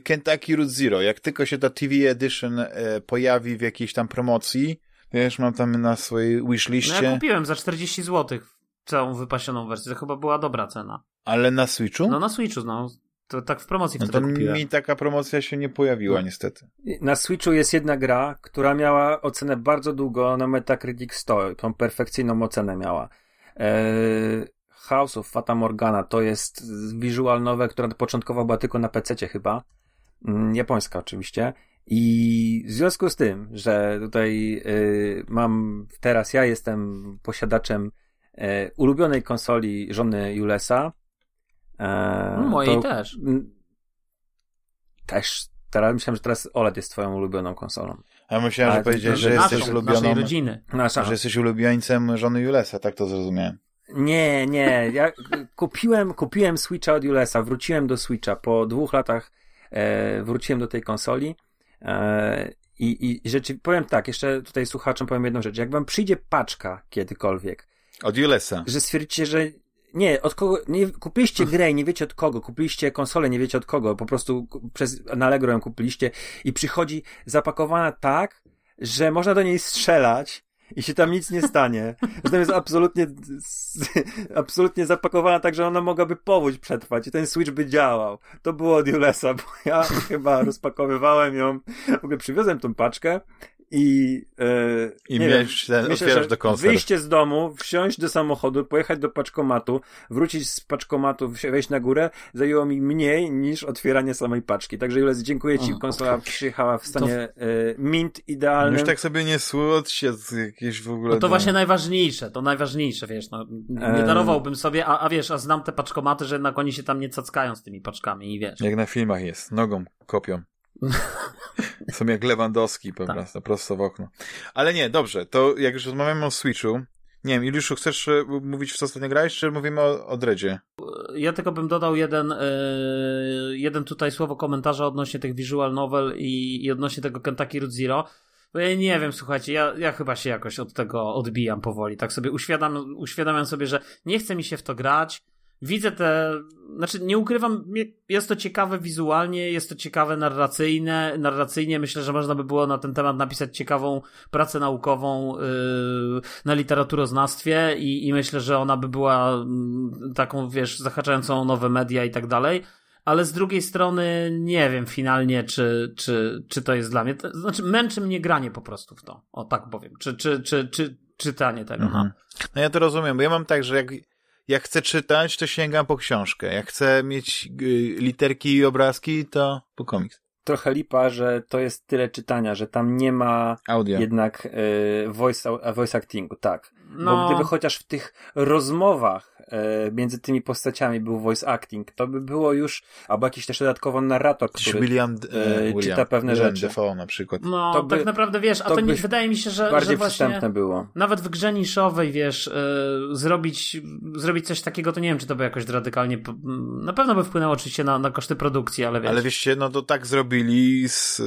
Kentucky Route Zero, jak tylko się ta TV Edition pojawi w jakiejś tam promocji, to ja już mam tam na swojej wishliście. No ja kupiłem za 40 zł całą wypasioną wersję, to chyba była dobra cena. Ale na Switchu? No na Switchu, no. To tak w promocji wtedy kupiłem. Mi taka promocja się nie pojawiła niestety. Na Switchu jest jedna gra, która miała ocenę bardzo długo na Metacritic 100, tą perfekcyjną ocenę miała. House of Fata Morgana, to jest visual novel, która początkowo była tylko na PC chyba, japońska oczywiście, I w związku z tym, że tutaj teraz ja jestem posiadaczem ulubionej konsoli żony Juliusza. Mojej też. Też. Teraz myślałem, że teraz OLED jest twoją ulubioną konsolą. Ja myślałem, że powiedziałeś, że jesteś ulubioną rodziny. Że jesteś ulubieńcem żony Juliusza, tak to zrozumiałem. Nie. Ja kupiłem Switcha od Juliusza, wróciłem do Switcha. Po 2 latach wróciłem do tej konsoli. I rzeczywiście powiem tak, jeszcze tutaj słuchaczom powiem jedną rzecz. Jak wam przyjdzie paczka kiedykolwiek od Juliusza, że stwierdzicie, że nie, od kogo, nie, kupiliście grę i nie wiecie od kogo, kupiliście konsolę, nie wiecie od kogo, po prostu na Allegro ją kupiliście i przychodzi zapakowana tak, że można do niej strzelać i się tam nic nie stanie. Zresztą jest absolutnie zapakowana tak, że ona mogłaby powódź przetrwać i ten Switch by działał. To było od Juliusza, bo ja chyba rozpakowywałem ją, w ogóle przywiozłem tą paczkę i do koncertu. Wyjście z domu, wsiąść do samochodu, pojechać do paczkomatu, wrócić z paczkomatu, wejść na górę, zajęło mi mniej niż otwieranie samej paczki. Także Juliusz, dziękuję ci, konsola przyjechała w stanie mint idealnym. Już tak sobie nie słodź jakieś w ogóle. No to właśnie najważniejsze, wiesz, no, nie darowałbym sobie, a wiesz, a znam te paczkomaty, że jednak oni się tam nie cackają z tymi paczkami i wiesz. Jak na filmach jest, nogą kopią. Są jak Lewandowski po prostu, prosto w okno. Ale nie, dobrze, to jak już rozmawiamy o Switchu, nie wiem, Juliuszu, chcesz mówić, w co ostatnio grałeś, czy mówimy o Dreadzie? Ja tylko bym dodał jeden tutaj słowo komentarza odnośnie tych visual novel i odnośnie tego Kentucky Route Zero. Bo ja nie wiem, słuchajcie, ja chyba się jakoś od tego odbijam powoli, tak sobie uświadamiam sobie, że nie chce mi się w to grać. Widzę znaczy nie ukrywam, jest to ciekawe wizualnie, jest to ciekawe narracyjnie, myślę, że można by było na ten temat napisać ciekawą pracę naukową na literaturoznawstwie i myślę, że ona by była taką, wiesz, zahaczającą nowe media i tak dalej, ale z drugiej strony nie wiem finalnie, czy to jest dla mnie, to znaczy męczy mnie granie po prostu w to, o tak powiem, czy czytanie tego. Mhm. No ja to rozumiem, bo ja mam tak, że jak chcę czytać, to sięgam po książkę. Jak chcę mieć literki i obrazki, to po komiks. Trochę lipa, że to jest tyle czytania, że tam nie ma audio. Jednak voice actingu, tak. No. Bo gdyby chociaż w tych rozmowach między tymi postaciami był voice acting, to by było już, albo jakiś też dodatkowo narrator, który czyta pewne rzeczy. Defoe na przykład. No, to tak naprawdę, wiesz, a to nie wydaje mi się, że bardziej przystępne było. Nawet w grze niszowej, wiesz, zrobić coś takiego, to nie wiem, czy to by jakoś radykalnie, na pewno by wpłynęło oczywiście na koszty produkcji, ale wiesz. Ale wiesz, no to tak zrobili z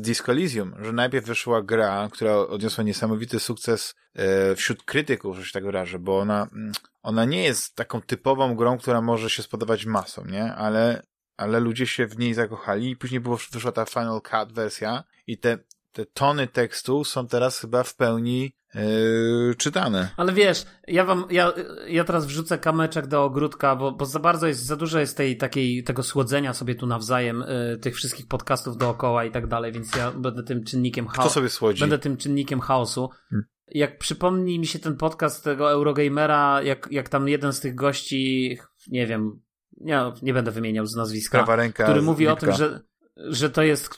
Disco Elysium, że najpierw wyszła gra, która odniosła niesamowity sukces wśród krytyków, że się tak wyrażę, bo ona nie jest taką typową grą, która może się spodobać masom, nie? Ale ludzie się w niej zakochali i później wyszła ta Final Cut wersja i te tony tekstu są teraz chyba w pełni czytane. Ale wiesz, ja teraz wrzucę kamyczek do ogródka, bo za bardzo za dużo jest tego słodzenia sobie tu nawzajem, tych wszystkich podcastów dookoła i tak dalej, więc ja będę tym czynnikiem chaosu. Kto sobie słodzi? Będę tym czynnikiem chaosu. Jak przypomni mi się ten podcast tego Eurogamera, jak tam jeden z tych gości, nie wiem, ja nie będę wymieniał z nazwiska, który mówi o tym, że to jest,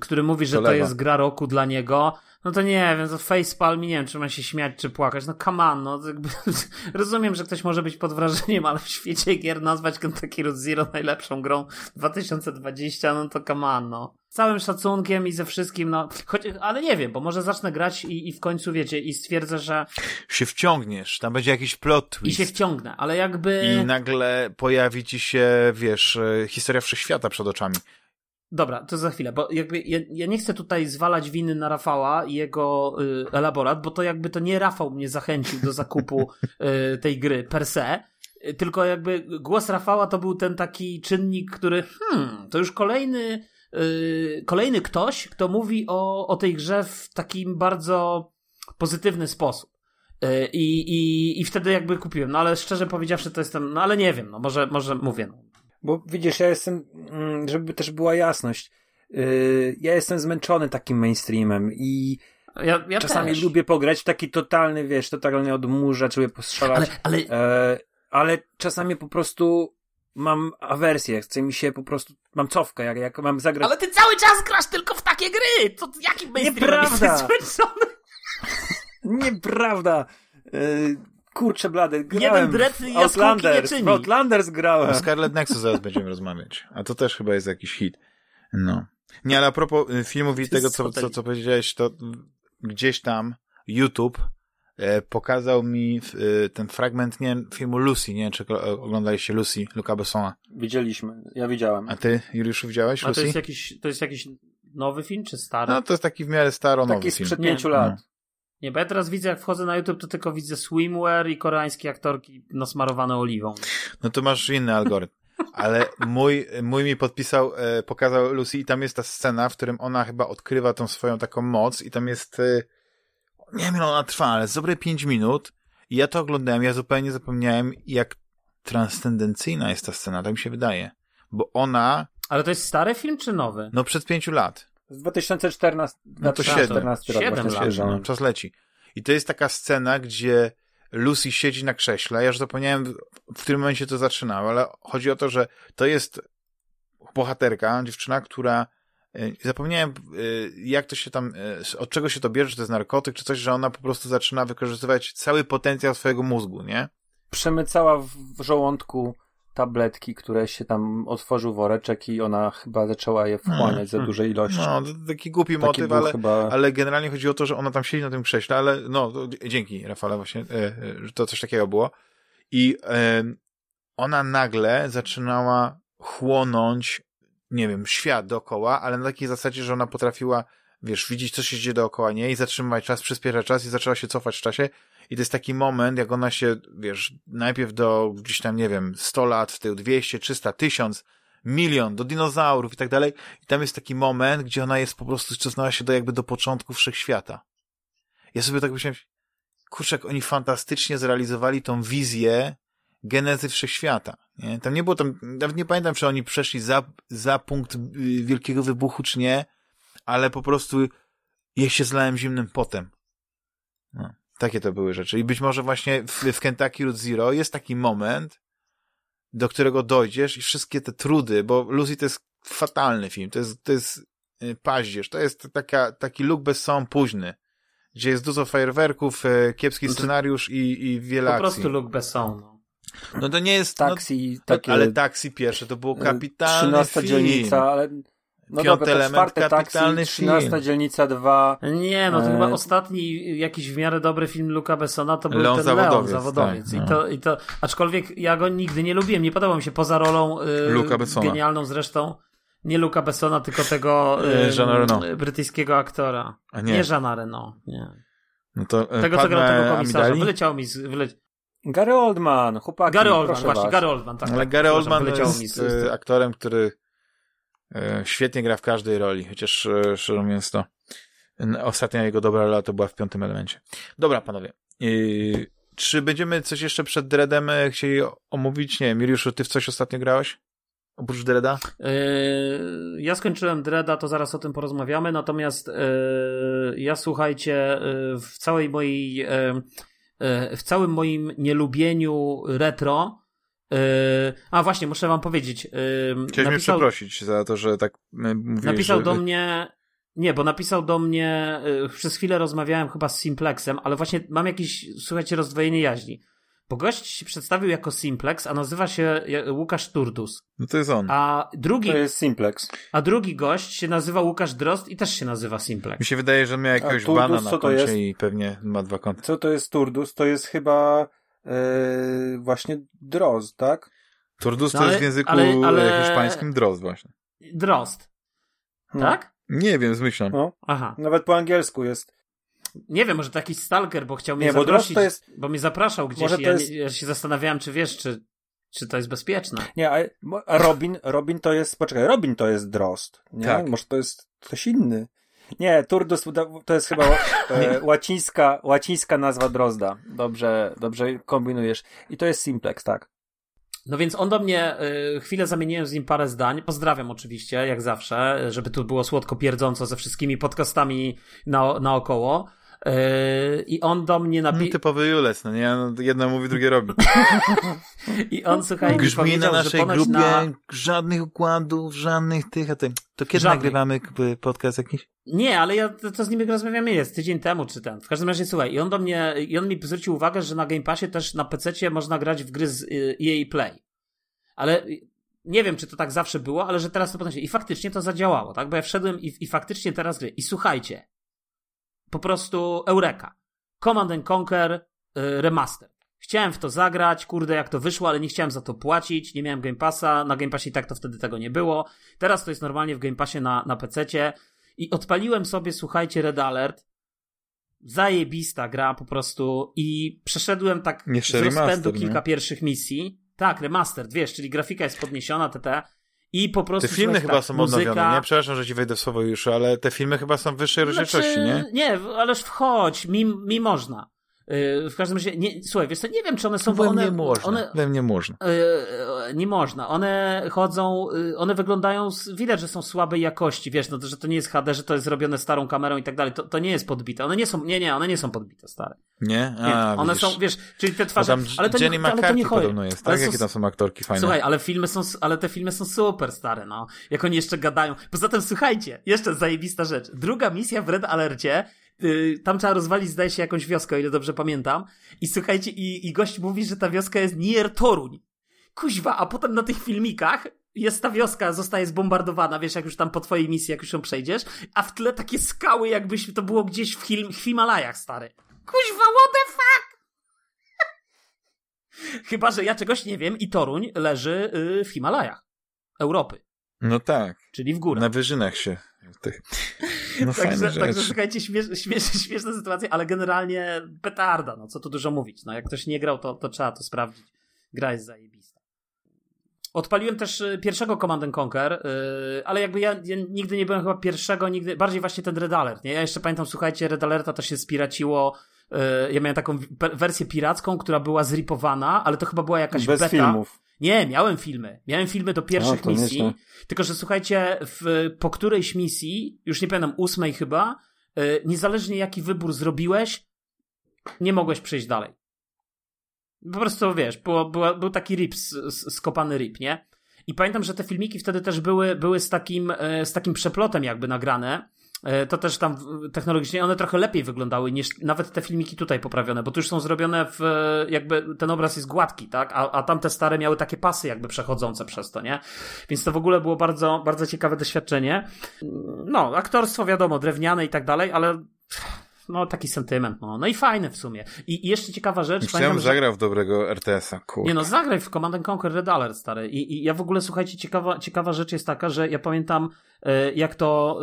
który mówi, że to jest gra roku dla niego, no to nie wiem, to facepalm, nie wiem, czy ma się śmiać, czy płakać, no come on, no jakby, rozumiem, że ktoś może być pod wrażeniem, ale w świecie gier nazwać Kentucky Route Zero najlepszą grą 2020, no to come on, no. Z całym szacunkiem i ze wszystkim, no, ale nie wiem, bo może zacznę grać i w końcu, wiecie, i stwierdzę, że... się wciągniesz, tam będzie jakiś plot twist. I się wciągnę, ale jakby... I nagle pojawi ci się, wiesz, historia wszechświata przed oczami. Dobra, to za chwilę, bo jakby ja nie chcę tutaj zwalać winy na Rafała i jego elaborat, bo to jakby to nie Rafał mnie zachęcił do zakupu tej gry per se, tylko jakby głos Rafała to był ten taki czynnik, który to już kolejny ktoś, kto mówi o tej grze w takim bardzo pozytywny sposób. I wtedy jakby kupiłem, no ale szczerze powiedziawszy to jestem, no ale nie wiem, no może mówię, no. Bo widzisz, ja jestem, żeby też była jasność, ja jestem zmęczony takim mainstreamem i ja czasami też lubię pograć w taki totalny, wiesz, totalnie odmurzacz, lubię postrzelać, ale czasami po prostu mam awersję, chce mi się po prostu, mam cofkę, jak mam zagrać. Ale ty cały czas grasz tylko w takie gry! Co, jakim mainstreamem jesteś zmęczony? Nieprawda! Kurczę blady, grałem jeden dretny jaskółki Outlanders grałem. O Scarlet Nexus zaraz będziemy rozmawiać. A to też chyba jest jakiś hit. No. Nie, ale a propos filmów i tego, co powiedziałeś, to gdzieś tam YouTube pokazał mi ten fragment filmu Lucy. Nie wiem, czy oglądaliście Lucy, Luca Bessona. Widzieliśmy, ja widziałem. A ty, Juliuszu, widziałeś Lucy? A to jest jakiś nowy film, czy stary? No, to jest taki w miarę staro-nowy film. Taki sprzed 5 lat. No. Nie, bo ja teraz widzę, jak wchodzę na YouTube, to tylko widzę swimwear i koreańskie aktorki nasmarowane oliwą. No to masz inny algorytm. Ale mój mi pokazał Lucy i tam jest ta scena, w którym ona chyba odkrywa tą swoją taką moc i tam jest, nie wiem, ona trwa, ale z dobre 5 minut i ja to oglądałem, ja zupełnie zapomniałem, jak transcendencyjna jest ta scena, tak mi się wydaje. Bo ona... Ale to jest stary film czy nowy? No przed 5 lat. Z 2014. No to 7 lat. Czas leci. I to jest taka scena, gdzie Lucy siedzi na krześle. Ja już zapomniałem, w którym momencie to zaczynałem, ale chodzi o to, że to jest bohaterka, dziewczyna, która... Zapomniałem, jak to się tam... Od czego się to bierze, czy to jest narkotyk, czy coś, że ona po prostu zaczyna wykorzystywać cały potencjał swojego mózgu, nie? Przemycała w żołądku tabletki, które się tam otworzył woreczek i ona chyba zaczęła je wchłaniać za duże ilości. No, to taki głupi motyw, ale, chyba... ale generalnie chodzi o to, że ona tam siedzi na tym krześle, ale no, dzięki Rafale właśnie, że to coś takiego było. I ona nagle zaczynała chłonąć, nie wiem, świat dookoła, ale na takiej zasadzie, że ona potrafiła, wiesz, widzieć, co się dzieje dookoła niej, zatrzymywać czas, przyspieszać czas i zaczęła się cofać w czasie. I to jest taki moment, jak ona się, wiesz, najpierw do gdzieś tam, nie wiem, 100 lat w tył, 200, 300, 1000, milion, do dinozaurów i tak dalej. I tam jest taki moment, gdzie ona jest po prostu, cofnęła się do jakby do początku wszechświata. Ja sobie tak myślałem, kurczę, jak oni fantastycznie zrealizowali tą wizję genezy wszechświata. Nie? Tam nie było tam, nawet nie pamiętam, czy oni przeszli za punkt wielkiego wybuchu, czy nie, ale po prostu ja się zlałem zimnym potem. No. Takie to były rzeczy. I być może właśnie w Kentucky Route Zero jest taki moment, do którego dojdziesz i wszystkie te trudy, bo Lucy to jest fatalny film, to jest paździerz, to jest taki Luc Besson późny, gdzie jest dużo fajerwerków, kiepski scenariusz i wiele akcji. Po prostu Luc Besson. No to nie jest... Taksi. No, takie, ale Taksi pierwsze, to było kapitalny 13 film. 13 dzielnica, ale... No piąty dobra, element, kapitalny Taksi, 13 film. Dzielnica 2. Nie, no to chyba ostatni jakiś w miarę dobry film Luca Bessona to był ten Leon Zawodowiec. Tak, no. I to, aczkolwiek ja go nigdy nie lubiłem, nie podobał mi się poza rolą genialną zresztą, nie Luca Bessona, tylko tego brytyjskiego aktora. A nie Jeana Reno. Nie. No to, tego, co grał tego komisarza. Wyleciał mi. Gary Oldman, chłopaki. Gary Oldman, właśnie, Gary Oldman. Tak, ale Gary Oldman jest aktorem, który... Świetnie gra w każdej roli, chociaż szczerze mówiąc to ostatnia jego dobra rola to była w 5 elemencie. Dobra, panowie. Czy będziemy coś jeszcze przed Dreadem chcieli omówić? Nie wiem, Juliuszu, ty w coś ostatnio grałeś? Oprócz Dreada? Ja skończyłem Dreada, to zaraz o tym porozmawiamy, natomiast ja, słuchajcie, w całym moim nielubieniu retro. A właśnie, muszę wam powiedzieć. Chciałem mnie przeprosić za to, że tak mówiłeś. Napisał do mnie, przez chwilę rozmawiałem chyba z Simplexem, ale właśnie mam jakieś, słuchajcie, rozdwojenie jaźni. Bo gość się przedstawił jako Simplex, a nazywa się Łukasz Turdus. No to jest on. A drugi, to jest Simplex. A drugi gość się nazywa Łukasz Drozd i też się nazywa Simplex. Mi się wydaje, że miał jakiegoś bana na koncie i pewnie ma 2 konta. Co to jest Turdus? To jest chyba... właśnie Drozd, tak? Turdus to jest w języku hiszpańskim Drozd właśnie. Drozd. Tak? Nie wiem, zmyślam. No. Aha. Nawet po angielsku jest. Nie wiem, może to jakiś stalker, bo chciał mnie zaprosić, bo mnie zapraszał gdzieś i ja się zastanawiałem, czy wiesz, czy to jest bezpieczne. Nie, a Robin to jest, poczekaj, Robin to jest Drozd. Nie? Tak. Może to jest ktoś inny. Nie, Turdus to jest chyba łacińska nazwa Drozda. Dobrze kombinujesz. I to jest Simplex, tak. No więc on do mnie, chwilę zamieniłem z nim parę zdań. Pozdrawiam oczywiście, jak zawsze, żeby tu było słodko pierdząco ze wszystkimi podcastami naokoło. I on do mnie napisał... Typowy Jules, no nie? Jedno mówi, drugie robi. I on, słuchaj, mi powiedział, na naszej że grupie na... żadnych układów, żadnych tych, a ty... To kiedy nagrywamy podcast jakiś? Nie, ale ja to z nim rozmawiam jest tydzień temu czy tam. W każdym razie słuchaj, i on mi zwrócił uwagę, że na Game Passie też na PC-cie można grać w gry z EA Play. Ale... nie wiem, czy to tak zawsze było, ale że teraz to potem się... I faktycznie to zadziałało, tak? Bo ja wszedłem i faktycznie teraz gry. I słuchajcie, po prostu eureka. Command & Conquer remaster. Chciałem w to zagrać, kurde, jak to wyszło, ale nie chciałem za to płacić, nie miałem Game Passa, na Game Passie i tak to wtedy tego nie było. Teraz to jest normalnie w Game Passie na PC-cie. I odpaliłem sobie, słuchajcie, Red Alert. Zajebista gra po prostu i przeszedłem tak z rozpędu kilka pierwszych misji. Tak, remaster, wiesz, czyli grafika jest podniesiona, i po prostu... Te filmy chyba są odnowione, nie? Przepraszam, że ci wejdę w słowo już, ale te filmy chyba są wyższej rozdzielczości, nie? Nie, ależ wchodź, mi można. W każdym razie, nie, słuchaj, wiesz co, nie wiem, czy one są... Nie można. Nie można, one chodzą, one wyglądają, widać, że są słabej jakości, wiesz, no, że to nie jest HD, że to jest zrobione starą kamerą i tak dalej, to nie jest podbite, one nie są podbite, stare. Nie? Nie, one wiesz. Są, wiesz, czyli te twarze... Ale to Jenny McCarthy podobno jest, tak? Jakie tam są aktorki fajne. Słuchaj, ale te filmy są super stare, no. Jak oni jeszcze gadają. Poza tym, słuchajcie, jeszcze zajebista rzecz. Druga misja w Red Alercie. Tam trzeba rozwalić, zdaje się, jakąś wioskę, o ile dobrze pamiętam. I słuchajcie, i gość mówi, że ta wioska jest Nier Toruń. Kuźwa, a potem na tych filmikach jest ta wioska, zostaje zbombardowana, wiesz, jak już tam po twojej misji, jak już ją przejdziesz, a w tle takie skały, jakbyś to było gdzieś w Himalajach, stary. Kuźwa, what the fuck? Chyba, że ja czegoś nie wiem i Toruń leży w Himalajach Europy. No tak. Czyli w górach. Na wyżynach się. No także słuchajcie, śmieszna sytuacja, ale generalnie petarda, no co tu dużo mówić. No jak ktoś nie grał, to trzeba to sprawdzić. Gra jest zajebista. Odpaliłem też pierwszego Command & Conquer, ale jakby ja nigdy nie byłem chyba pierwszego, nigdy, bardziej właśnie ten Red Alert, nie? Ja jeszcze pamiętam, słuchajcie, Red Alerta to się spiraciło. Ja miałem taką wersję piracką, która była zripowana, ale to chyba była jakaś beta. Bez filmów. Nie, miałem filmy do pierwszych misji, tylko że słuchajcie, po którejś misji, już nie pamiętam, 8 chyba, niezależnie jaki wybór zrobiłeś, nie mogłeś przejść dalej. Po prostu, wiesz, był taki rip, skopany rip, nie? I pamiętam, że te filmiki wtedy też były z takim przeplotem jakby nagrane, to też tam technologicznie one trochę lepiej wyglądały niż nawet te filmiki tutaj poprawione, bo tu już są zrobione jakby ten obraz jest gładki, tak? A tamte stare miały takie pasy jakby przechodzące przez to, nie? Więc to w ogóle było bardzo, bardzo ciekawe doświadczenie. No, aktorstwo wiadomo, drewniane i tak dalej, ale no taki sentyment, no i fajne w sumie. I jeszcze ciekawa rzecz. Myślałem, że zagrał w dobrego RTS-a, kurde. Nie no, zagraj w Command & Conquer Red Alert, stary. I ja w ogóle, słuchajcie, ciekawa rzecz jest taka, że ja pamiętam jak to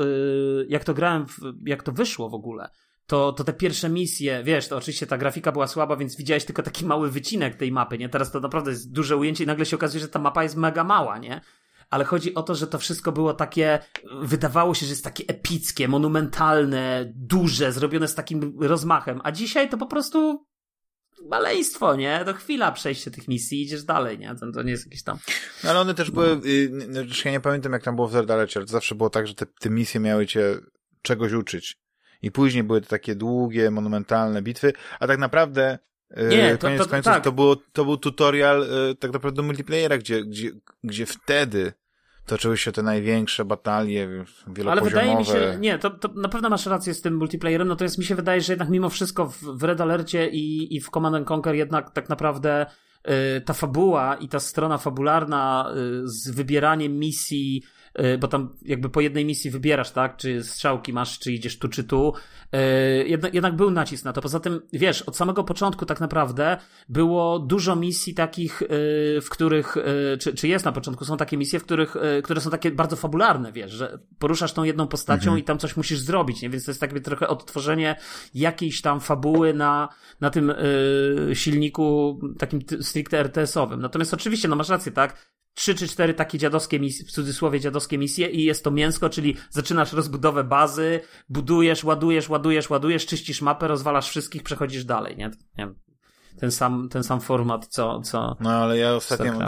grałem, jak to wyszło w ogóle, to te pierwsze misje, wiesz, to oczywiście ta grafika była słaba, więc widziałeś tylko taki mały wycinek tej mapy, nie? Teraz to naprawdę jest duże ujęcie i nagle się okazuje, że ta mapa jest mega mała, nie? Ale chodzi o to, że to wszystko było takie, wydawało się, że jest takie epickie, monumentalne, duże, zrobione z takim rozmachem, a dzisiaj to po prostu maleństwo, nie? To chwila przejścia tych misji i idziesz dalej, nie? To nie jest jakieś tam... No, ale one też były, ja nie pamiętam jak tam było w Red Alercie, zawsze było tak, że te misje miały cię czegoś uczyć i później były to takie długie, monumentalne bitwy, a tak naprawdę... Nie, koniec końców tak. To był tutorial tak naprawdę do multiplayera, gdzie wtedy toczyły się te największe batalie wielopoziomowe. Ale wydaje mi się, nie, to na pewno masz rację z tym multiplayerem, natomiast mi się wydaje, że jednak mimo wszystko w Red Alercie i w Command & Conquer jednak tak naprawdę ta fabuła i ta strona fabularna z wybieraniem misji, bo tam jakby po jednej misji wybierasz, tak, czy strzałki masz, czy idziesz tu, czy tu. Jednak był nacisk na to. Poza tym, wiesz, od samego początku tak naprawdę było dużo misji takich, w których, czy jest na początku, są takie misje, w których, które są takie bardzo fabularne, wiesz, że poruszasz tą jedną postacią i tam coś musisz zrobić, nie? Więc to jest takie trochę odtworzenie jakiejś tam fabuły na tym silniku takim stricte RTS-owym. Natomiast oczywiście, no masz rację, tak? 3 czy 4 takie dziadowskie misje, w cudzysłowie dziadowskie misje i jest to mięsko, czyli zaczynasz rozbudowę bazy, budujesz, ładujesz, czyścisz mapę, rozwalasz wszystkich, przechodzisz dalej, nie? ten sam format, co. No ale ja ostatnio mam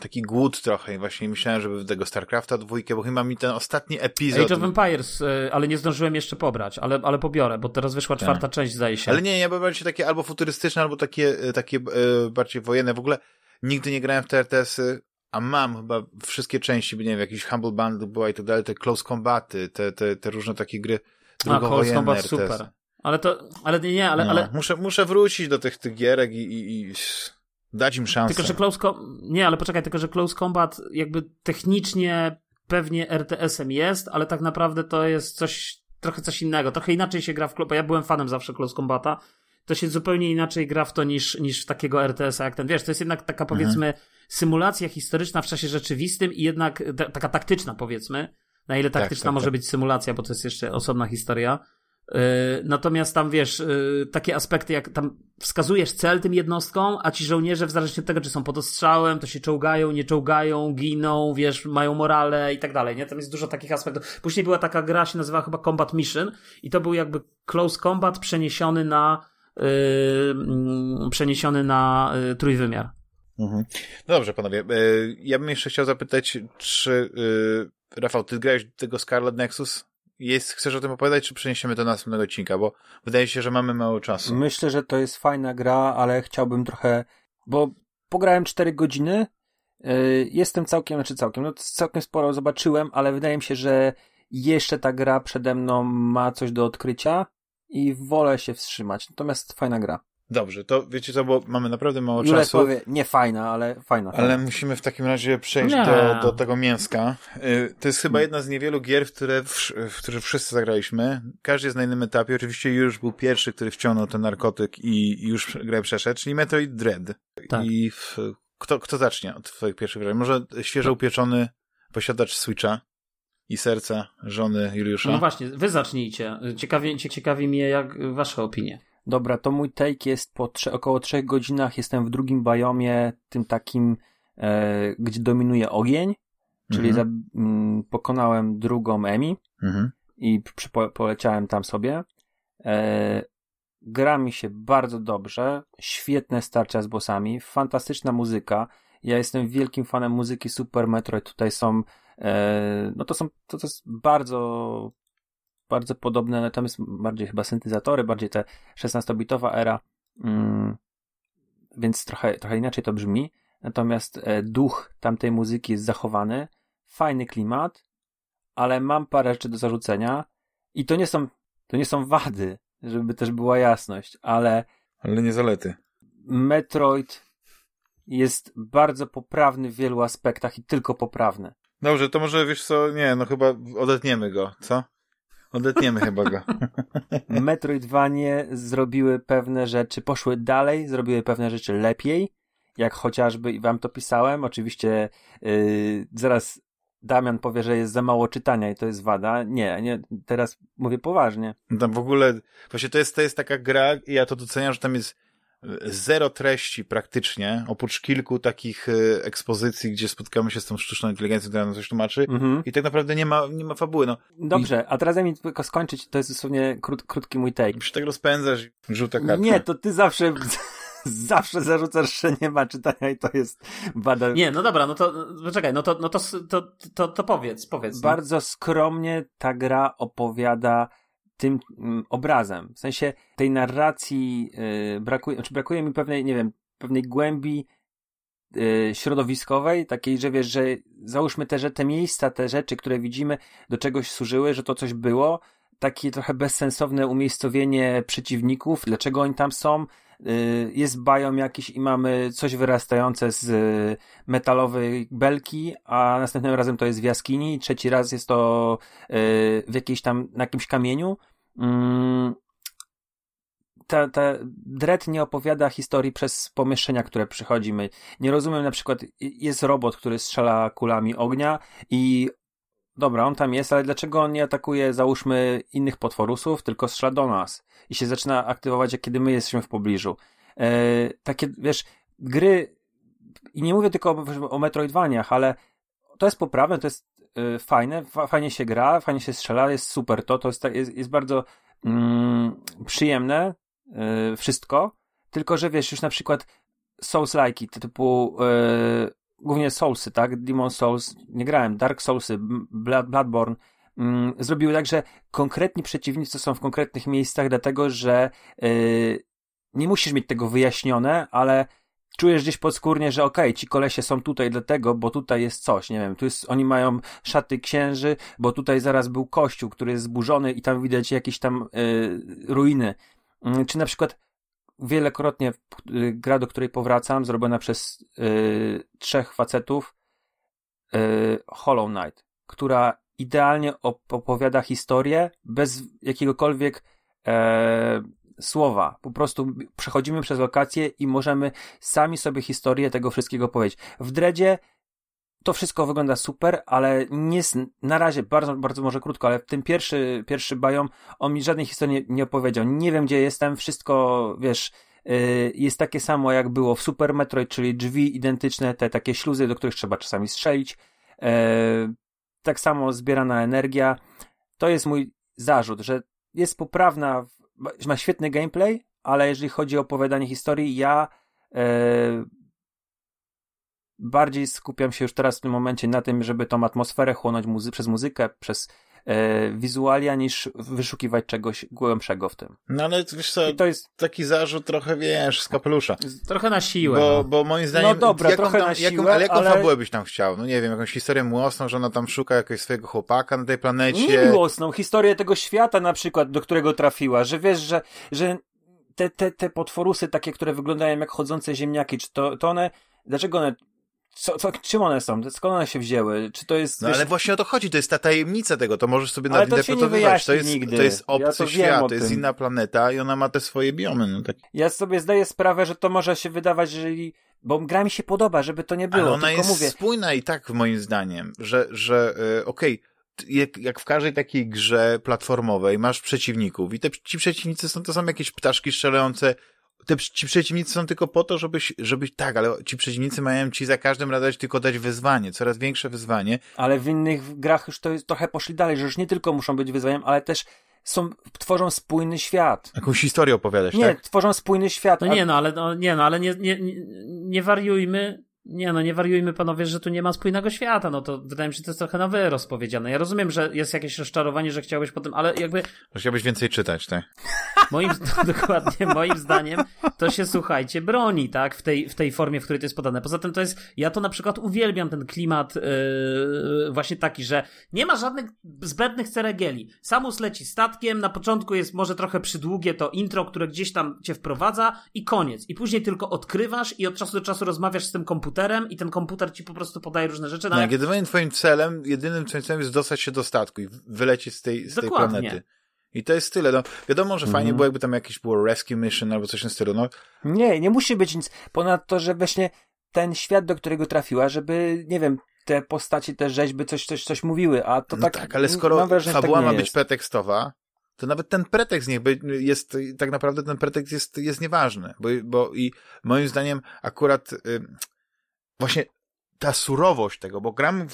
taki głód trochę i właśnie myślałem, żeby tego StarCrafta 2, bo chyba mi ten ostatni epizod... Age of Empires, ale nie zdążyłem jeszcze pobrać, ale pobiorę, bo teraz wyszła czwarta część, zdaje się. Ale nie, ja bym bardziej takie albo futurystyczne, albo takie bardziej wojenne. W ogóle nigdy nie grałem w te RTS-y, a mam chyba wszystkie części, nie wiem, jakiś Humble Bundle była i tak dalej, te Close Combaty, te różne takie gry drugowojenne RTS. Super. Muszę wrócić do tych gierek i dać im szansę. Tylko, że Close Combat jakby technicznie pewnie RTS-em jest, ale tak naprawdę to jest trochę coś innego. Trochę inaczej się gra w... Bo ja byłem fanem zawsze Close Combata. To się zupełnie inaczej gra w to niż w takiego RTS-a jak ten. Wiesz, to jest jednak taka, powiedzmy, symulacja historyczna w czasie rzeczywistym i jednak taka taktyczna, powiedzmy. Na ile taktyczna może być symulacja, bo to jest jeszcze osobna historia. Natomiast tam, wiesz, takie aspekty jak tam wskazujesz cel tym jednostkom, a ci żołnierze w zależności od tego, czy są pod ostrzałem, to się czołgają, nie czołgają, giną, wiesz, mają morale i tak dalej, nie? Tam jest dużo takich aspektów. Później była taka gra, się nazywała chyba Combat Mission i to był jakby Close Combat przeniesiony na trójwymiar. Mhm. Dobrze, panowie. Ja bym jeszcze chciał zapytać, czy Rafał, ty grałeś tego Scarlet Nexus? Chcesz o tym opowiadać, czy przeniesiemy to do następnego odcinka? Bo wydaje się, że mamy mało czasu. Myślę, że to jest fajna gra, ale chciałbym trochę... Bo pograłem 4 godziny, jestem całkiem sporo zobaczyłem, ale wydaje mi się, że jeszcze ta gra przede mną ma coś do odkrycia i wolę się wstrzymać. Natomiast fajna gra. Dobrze, to wiecie co, bo mamy naprawdę mało czasu. Powie, nie fajna, ale fajna. Ale musimy w takim razie przejść do tego mięska. To jest chyba jedna z niewielu gier, w które wszyscy zagraliśmy. Każdy jest na innym etapie. Oczywiście już był pierwszy, który wciągnął ten narkotyk i już grę przeszedł, czyli Metroid Dread. Tak. I kto zacznie od swoich pierwszych gier? Może świeżo upieczony posiadacz Switcha i serca żony Juliusza? No właśnie, wy zacznijcie. Ciekawi mnie jak wasze opinie. Dobra, to mój take jest po około 3 godzinach, jestem w drugim biomie, tym takim, gdzie dominuje ogień, czyli pokonałem drugą Emi i poleciałem tam sobie. Gra mi się bardzo dobrze, świetne starcia z bossami, fantastyczna muzyka. Ja jestem wielkim fanem muzyki Super Metroid. Tutaj są, to jest bardzo podobne, natomiast bardziej chyba syntezatory, bardziej te 16-bitowa era, więc trochę inaczej to brzmi, natomiast duch tamtej muzyki jest zachowany, fajny klimat, ale mam parę rzeczy do zarzucenia i to nie są wady, żeby też była jasność, ale nie zalety. Metroid jest bardzo poprawny w wielu aspektach i tylko poprawny. Dobrze, to może wiesz co, chyba odetniemy go, co? Odetniemy chyba go. Metroidvanie zrobiły pewne rzeczy, poszły dalej, zrobiły pewne rzeczy lepiej, jak chociażby, i wam to pisałem, oczywiście zaraz Damian powie, że jest za mało czytania i to jest wada. Nie, teraz mówię poważnie. Tam w ogóle, właśnie to jest taka gra i ja to doceniam, że tam jest zero treści praktycznie, oprócz kilku takich ekspozycji, gdzie spotkamy się z tą sztuczną inteligencją, która nam coś tłumaczy i tak naprawdę nie ma fabuły. No. Dobrze, a teraz ja mi tylko skończyć, to jest dosłownie krótki mój take. Już tak rozpędzasz i żółta kartka. Nie, to ty zawsze zarzucasz, że nie ma czytania i to jest bada. Nie, no dobra, to powiedz. Bardzo skromnie ta gra opowiada tym obrazem. W sensie tej narracji brakuje mi pewnej głębi środowiskowej, takiej, że wiesz, że załóżmy te miejsca, te rzeczy, które widzimy, do czegoś służyły, że to coś było. Takie trochę bezsensowne umiejscowienie przeciwników, dlaczego oni tam są. Jest biom jakiś i mamy coś wyrastające z metalowej belki, a następnym razem to jest w jaskini, trzeci raz jest to w jakiejś tam, na jakimś kamieniu. Ta Dread nie opowiada historii przez pomieszczenia, które przychodzimy. Nie rozumiem, na przykład jest robot, który strzela kulami ognia i dobra, on tam jest, ale dlaczego on nie atakuje, załóżmy, innych potworusów, tylko strzela do nas i się zaczyna aktywować, kiedy my jesteśmy w pobliżu. Takie, wiesz, gry, i nie mówię tylko o Metroidvaniach, ale to jest poprawne, to jest fajne, fajnie się gra, fajnie się strzela, jest super to jest bardzo przyjemne wszystko, Tylko, że wiesz, już na przykład Souls-like'i, typu głównie Soulsy, tak? Demon Souls, nie grałem, Dark Soulsy, Bloodborne, zrobiły tak, że konkretni przeciwnicy są w konkretnych miejscach, dlatego, że nie musisz mieć tego wyjaśnione, ale czujesz gdzieś podskórnie, że okej, ci kolesie są tutaj dlatego, bo tutaj jest coś, nie wiem, tu jest, oni mają szaty księży, bo tutaj zaraz był kościół, który jest zburzony i tam widać jakieś tam ruiny. Czy na przykład wielokrotnie gra, do której powracam, zrobiona przez trzech facetów, Hollow Knight, która idealnie opowiada historię bez jakiegokolwiek słowa. Po prostu przechodzimy przez lokacje i możemy sami sobie historię tego wszystkiego powiedzieć. W Dreadzie to wszystko wygląda super, ale nie na razie, bardzo, bardzo może krótko, ale ten pierwszy bajom, on mi żadnej historii nie opowiedział. Nie wiem, gdzie jestem, wszystko, wiesz, jest takie samo, jak było w Super Metroid, czyli drzwi identyczne, te takie śluzy, do których trzeba czasami strzelić. Tak samo zbierana energia. To jest mój zarzut, że jest poprawna, ma świetny gameplay, ale jeżeli chodzi o opowiadanie historii, ja bardziej skupiam się już teraz w tym momencie na tym, żeby tą atmosferę chłonąć przez muzykę, przez wizualia, niż wyszukiwać czegoś głębszego w tym. No ale wiesz co, to jest taki zarzut trochę, wiesz, z kapelusza. Trochę na siłę. Bo moim zdaniem... No dobra, trochę tam, na siłę, ale... jaką fabułę byś tam chciał? No nie wiem, jakąś historię miłosną, że ona tam szuka jakiegoś swojego chłopaka na tej planecie. Nie miłosną, historię tego świata na przykład, do którego trafiła, że wiesz, że te potworusy takie, które wyglądają jak chodzące ziemniaki, czy to one... Dlaczego one... czym one są? Skąd one się wzięły? Czy to jest... No wiesz, ale właśnie o to chodzi, to jest ta tajemnica tego, to możesz sobie nadinterpretować. To jest obcy świat, to jest inna planeta i ona ma te swoje biomy. No tak. Ja sobie zdaję sprawę, że to może się wydawać, jeżeli... Bo gra mi się podoba, żeby to nie było. Ale ona jest spójna i tak, moim zdaniem, że okej, jak w każdej takiej grze platformowej masz przeciwników i ci przeciwnicy są, to są jakieś ptaszki strzelające. Ci przeciwnicy są tylko po to, żebyś tak, ale ci przeciwnicy mają ci za każdym razem tylko dać wyzwanie, coraz większe wyzwanie. Ale w innych grach już to jest, trochę poszli dalej, że już nie tylko muszą być wyzwaniem, ale też tworzą spójny świat. Jakąś historię opowiadać, nie, tak? Nie, tworzą spójny świat. Nie wariujmy, panowie, że tu nie ma spójnego świata, no to wydaje mi się, że to jest trochę na wyrost powiedziane. Ja rozumiem, że jest jakieś rozczarowanie, że chciałbyś potem, ale jakby... Chciałbyś więcej czytać, tak? Moim zdaniem to się, słuchajcie, broni, tak? W tej formie, w której to jest podane. Poza tym to jest, ja to na przykład uwielbiam ten klimat właśnie taki, że nie ma żadnych zbędnych ceregieli. Samus leci statkiem, na początku jest może trochę przydługie to intro, które gdzieś tam cię wprowadza i koniec. I później tylko odkrywasz i od czasu do czasu rozmawiasz z tym komputerem i ten komputer ci po prostu podaje różne rzeczy. No, jedynym twoim celem jest dostać się do statku i wylecieć z tej planety. I to jest tyle. No, wiadomo, że fajnie było, jakby tam jakieś było rescue mission albo coś w tym stylu. No. Nie musi być nic. Ponad to, że właśnie ten świat, do którego trafiła, żeby, nie wiem, te postaci, te rzeźby coś mówiły, a to no tak, ale skoro fabuła ma być pretekstowa, to nawet ten pretekst jest nieważny. Bo i moim zdaniem akurat właśnie ta surowość tego, bo gram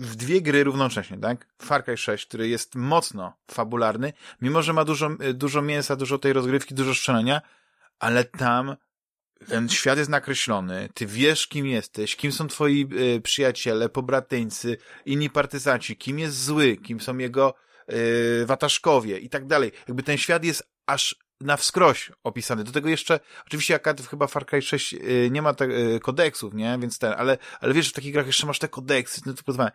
w dwie gry równocześnie, tak? Far Cry 6, który jest mocno fabularny, mimo że ma dużo mięsa, dużo tej rozgrywki, dużo strzelania, ale tam ten świat jest nakreślony, ty wiesz, kim jesteś, kim są twoi przyjaciele, pobratyńcy, inni partyzanci, kim jest zły, kim są jego wataszkowie i tak dalej. Jakby ten świat jest aż na wskroś opisany. Do tego jeszcze, oczywiście jak chyba Far Cry 6 nie ma kodeksów, nie? Więc ale wiesz, w takich grach jeszcze masz te kodeksy, no to pozwala.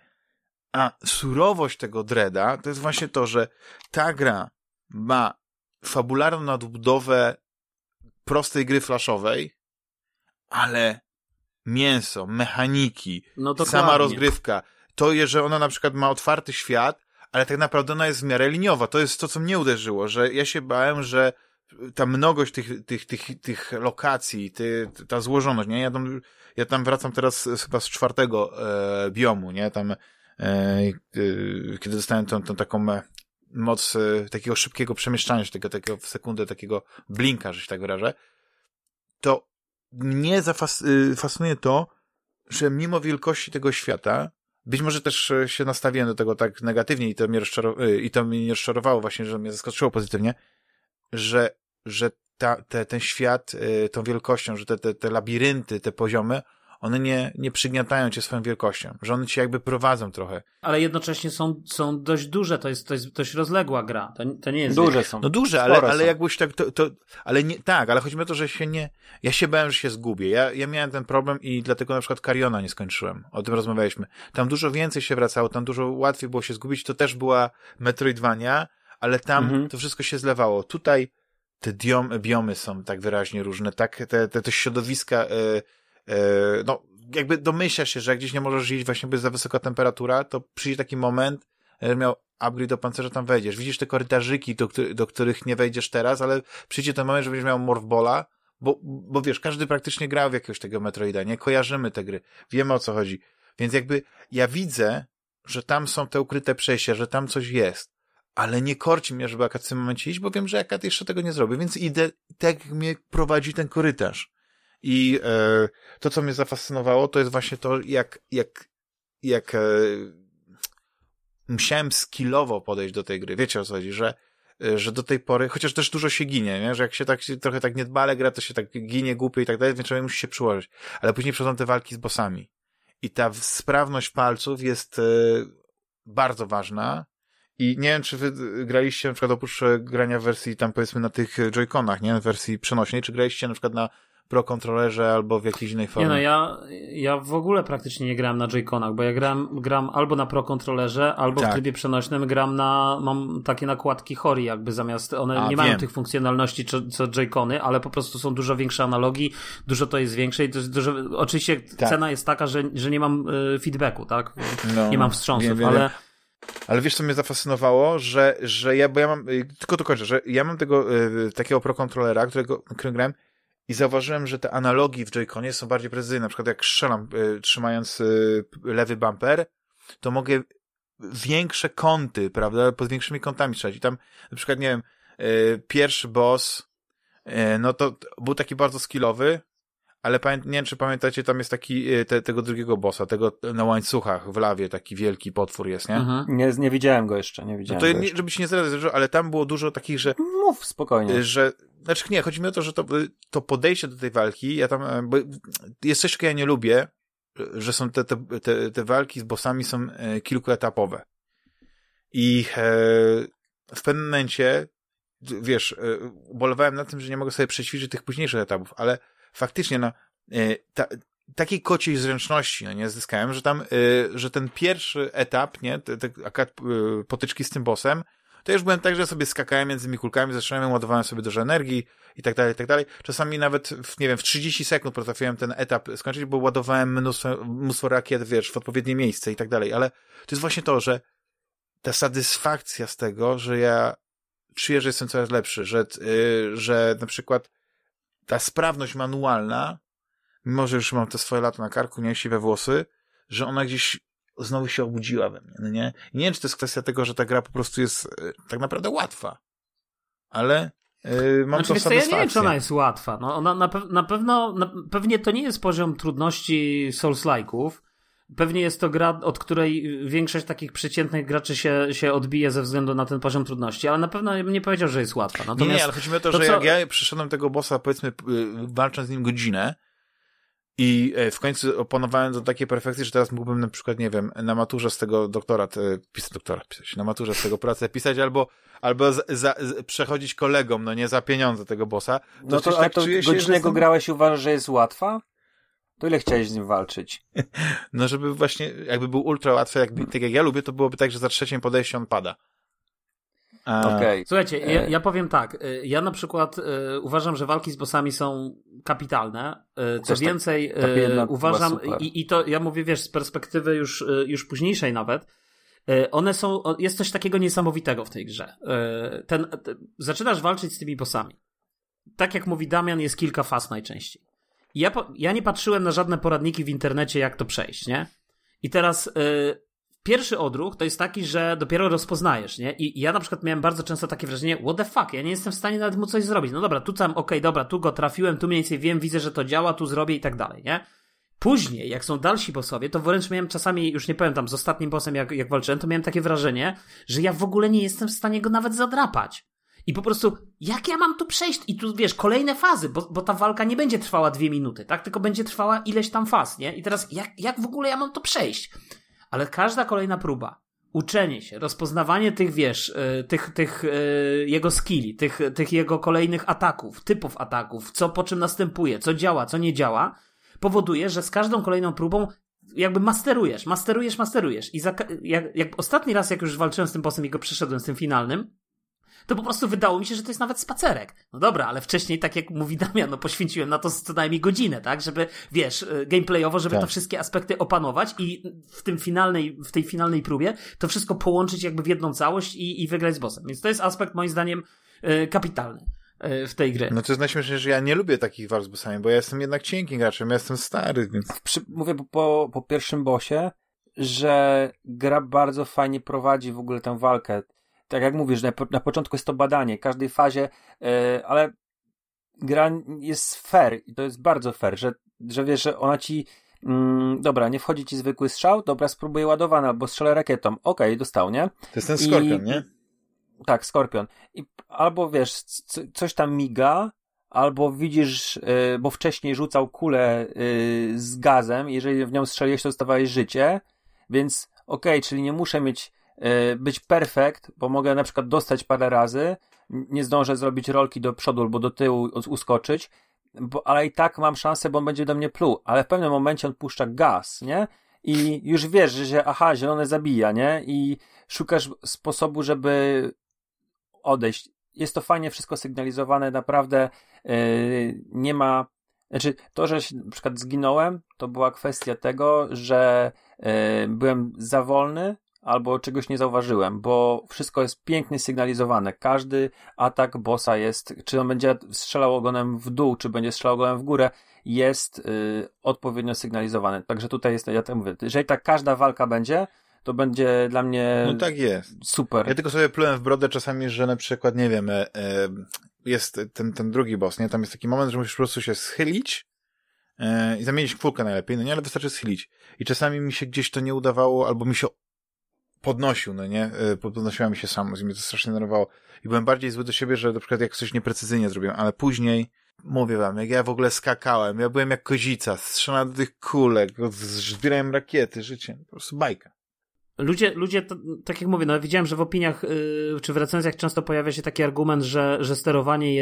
A surowość tego Dreada to jest właśnie to, że ta gra ma fabularną nadbudowę prostej gry flashowej, ale mięso, mechaniki, no sama rozgrywka, to jest, że ona na przykład ma otwarty świat, ale tak naprawdę ona jest w miarę liniowa. To jest to, co mnie uderzyło, że ja się bałem, że ta mnogość tych lokacji, ta złożoność, nie? Ja tam wracam teraz chyba z czwartego biomu, nie? Tam kiedy dostałem tą taką moc takiego szybkiego przemieszczania się, takiego w sekundę, takiego blinka, że się tak wyrażę, to mnie fascynuje to, że mimo wielkości tego świata, być może też się nastawiłem do tego tak negatywnie i to mnie nie rozczarowało właśnie, że mnie zaskoczyło pozytywnie, że ten świat, tą wielkością, że te labirynty, te poziomy, one nie przygniatają cię swoją wielkością, że one cię jakby prowadzą trochę. Ale jednocześnie są dość duże, to jest dość rozległa gra. To nie jest duże są. No duże, ale jakbyś tak to ale nie tak, ale chodzi mi o to, że się nie ja się bałem, że się zgubię. Ja miałem ten problem i dlatego na przykład Cariona nie skończyłem. O tym rozmawialiśmy. Tam dużo więcej się wracało, tam dużo łatwiej było się zgubić. To też była Metroidvania, ale tam to wszystko się zlewało. Tutaj te biomy są tak wyraźnie różne, tak te środowiska no, jakby domyślasz się, że jak gdzieś nie możesz iść właśnie, bo jest za wysoka temperatura, to przyjdzie taki moment, że miał upgrade do pancerza, tam wejdziesz. Widzisz te korytarzyki, do których nie wejdziesz teraz, ale przyjdzie ten moment, że będziesz miał Morphbola, bo wiesz, każdy praktycznie grał w jakiegoś tego Metroida, nie? Kojarzymy te gry, wiemy o co chodzi. Więc jakby ja widzę, że tam są te ukryte przejścia, że tam coś jest, ale nie korci mnie, żeby akurat w tym momencie iść, bo wiem, że akurat jeszcze tego nie zrobię, więc idę tak, jak mnie prowadzi ten korytarz. I to, co mnie zafascynowało, to jest właśnie to, jak musiałem skillowo podejść do tej gry. Wiecie o co chodzi, że do tej pory, chociaż też dużo się ginie, nie? Że jak się tak trochę tak niedbale gra, to się tak ginie, głupie i tak dalej, więc człowiek musi się przyłożyć. Ale później przychodzą te walki z bossami. I ta sprawność palców jest bardzo ważna. I nie wiem, czy wy graliście na przykład oprócz grania w wersji tam powiedzmy na tych Joy-Conach, nie? W wersji przenośnej, czy graliście na przykład na pro-kontrolerze albo w jakiejś innej formie. Nie no, ja w ogóle praktycznie nie grałem na Joy-Conach, bo ja gram albo na pro-kontrolerze, albo tak, w trybie przenośnym gram mam takie nakładki Hori jakby zamiast, one mają tych funkcjonalności co Joy-Cony, ale po prostu są dużo większe analogii, dużo to jest większe i to jest dużo, oczywiście tak, cena jest taka, że nie mam feedbacku, tak? No, nie mam wstrząsów, ale... Ale wiesz, co mnie zafascynowało, że ja, bo ja mam, tylko to kończę, że ja mam tego takiego pro-kontrolera, którego grałem, i zauważyłem, że te analogi w Joy-Conie są bardziej precyzyjne. Na przykład jak strzelam, trzymając lewy bumper, to mogę większe kąty, prawda, pod większymi kątami strzelać. I tam na przykład, nie wiem, pierwszy boss, no to był taki bardzo skillowy, ale nie wiem, czy pamiętacie, tam jest taki tego drugiego bossa, tego na łańcuchach w lawie, taki wielki potwór jest, nie? Mhm. Nie widziałem go jeszcze, nie widziałem. No to żeby się nie zdradzać, ale tam było dużo takich, że... Mów spokojnie. Że... Znaczy nie, chodzi mi o to, że to podejście do tej walki, ja tam, bo jest coś, czego ja nie lubię, że są te walki z bossami są kilkuetapowe. I w pewnym momencie, wiesz, ubolewałem nad tym, że nie mogę sobie przećwiczyć tych późniejszych etapów, ale faktycznie no, takiej kociej zręczności no, nie zyskałem, że tam, że ten pierwszy etap, nie, potyczki z tym bossem, to już byłem tak, że sobie skakałem między tymi kulkami, zaczynałem, ładowałem sobie dużo energii i tak dalej, i tak dalej. Czasami nawet, nie wiem, w 30 sekund potrafiłem ten etap skończyć, bo ładowałem mnóstwo rakiet, wiesz, w odpowiednie miejsce i tak dalej, ale to jest właśnie to, że ta satysfakcja z tego, że ja czuję, że jestem coraz lepszy, że na przykład ta sprawność manualna, mimo że już mam te swoje lata na karku, nie siwe włosy, że ona gdzieś znowu się obudziła we mnie, no nie? I nie wiem, czy to jest kwestia tego, że ta gra po prostu jest tak naprawdę łatwa, ale mam to satysfakcję. Ja nie wiem, czy ona jest łatwa. No, ona pewnie to nie jest poziom trudności Souls-like'ów. Pewnie jest to gra, od której większość takich przeciętnych graczy się odbije ze względu na ten poziom trudności, ale na pewno nie powiedział, że jest łatwa. Natomiast nie, ale chodzi mi o to, że jak ja przeszedłem tego bossa, powiedzmy, walcząc z nim godzinę, i w końcu opanowałem do takiej perfekcji, że teraz mógłbym na przykład, nie wiem, na maturze z tego pisać, na maturze z tego pracę pisać, albo przechodzić kolegom, no nie za pieniądze tego bossa. No to tak czuję się, godzinę go grałeś i uważasz, że jest łatwa? To ile chciałeś z nim walczyć? No żeby właśnie, jakby był ultra łatwy, tak jak ja lubię, to byłoby tak, że za trzecim podejściem on pada. Okay. Słuchajcie, ja powiem tak, ja na przykład uważam, że walki z bossami są kapitalne, co więcej uważam, i to ja mówię, wiesz, z perspektywy już późniejszej nawet, one są, jest coś takiego niesamowitego w tej grze, zaczynasz walczyć z tymi bossami, tak jak mówi Damian, jest kilka faz najczęściej, ja nie patrzyłem na żadne poradniki w internecie, jak to przejść, nie? I teraz pierwszy odruch to jest taki, że dopiero rozpoznajesz, nie? I ja na przykład miałem bardzo często takie wrażenie, what the fuck, ja nie jestem w stanie nawet mu coś zrobić. No dobra, tu tam, okej, dobra, tu go trafiłem, tu mniej więcej wiem, widzę, że to działa, tu zrobię i tak dalej, nie? Później, jak są dalsi bossowie, to wręcz miałem czasami, już nie powiem tam, z ostatnim bossem, jak walczyłem, to miałem takie wrażenie, że ja w ogóle nie jestem w stanie go nawet zadrapać. I po prostu, jak ja mam tu przejść? I tu, wiesz, kolejne fazy, bo ta walka nie będzie trwała 2 minuty, tak? Tylko będzie trwała ileś tam faz, nie? I teraz, jak w ogóle ja mam to przejść? Ale każda kolejna próba, uczenie się, rozpoznawanie tych, wiesz, tych jego skilli, tych jego kolejnych ataków, typów ataków, co po czym następuje, co działa, co nie działa, powoduje, że z każdą kolejną próbą jakby masterujesz. I jak ostatni raz, jak już walczyłem z tym bossem i go przeszedłem z tym finalnym, to po prostu wydało mi się, że to jest nawet spacerek. No dobra, ale wcześniej, tak jak mówi Damian, no poświęciłem na to co najmniej godzinę, tak? Żeby, wiesz, gameplayowo, żeby te wszystkie aspekty opanować i w tej finalnej próbie to wszystko połączyć jakby w jedną całość i wygrać z bossem. Więc to jest aspekt moim zdaniem kapitalny w tej grze. No to jest najśmieszniejsze, że ja nie lubię takich walk z bossami, bo ja jestem jednak cienkim graczem, ja jestem stary, więc... Mówię po pierwszym bossie, że gra bardzo fajnie prowadzi w ogóle tę walkę. Tak jak mówisz, na początku jest to badanie, w każdej fazie, ale gra jest fair i to jest bardzo fair, że wiesz, że ona ci, dobra, nie wchodzi ci zwykły strzał, dobra, spróbuję ładowana, bo strzelę rakietą, okej, dostał, nie? To jest ten Skorpion, nie? Tak, Skorpion. I albo wiesz, coś tam miga, albo widzisz, bo wcześniej rzucał kulę z gazem, jeżeli w nią strzeliłeś, to dostawałeś życie, więc okej, czyli nie muszę być perfekt, bo mogę na przykład dostać parę razy, nie zdążę zrobić rolki do przodu albo do tyłu, uskoczyć, ale i tak mam szansę, bo on będzie do mnie pluł, ale w pewnym momencie on puszcza gaz, nie? I już wiesz, że zielone zabija, nie? I szukasz sposobu, żeby odejść. Jest to fajnie wszystko sygnalizowane, naprawdę nie ma... Znaczy, to, że się na przykład zginąłem, to była kwestia tego, że byłem za wolny, albo czegoś nie zauważyłem, bo wszystko jest pięknie sygnalizowane. Każdy atak bossa jest, czy on będzie strzelał ogonem w dół, czy będzie strzelał ogonem w górę, jest odpowiednio sygnalizowany. Także tutaj jest, ja tak mówię, jeżeli tak każda walka będzie, to będzie dla mnie no tak jest. Super. Ja tylko sobie plułem w brodę czasami, że na przykład, nie wiem, jest ten drugi boss, nie? Tam jest taki moment, że musisz po prostu się schylić, i zamienić kulkę najlepiej, no nie, ale wystarczy schylić. I czasami mi się gdzieś to nie udawało, albo mi się podnosił, no nie? Podnosiła mi się samo, i mnie to strasznie nerwowało. I byłem bardziej zły do siebie, że na przykład jak coś nieprecyzyjnie zrobiłem, ale później, mówię wam, jak ja w ogóle skakałem, ja byłem jak kozica, strzelałem do tych kulek, zbierałem rakiety, życie, po prostu bajka. Ludzie to, tak jak mówię, no widziałem, że w opiniach, czy w recenzjach często pojawia się taki argument, że sterowanie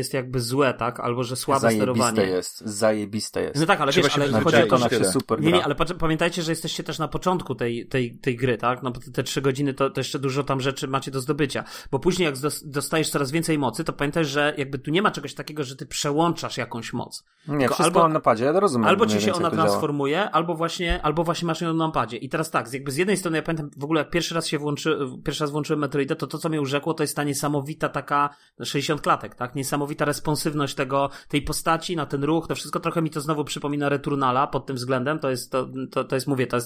jest jakby złe, tak? Albo że słabe sterowanie. Zajebiste jest. No tak, ale trzeba, wiesz, ale chodzi o to, na się super gra. Nie, ale pamiętajcie, że jesteście też na początku tej gry, tak? No bo te 3 godziny to jeszcze dużo tam rzeczy macie do zdobycia. Bo później jak dostajesz coraz więcej mocy, to pamiętaj, że jakby tu nie ma czegoś takiego, że ty przełączasz jakąś moc. Nie, tylko wszystko mam na padzie, ja rozumiem. Albo ci się ona transformuje, albo właśnie masz ją na napadzie. I teraz tak, jakby z jednej strony ja pamiętam w ogóle jak pierwszy raz włączyłem Metroida, to co mnie urzekło, to jest ta niesamowita taka 60 klatek, tak? Niesamowita responsywność tej postaci na ten ruch, to wszystko trochę mi to znowu przypomina Returnala pod tym względem, to jest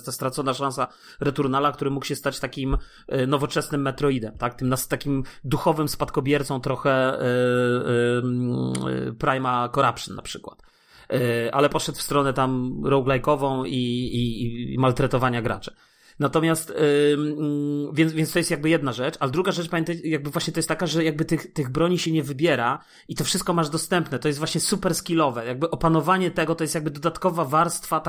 ta stracona szansa Returnala, który mógł się stać takim nowoczesnym Metroidem, tak? Tym takim duchowym spadkobiercą trochę Prima Corruption na przykład. Ale poszedł w stronę tam roguelike'ową i maltretowania graczy. Natomiast, więc to jest jakby jedna rzecz, ale druga rzecz, pamiętaj, jakby właśnie to jest taka, że jakby tych broni się nie wybiera i to wszystko masz dostępne, to jest właśnie super skillowe, jakby opanowanie tego to jest jakby dodatkowa warstwa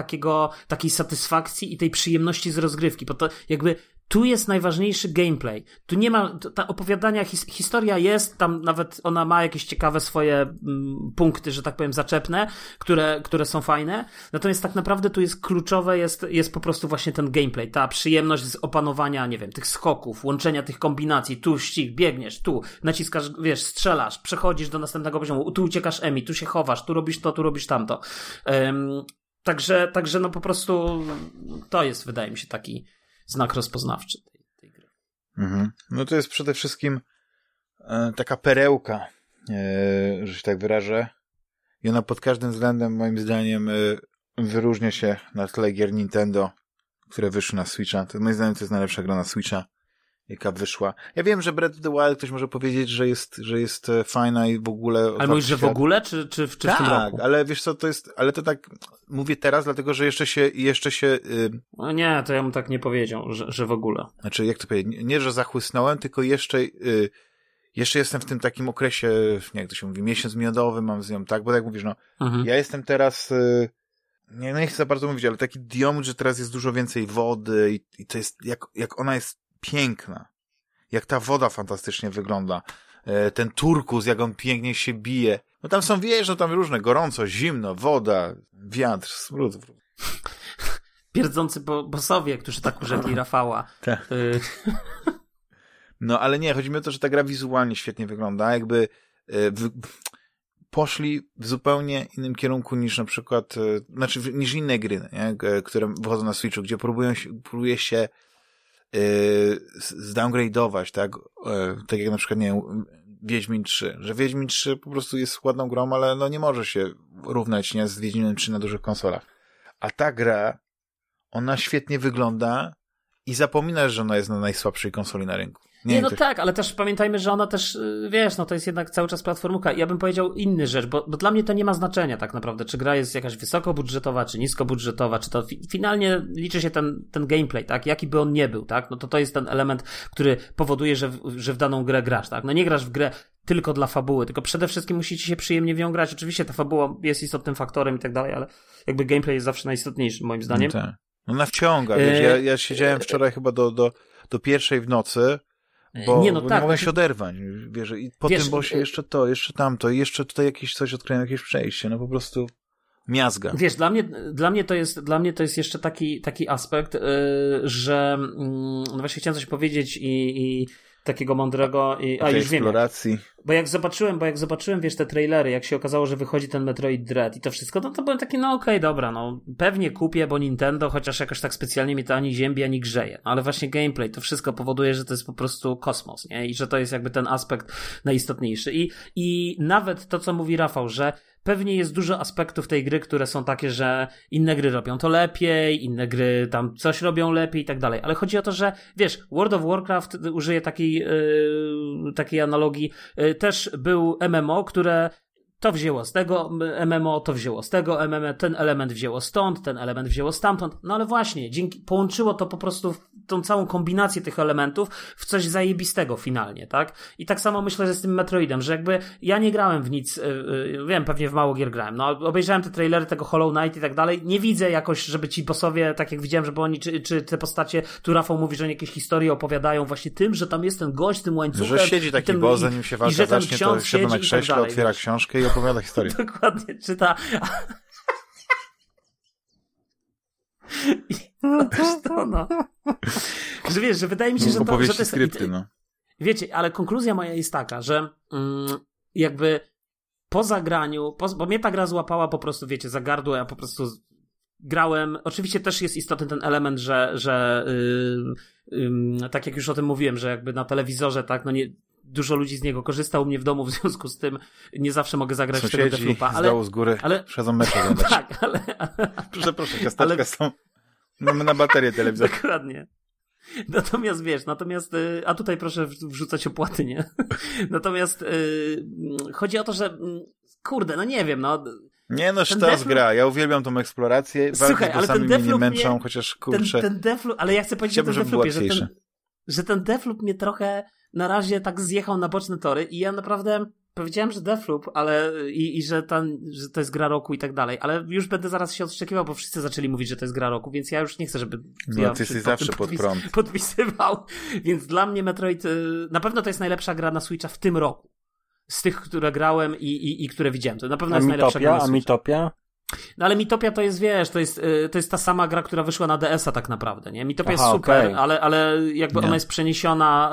takiej satysfakcji i tej przyjemności z rozgrywki, bo to jakby tu jest najważniejszy gameplay. Tu nie ma, ta opowiadania, historia jest, tam nawet ona ma jakieś ciekawe swoje punkty, że tak powiem, zaczepne, które są fajne. Natomiast tak naprawdę tu jest kluczowe, jest po prostu właśnie ten gameplay. Ta przyjemność z opanowania, nie wiem, tych skoków, łączenia tych kombinacji, tu ścig, biegniesz, tu naciskasz, wiesz, strzelasz, przechodzisz do następnego poziomu, tu uciekasz Emi, tu się chowasz, tu robisz to, tu robisz tamto. Także no po prostu to jest, wydaje mi się, taki znak rozpoznawczy tej gry. Mhm. No to jest przede wszystkim taka perełka, że się tak wyrażę. I ona pod każdym względem, moim zdaniem, wyróżnia się na tle gier Nintendo, które wyszły na Switcha. Moim zdaniem to jest najlepsza gra na Switcha jaka wyszła. Ja wiem, że Breath of the Wild ktoś może powiedzieć, że jest fajna i w ogóle... Ale mówisz, że w ogóle, czy tak, w tym roku? Tak, ale wiesz co, to jest... Ale to tak mówię teraz, dlatego, że jeszcze się... No nie, to ja mu tak nie powiedział, że w ogóle. Znaczy, jak to powiedzieć? Nie, że zachłysnąłem, tylko jeszcze jestem w tym takim okresie, nie, jak to się mówi, miesiąc miodowy mam z nią, tak? Bo tak mówisz, no, ja jestem teraz... nie chcę za bardzo mówić, ale taki diomant, że teraz jest dużo więcej wody i to jest... Jak ona jest piękna. Jak ta woda fantastycznie wygląda. Ten turkus, jak on pięknie się bije. No tam są, wiesz, no tam różne. Gorąco, zimno, woda, wiatr, smród. Pierdzący bossowie, którzy tak urzekli Rafała. Tak. No ale nie, chodzi mi o to, że ta gra wizualnie świetnie wygląda. Jakby poszli w zupełnie innym kierunku niż na przykład, niż inne gry, nie? Które wychodzą na Switchu, gdzie próbuje się zdowngrade'ować, tak? Tak jak na przykład, nie wiem, Wiedźmin 3, że Wiedźmin 3 po prostu jest ładną grą, ale no nie może się równać, nie, z Wiedźminem 3 na dużych konsolach. A ta gra, ona świetnie wygląda i zapominasz, że ona jest na najsłabszej konsoli na rynku. Tak, ale też pamiętajmy, że ona też, wiesz, no to jest jednak cały czas platformówka. Ja bym powiedział inny rzecz, bo dla mnie to nie ma znaczenia tak naprawdę, czy gra jest jakaś wysokobudżetowa, czy niskobudżetowa, czy to finalnie liczy się ten gameplay, tak? Jaki by on nie był, tak? No to jest ten element, który powoduje, że w daną grę grasz, tak? No nie grasz w grę tylko dla fabuły, tylko przede wszystkim musi ci się przyjemnie w nią grać. Oczywiście ta fabuła jest istotnym faktorem i tak dalej, ale jakby gameplay jest zawsze najistotniejszy, moim zdaniem. No tak. Ona wciąga, wiesz, ja siedziałem wczoraj chyba do 1:00 w nocy, bo nie mogę się oderwać, wiesz, i po tym bossie jeszcze to, jeszcze tamto, jeszcze tutaj jakieś coś odkryłem, jakieś przejście, no po prostu miazga. Wiesz, dla mnie to jest jeszcze taki aspekt, że no właśnie chciałem coś powiedzieć i takiego mądrego i a już eksploracji. Wiem. Bo jak zobaczyłem, wiesz, te trailery, jak się okazało, że wychodzi ten Metroid Dread i to wszystko, no to byłem taki, no okej, dobra, no pewnie kupię, bo Nintendo, chociaż jakoś tak specjalnie mi to ani ziębi, ani grzeje. Ale właśnie gameplay, to wszystko powoduje, że to jest po prostu kosmos, nie? I że to jest jakby ten aspekt najistotniejszy. I nawet to, co mówi Rafał, że pewnie jest dużo aspektów tej gry, które są takie, że inne gry robią to lepiej, inne gry tam coś robią lepiej i tak dalej, ale chodzi o to, że wiesz, World of Warcraft, użyję takiej analogii, też był MMO, które to wzięło z tego MMO, to wzięło z tego MMO, ten element wzięło stąd, ten element wzięło stamtąd, no ale właśnie, połączyło to po prostu tą całą kombinację tych elementów w coś zajebistego finalnie, tak? I tak samo myślę, że z tym Metroidem, że jakby ja nie grałem w nic, wiem, pewnie w mało gier grałem, no obejrzałem te trailery tego Hollow Knight i tak dalej, nie widzę jakoś, żeby ci bossowie, tak jak widziałem, żeby oni, czy te postacie, tu Rafał mówi, że oni jakieś historie opowiadają właśnie tym, że tam jest ten gość, tym łańcuchem. Że siedzi taki boss, zanim się walka zacznie, to siada na krześle, tak otwiera książkę i opowiada historię. Dokładnie, czyta. Że wiesz, że wydaje mi się, że to jest... skrypty, no. Wiecie, ale konkluzja moja jest taka, że jakby po zagraniu, bo mnie ta gra złapała po prostu, wiecie, za gardło, ja po prostu grałem. Oczywiście też jest istotny ten element, że tak jak już o tym mówiłem, że jakby na telewizorze, tak, no nie... Dużo ludzi z niego korzysta, u mnie w domu, w związku z tym nie zawsze mogę zagrać w tego Deathloopa. Ale... z dołu, z góry, przychodzą mecze zobaczyć. Tak, ale... Proszę, kasteczka są... Mamy na baterię telewizor. Dokładnie. Natomiast wiesz, a tutaj proszę wrzucać opłaty, nie? Natomiast chodzi o to, że kurde, no nie wiem, no... Nie, no sztos Deathloop... gra, ja uwielbiam tą eksplorację, walki z bossami mnie nie męczą, chociaż kurczę... Deathloop... Ale ja chcę powiedzieć o tym Deathloopie, że ten Deathloop mnie trochę... na razie tak zjechał na boczne tory i ja naprawdę powiedziałem, że Deathloop, ale i że to jest gra roku i tak dalej, ale już będę zaraz się odszczekiwał, bo wszyscy zaczęli mówić, że to jest gra roku, więc ja już nie chcę, żeby ty jesteś zawsze pod prąd. Podpisywał, więc dla mnie Metroid na pewno to jest najlepsza gra na Switcha w tym roku. Z tych, które grałem i które widziałem. To na pewno jest najlepsza gra na Switcha. A Mitopia? No ale Mitopia to jest, wiesz, to jest ta sama gra, która wyszła na DS-a tak naprawdę, nie? Mitopia jest super, okay. ale jakby nie. Ona jest przeniesiona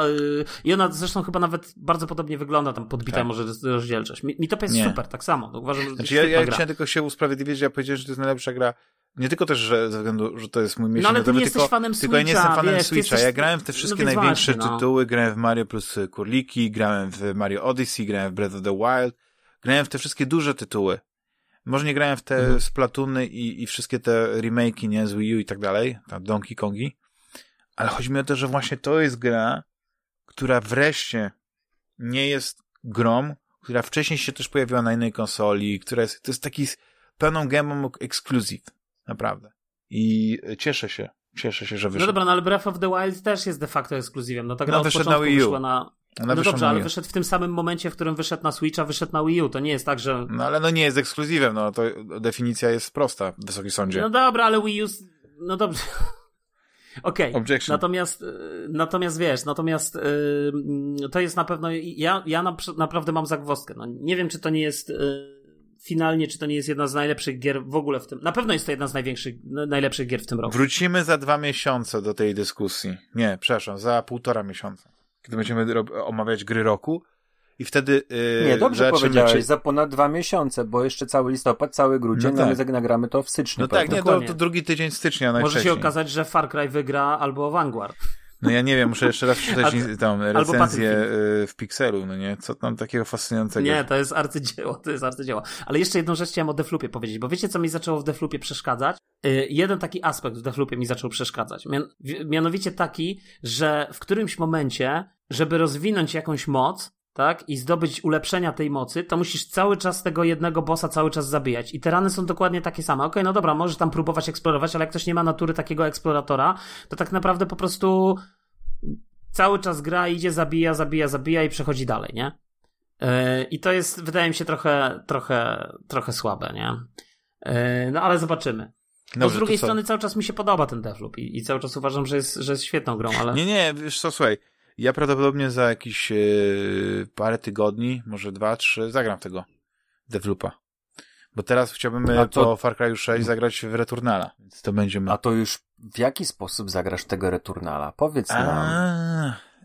i ona zresztą chyba nawet bardzo podobnie wygląda, tam podbita może rozdzielczość. Mitopia jest super, tak samo. No, uważam, że znaczy, ja chciałem tylko się usprawiedliwić, że ja powiedziałem, że to jest najlepsza gra. Nie tylko też, że ze względu, że to jest mój miesiąc. No ale ty nie jesteś fanem Switcha. Tylko ja nie jestem fanem Switcha. Ja grałem w te wszystkie największe tytuły, grałem w Mario plus Kurliki, grałem w Mario Odyssey, grałem w Breath of the Wild, grałem w te wszystkie duże tytuły. Może nie grałem w te Splatoony i wszystkie te remake'i, nie, z Wii U i tak dalej, Donkey Kongi, ale chodzi mi o to, że właśnie to jest gra, która wreszcie nie jest grą, która wcześniej się też pojawiła na innej konsoli, która jest, to jest taki z pełną gębą ekskluzyw, naprawdę. I cieszę się, że wyszedł. No dobra, no ale Breath of the Wild też jest de facto ekskluzywem. No ta gra od początku wyszła na... No dobrze, ale wyszedł w tym samym momencie, w którym wyszedł na Switcha, wyszedł na Wii U. To nie jest tak, że... No ale no nie jest ekskluzywem, no to definicja jest prosta, Wysoki Sądzie. No dobra, ale Wii U... No dobrze... Okej, okay. Natomiast wiesz, to jest na pewno, ja naprawdę mam zagwozdkę, no nie wiem, czy to nie jest finalnie, czy to nie jest jedna z najlepszych gier w ogóle w tym, na pewno jest to jedna z najlepszych gier w tym roku. Wrócimy za 2 miesiące do tej dyskusji, nie, przepraszam, za 1,5 miesiąca, kiedy będziemy omawiać gry roku i wtedy... nie, dobrze powiedziałeś, za ponad 2 miesiące, bo jeszcze cały listopad, cały grudzień, no tak. Nagramy to w styczniu. No tak, nie, to drugi tydzień stycznia najwcześniej. Może się okazać, że Far Cry wygra albo Vanguard. No ja nie wiem, muszę jeszcze raz przeczytać tam recenzję w Pixelu, no nie? Co tam takiego fascynującego? Nie, to jest arcydzieło. Ale jeszcze jedną rzecz chciałem o Deathloopie powiedzieć, bo wiecie, co mi zaczęło w Deathloopie przeszkadzać? Jeden taki aspekt w Deathloopie mi zaczął przeszkadzać. Mianowicie taki, że w którymś momencie, żeby rozwinąć jakąś moc, tak, i zdobyć ulepszenia tej mocy, to musisz cały czas tego jednego bossa cały czas zabijać. I te rany są dokładnie takie same. Okej, no dobra, możesz tam próbować eksplorować, ale jak ktoś nie ma natury takiego eksploratora, to tak naprawdę po prostu cały czas gra idzie, zabija i przechodzi dalej, nie? I to jest, wydaje mi się, trochę słabe, nie? No ale zobaczymy. Dobrze, bo z drugiej strony cały czas mi się podoba ten Deathloop i cały czas uważam, że jest świetną grą, ale... Nie, wiesz co, słuchaj. Ja prawdopodobnie za jakieś parę tygodni, może 2-3, zagram tego Deathloopa. Bo teraz chciałbym po Far Cry 6 zagrać w Returnala. Więc to będziemy... A to już w jaki sposób zagrasz tego Returnala? Powiedz nam.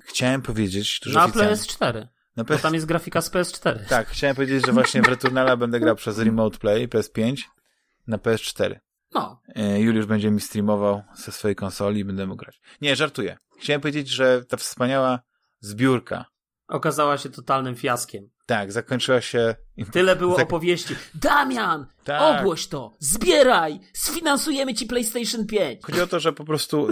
Chciałem powiedzieć... Na PS4. Bo tam jest grafika z PS4. Tak, chciałem powiedzieć, że właśnie w Returnala będę grał przez Remote Play PS5 na PS4. No. Juliusz będzie mi streamował ze swojej konsoli i będę mógł grać. Nie, żartuję. Chciałem powiedzieć, że ta wspaniała zbiórka okazała się totalnym fiaskiem. Tak, zakończyła się... Tyle było opowieści. Damian! Tak. Ogłoś to! Zbieraj! Sfinansujemy ci PlayStation 5! Chodzi o to, że po prostu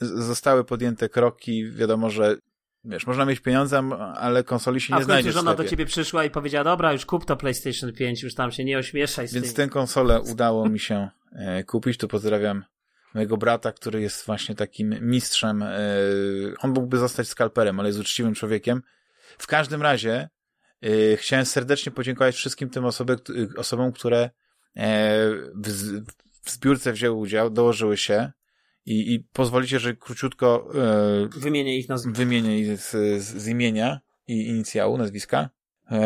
zostały podjęte kroki. Wiadomo, że wiesz, można mieć pieniądze, ale konsoli się nie znajdzie w sklepie. A w końcu żona do ciebie przyszła i powiedziała, dobra, już kup to PlayStation 5, już tam się nie ośmieszaj z tym. Więc tę konsolę udało mi się kupić. Tu pozdrawiam mojego brata, który jest właśnie takim mistrzem. On mógłby zostać skalperem, ale jest uczciwym człowiekiem. W każdym razie chciałem serdecznie podziękować wszystkim tym osobom, które w zbiórce wzięły udział, dołożyły się. I pozwolicie, że króciutko wymienię ich z imienia i inicjału, nazwiska.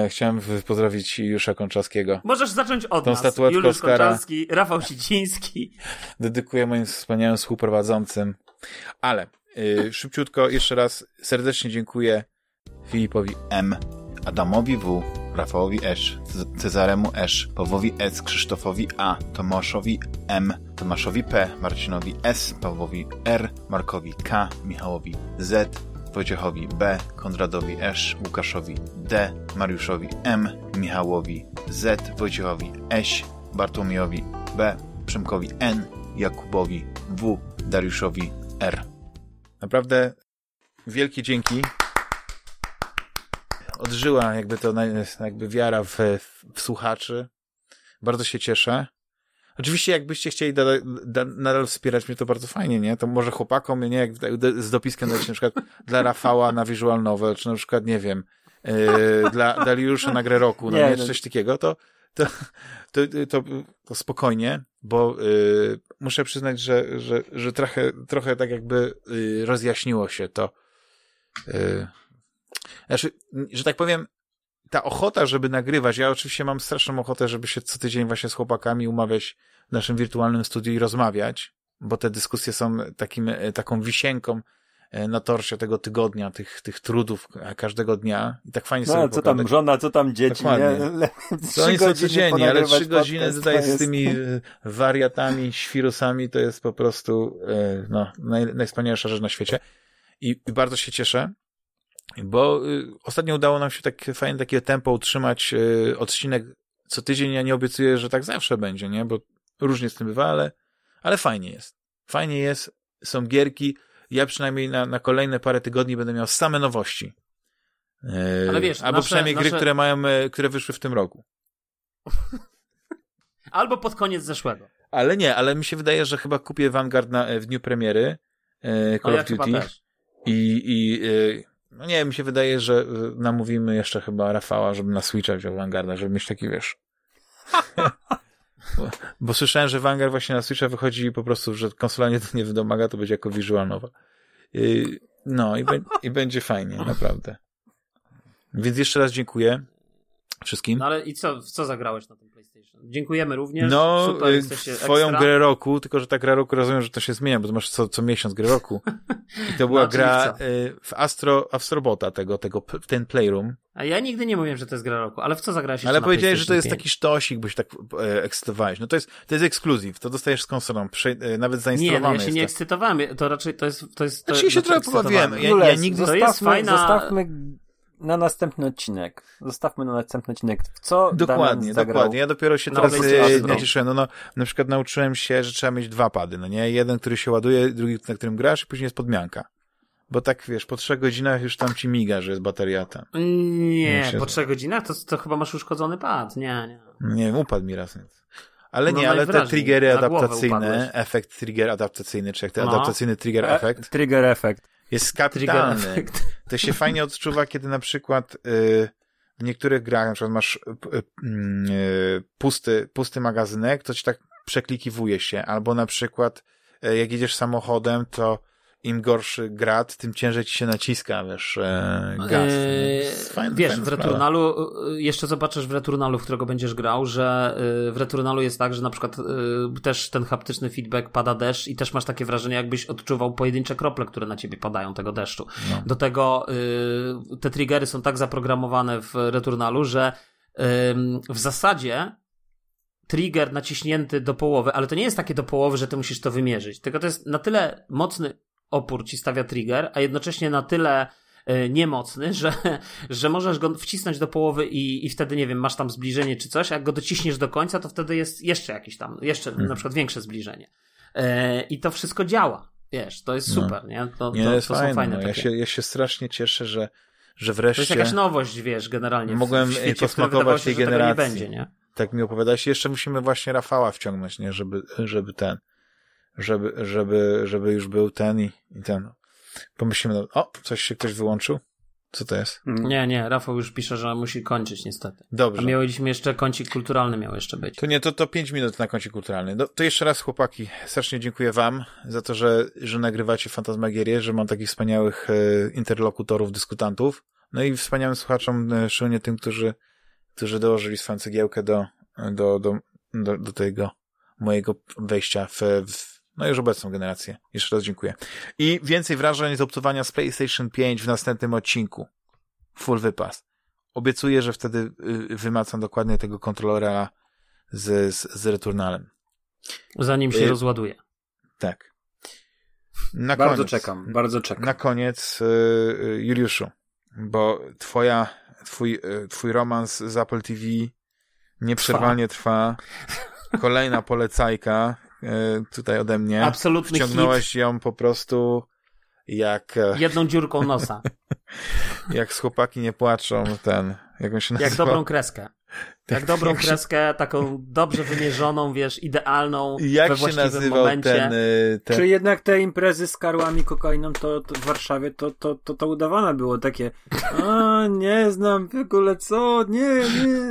Chciałem pozdrowić Juliusza Kączarskiego. Możesz zacząć od nas. Juliusz Kączarski, Rafał Siciński. Dedykuję moim wspaniałym współprowadzącym. Ale szybciutko jeszcze raz serdecznie dziękuję Filipowi M., Adamowi W., Rafałowi Esz, Cezaremu Esz, Pawłowi S, Krzysztofowi A, Tomaszowi M, Tomaszowi P, Marcinowi S, Pawłowi R, Markowi K, Michałowi Z, Wojciechowi B, Konradowi Esz, Łukaszowi D, Mariuszowi M, Michałowi Z, Wojciechowi Eś, Bartłomiejowi B, Przemkowi N, Jakubowi W, Dariuszowi R. Naprawdę wielkie dzięki. Odżyła jakby wiara w słuchaczy. Bardzo się cieszę. Oczywiście jakbyście chcieli nadal wspierać mnie, to bardzo fajnie, nie? To może chłopakom, nie? Jak z dopiskiem na przykład dla Rafała na Visual Novel, czy na przykład, nie wiem, dla Dariusza na grę roku, no nie, coś takiego, to spokojnie, bo muszę przyznać, że trochę tak jakby rozjaśniło się to. Znaczy, że tak powiem, ta ochota, żeby nagrywać, ja oczywiście mam straszną ochotę, żeby się co tydzień właśnie z chłopakami umawiać w naszym wirtualnym studiu i rozmawiać, bo te dyskusje są taką wisienką na torcie tego tygodnia, tych trudów każdego dnia. I tak fajnie sobie pogadać. Co tam żona, co tam dzieci. Dokładnie. To oni są codziennie, ale 3 godziny tutaj z tymi wariatami, świrusami, to jest po prostu najwspanialsza rzecz na świecie. I bardzo się cieszę. Bo ostatnio udało nam się tak fajnie takie tempo utrzymać odcinek co tydzień. Ja nie obiecuję, że tak zawsze będzie, nie? Bo różnie z tym bywa, ale fajnie jest. Są gierki, ja przynajmniej na kolejne parę tygodni będę miał same nowości. Ale wiesz, albo przynajmniej gry, które wyszły w tym roku. Albo pod koniec zeszłego. Ale nie, ale mi się wydaje, że chyba kupię Vanguard w dniu premiery Call of Duty. No nie, mi się wydaje, że namówimy jeszcze chyba Rafała, żeby na Switcha wziął Vanguarda, żeby mieć taki, wiesz... Bo słyszałem, że Vanguard właśnie na Switcha wychodzi po prostu, że konsola nie to nie wydomaga, to będzie jako wizualnowa. No i będzie fajnie, naprawdę. Więc jeszcze raz dziękuję wszystkim. No ale i co zagrałeś na tym PlayStation? Dziękujemy również. No, super, jesteście twoją ekstra. Grę roku, tylko że ta gra roku, rozumiem, że to się zmienia, bo to masz co miesiąc grę roku. I to była no, gra w Astrobota, ten Playroom. A ja nigdy nie mówiłem, że to jest gra roku, ale w co zagrałeś jeszcze? Ale powiedziałeś, że to jest taki sztosik, bo się tak ekscytowałeś. No to jest ekskluzyw, to dostajesz z konsolą, nawet zainstalowane. Nie, no ja się nie ekscytowałem, to raczej to jest znaczy się trochę pobawiłem. Ja nigdy... Zostawmy na następny odcinek. Co dokładnie, dokładnie. Ja dopiero się teraz nacieszyłem. No, na przykład nauczyłem się, że trzeba mieć dwa pady, no nie? Jeden, który się ładuje, drugi, na którym grasz i później jest podmianka. Bo tak, wiesz, po 3 godzinach już tam ci miga, że jest bateria tam. Nie, po 3 godzinach to chyba masz uszkodzony pad. Nie. Nie, upadł mi raz. Ale no nie, ale te triggery adaptacyjne, efekt trigger adaptacyjny, czy jak ten adaptacyjny trigger efekt. Trigger efekt. Jest kapitalny. To się fajnie odczuwa, kiedy na przykład w niektórych grach na przykład masz pusty magazynek, to ci tak przeklikiwuje się. Albo na przykład jak jedziesz samochodem, to im gorszy grad, tym ciężej ci się naciska, wiesz, gaz. Fajna w Returnalu, jeszcze zobaczysz w Returnalu, w którego będziesz grał, że w Returnalu jest tak, że na przykład też ten haptyczny feedback, pada deszcz i też masz takie wrażenie, jakbyś odczuwał pojedyncze krople, które na ciebie padają tego deszczu. No. Do tego te triggery są tak zaprogramowane w Returnalu, że w zasadzie trigger naciśnięty do połowy, ale to nie jest takie do połowy, że ty musisz to wymierzyć, tylko to jest na tyle mocny opór ci stawia trigger, a jednocześnie na tyle niemocny, że możesz go wcisnąć do połowy i wtedy, nie wiem, masz tam zbliżenie czy coś, a jak go dociśniesz do końca, to wtedy jest jeszcze jakieś tam, jeszcze na przykład większe zbliżenie. I to wszystko działa. Wiesz, to jest super, nie? To fajne, są fajne takie. Ja się strasznie cieszę, że wreszcie... To jest jakaś nowość, wiesz, generalnie mogłem w świecie, posmakować tej generacji. Nie będzie, nie? Tak mi opowiadałeś. Jeszcze musimy właśnie Rafała wciągnąć, nie? Żeby ten... Żeby już był ten i ten. Pomyślimy, o, coś się ktoś wyłączył? Co to jest? Nie, Rafał już pisze, że musi kończyć niestety. Dobrze. A mieliśmy jeszcze kącik kulturalny miał jeszcze być. To nie, to 5 minut na kącik kulturalny. To jeszcze raz chłopaki, serdecznie dziękuję wam za to, że nagrywacie Fantasmagierię, że mam takich wspaniałych interlokutorów, dyskutantów. No i wspaniałym słuchaczom, szczególnie tym, którzy dołożyli swoją cegiełkę do tego mojego wejścia w no już obecną generację. Jeszcze raz dziękuję. I więcej wrażeń z obcowania z PlayStation 5 w następnym odcinku. Full wypas. Obiecuję, że wtedy wymacam dokładnie tego kontrolera z Returnalem. Zanim się rozładuje. Tak. Na bardzo koniec, czekam. Na koniec, Juliuszu, bo twój romans z Apple TV nieprzerwanie trwa. Kolejna polecajka tutaj ode mnie. Absolutny wciągnąłeś hit. Ją po prostu jak... Jedną dziurką nosa. Jak z chłopaki nie płaczą, jak on się nazywa? Jak dobrą kreskę. Taką dobrze wymierzoną, wiesz, idealną, jak we właściwym się nazywał momencie. Ten... Czy jednak te imprezy z karłami, kokainą, to w Warszawie to udawane było takie, nie znam w ogóle, co, nie.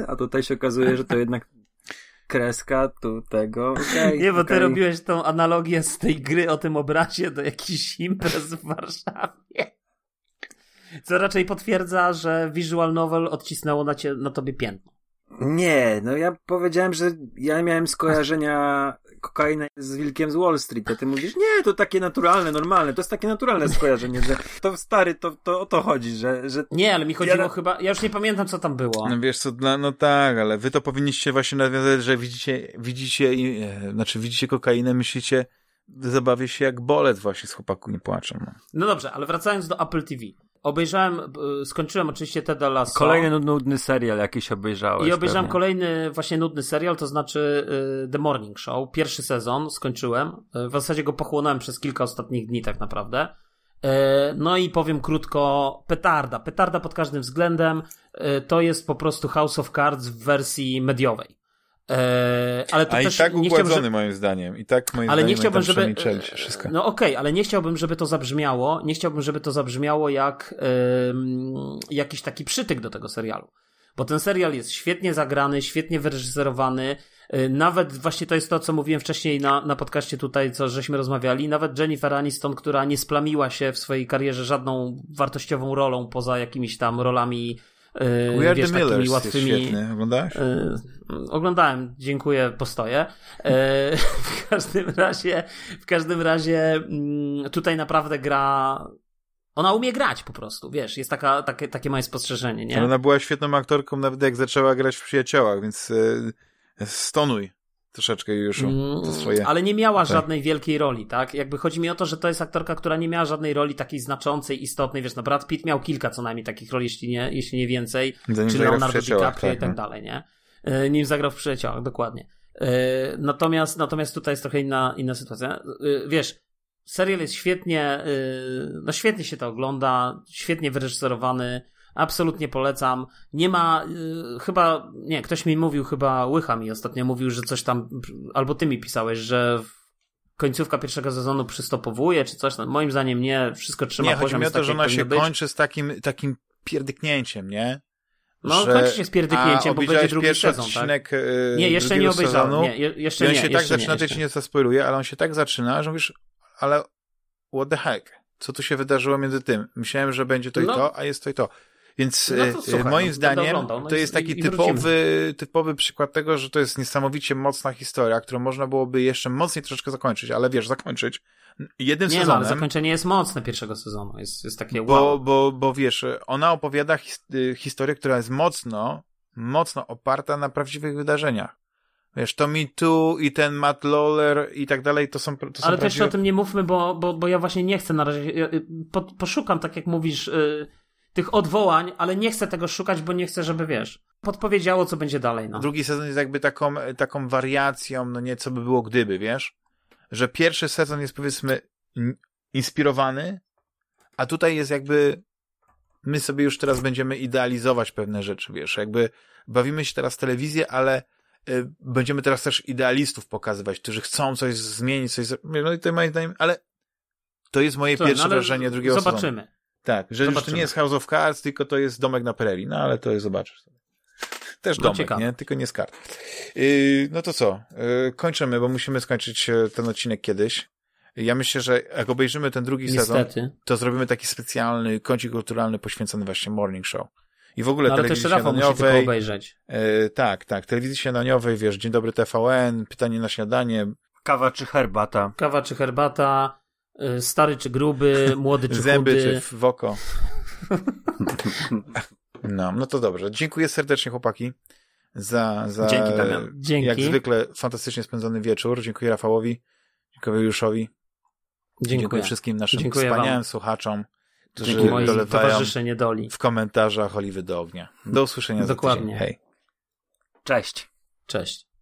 A tutaj się okazuje, że to jednak kreska tu tego. Okay, nie, bo ty robiłeś tą analogię z tej gry o tym obrazie do jakichś imprez w Warszawie. Co raczej potwierdza, że Visual Novel odcisnęło na tobie piętno. Nie, no ja powiedziałem, że ja miałem skojarzenia kokainy z Wilkiem z Wall Street, a ty mówisz, nie, to takie naturalne, normalne, to jest takie naturalne skojarzenie, że to stary, to o to chodzi, że... Nie, ale mi chodziło chyba, ja już nie pamiętam, co tam było. No wiesz co, no tak, ale wy to powinniście właśnie nawiązać, że widzicie kokainę, myślicie, zabawię się jak bolec właśnie z chłopaku, nie płaczę. No dobrze, ale wracając do Apple TV. Skończyłem oczywiście Teda Lasso. Kolejny nudny serial jakiś obejrzałeś. I obejrzałem kolejny właśnie nudny serial, to znaczy The Morning Show. Pierwszy sezon skończyłem. W zasadzie go pochłonąłem przez kilka ostatnich dni tak naprawdę. No i powiem krótko, petarda. Petarda pod każdym względem. To jest po prostu House of Cards w wersji mediowej. Ale to też i tak nie ugładzony chciałbym, moim zdaniem. I tak moim ale zdaniem nie chciałbym, żeby wszystko. No okej, ale nie chciałbym, żeby to zabrzmiało. Nie chciałbym, żeby to zabrzmiało jak jakiś taki przytyk do tego serialu. Bo ten serial jest świetnie zagrany, świetnie wyreżyserowany. Nawet właśnie to jest to, co mówiłem wcześniej na podcaście tutaj, co żeśmy rozmawiali. Nawet Jennifer Aniston, która nie splamiła się w swojej karierze żadną wartościową rolą poza jakimiś tam rolami wiesz, takimi łatwymi. Jest świetny. Oglądałeś? Oglądałem, dziękuję, postoję. W każdym razie tutaj naprawdę gra. Ona umie grać po prostu, wiesz, jest takie moje spostrzeżenie, nie? Ona była świetną aktorką nawet jak zaczęła grać w Przyjaciołach, więc stonuj troszeczkę już to swoje. Ale nie miała żadnej wielkiej roli, tak? Jakby chodzi mi o to, że to jest aktorka, która nie miała żadnej roli takiej znaczącej, istotnej, wiesz, no Brad Pitt miał kilka co najmniej takich roli, jeśli nie więcej, zanim czy Leonardo DiCaprio i tak dalej, nie? Nim zagrał w Przyjaciołach, dokładnie. Natomiast tutaj jest trochę inna sytuacja. Wiesz, serial jest świetnie, no świetnie się to ogląda, świetnie wyreżyserowany, absolutnie polecam. Nie ma, chyba, nie, ktoś mi mówił, chyba Łycha mi ostatnio mówił, że coś tam, albo ty mi pisałeś, że końcówka pierwszego sezonu przystopowuje, czy coś tam. Moim zdaniem nie, wszystko trzyma poziom. Nie, chodzi mi o to, że ona się kończy z takim pierdyknięciem, nie? No, kończy się z pierdyknięciem, bo będzie drugi sezon, odcinek, tak? Nie, jeszcze nie obejrzałem. Jeszcze nie. I on się tak zaczyna, to ci nie zaspoiluję, ale on się tak zaczyna, że mówisz, ale what the heck? Co tu się wydarzyło między tym? Myślałem, że będzie to i to, a jest to i to. Więc słuchaj, moim zdaniem to jest taki typowy przykład tego, że to jest niesamowicie mocna historia, którą można byłoby jeszcze mocniej troszeczkę zakończyć, ale wiesz, zakończyć jednym sezonem. Nie, ale zakończenie jest mocne pierwszego sezonu. Jest takie wow. Bo wiesz, ona opowiada historię, która jest mocno oparta na prawdziwych wydarzeniach. Wiesz, to Me Too i ten Matt Lawler i tak dalej, to są ale prawdziwe... też o tym nie mówmy, bo ja właśnie nie chcę na razie, ja poszukam, tak jak mówisz, tych odwołań, ale nie chcę tego szukać, bo nie chcę, żeby, wiesz, podpowiedziało, co będzie dalej. No. Drugi sezon jest jakby taką wariacją, no nie, co by było gdyby, wiesz, że pierwszy sezon jest, powiedzmy, inspirowany, a tutaj jest jakby my sobie już teraz będziemy idealizować pewne rzeczy, wiesz, jakby bawimy się teraz w telewizję, ale będziemy teraz też idealistów pokazywać, którzy chcą coś zmienić, coś... No i to moim zdaniem, ale to jest moje pierwsze wrażenie drugiego sezonu. Zobaczymy. Tak, że już to nie jest House of Cards, tylko to jest domek na prerii. No ale to jest, zobaczysz. Też domek, nie? Tylko nie z kart. No to co? Kończymy, bo musimy skończyć ten odcinek kiedyś. Ja myślę, że jak obejrzymy ten drugi sezon, to zrobimy taki specjalny kącik kulturalny poświęcony właśnie Morning Show. I w ogóle telewizji śniadaniowej. Tak, telewizji śniadaniowej, wiesz, Dzień Dobry TVN, Pytanie na śniadanie. Kawa czy herbata? Stary czy gruby, młody czy zęby chudy. Zęby czy w oko. No to dobrze. Dziękuję serdecznie, chłopaki, za Dzięki, Damian. Dzięki. Jak zwykle fantastycznie spędzony wieczór. Dziękuję Rafałowi, dziękuję Juliuszowi. Dziękuję wszystkim naszym wspaniałym słuchaczom, którzy dolewają w komentarzach oliwy do ognia. Do usłyszenia. Dokładnie. Za tydzień. Hej. Cześć.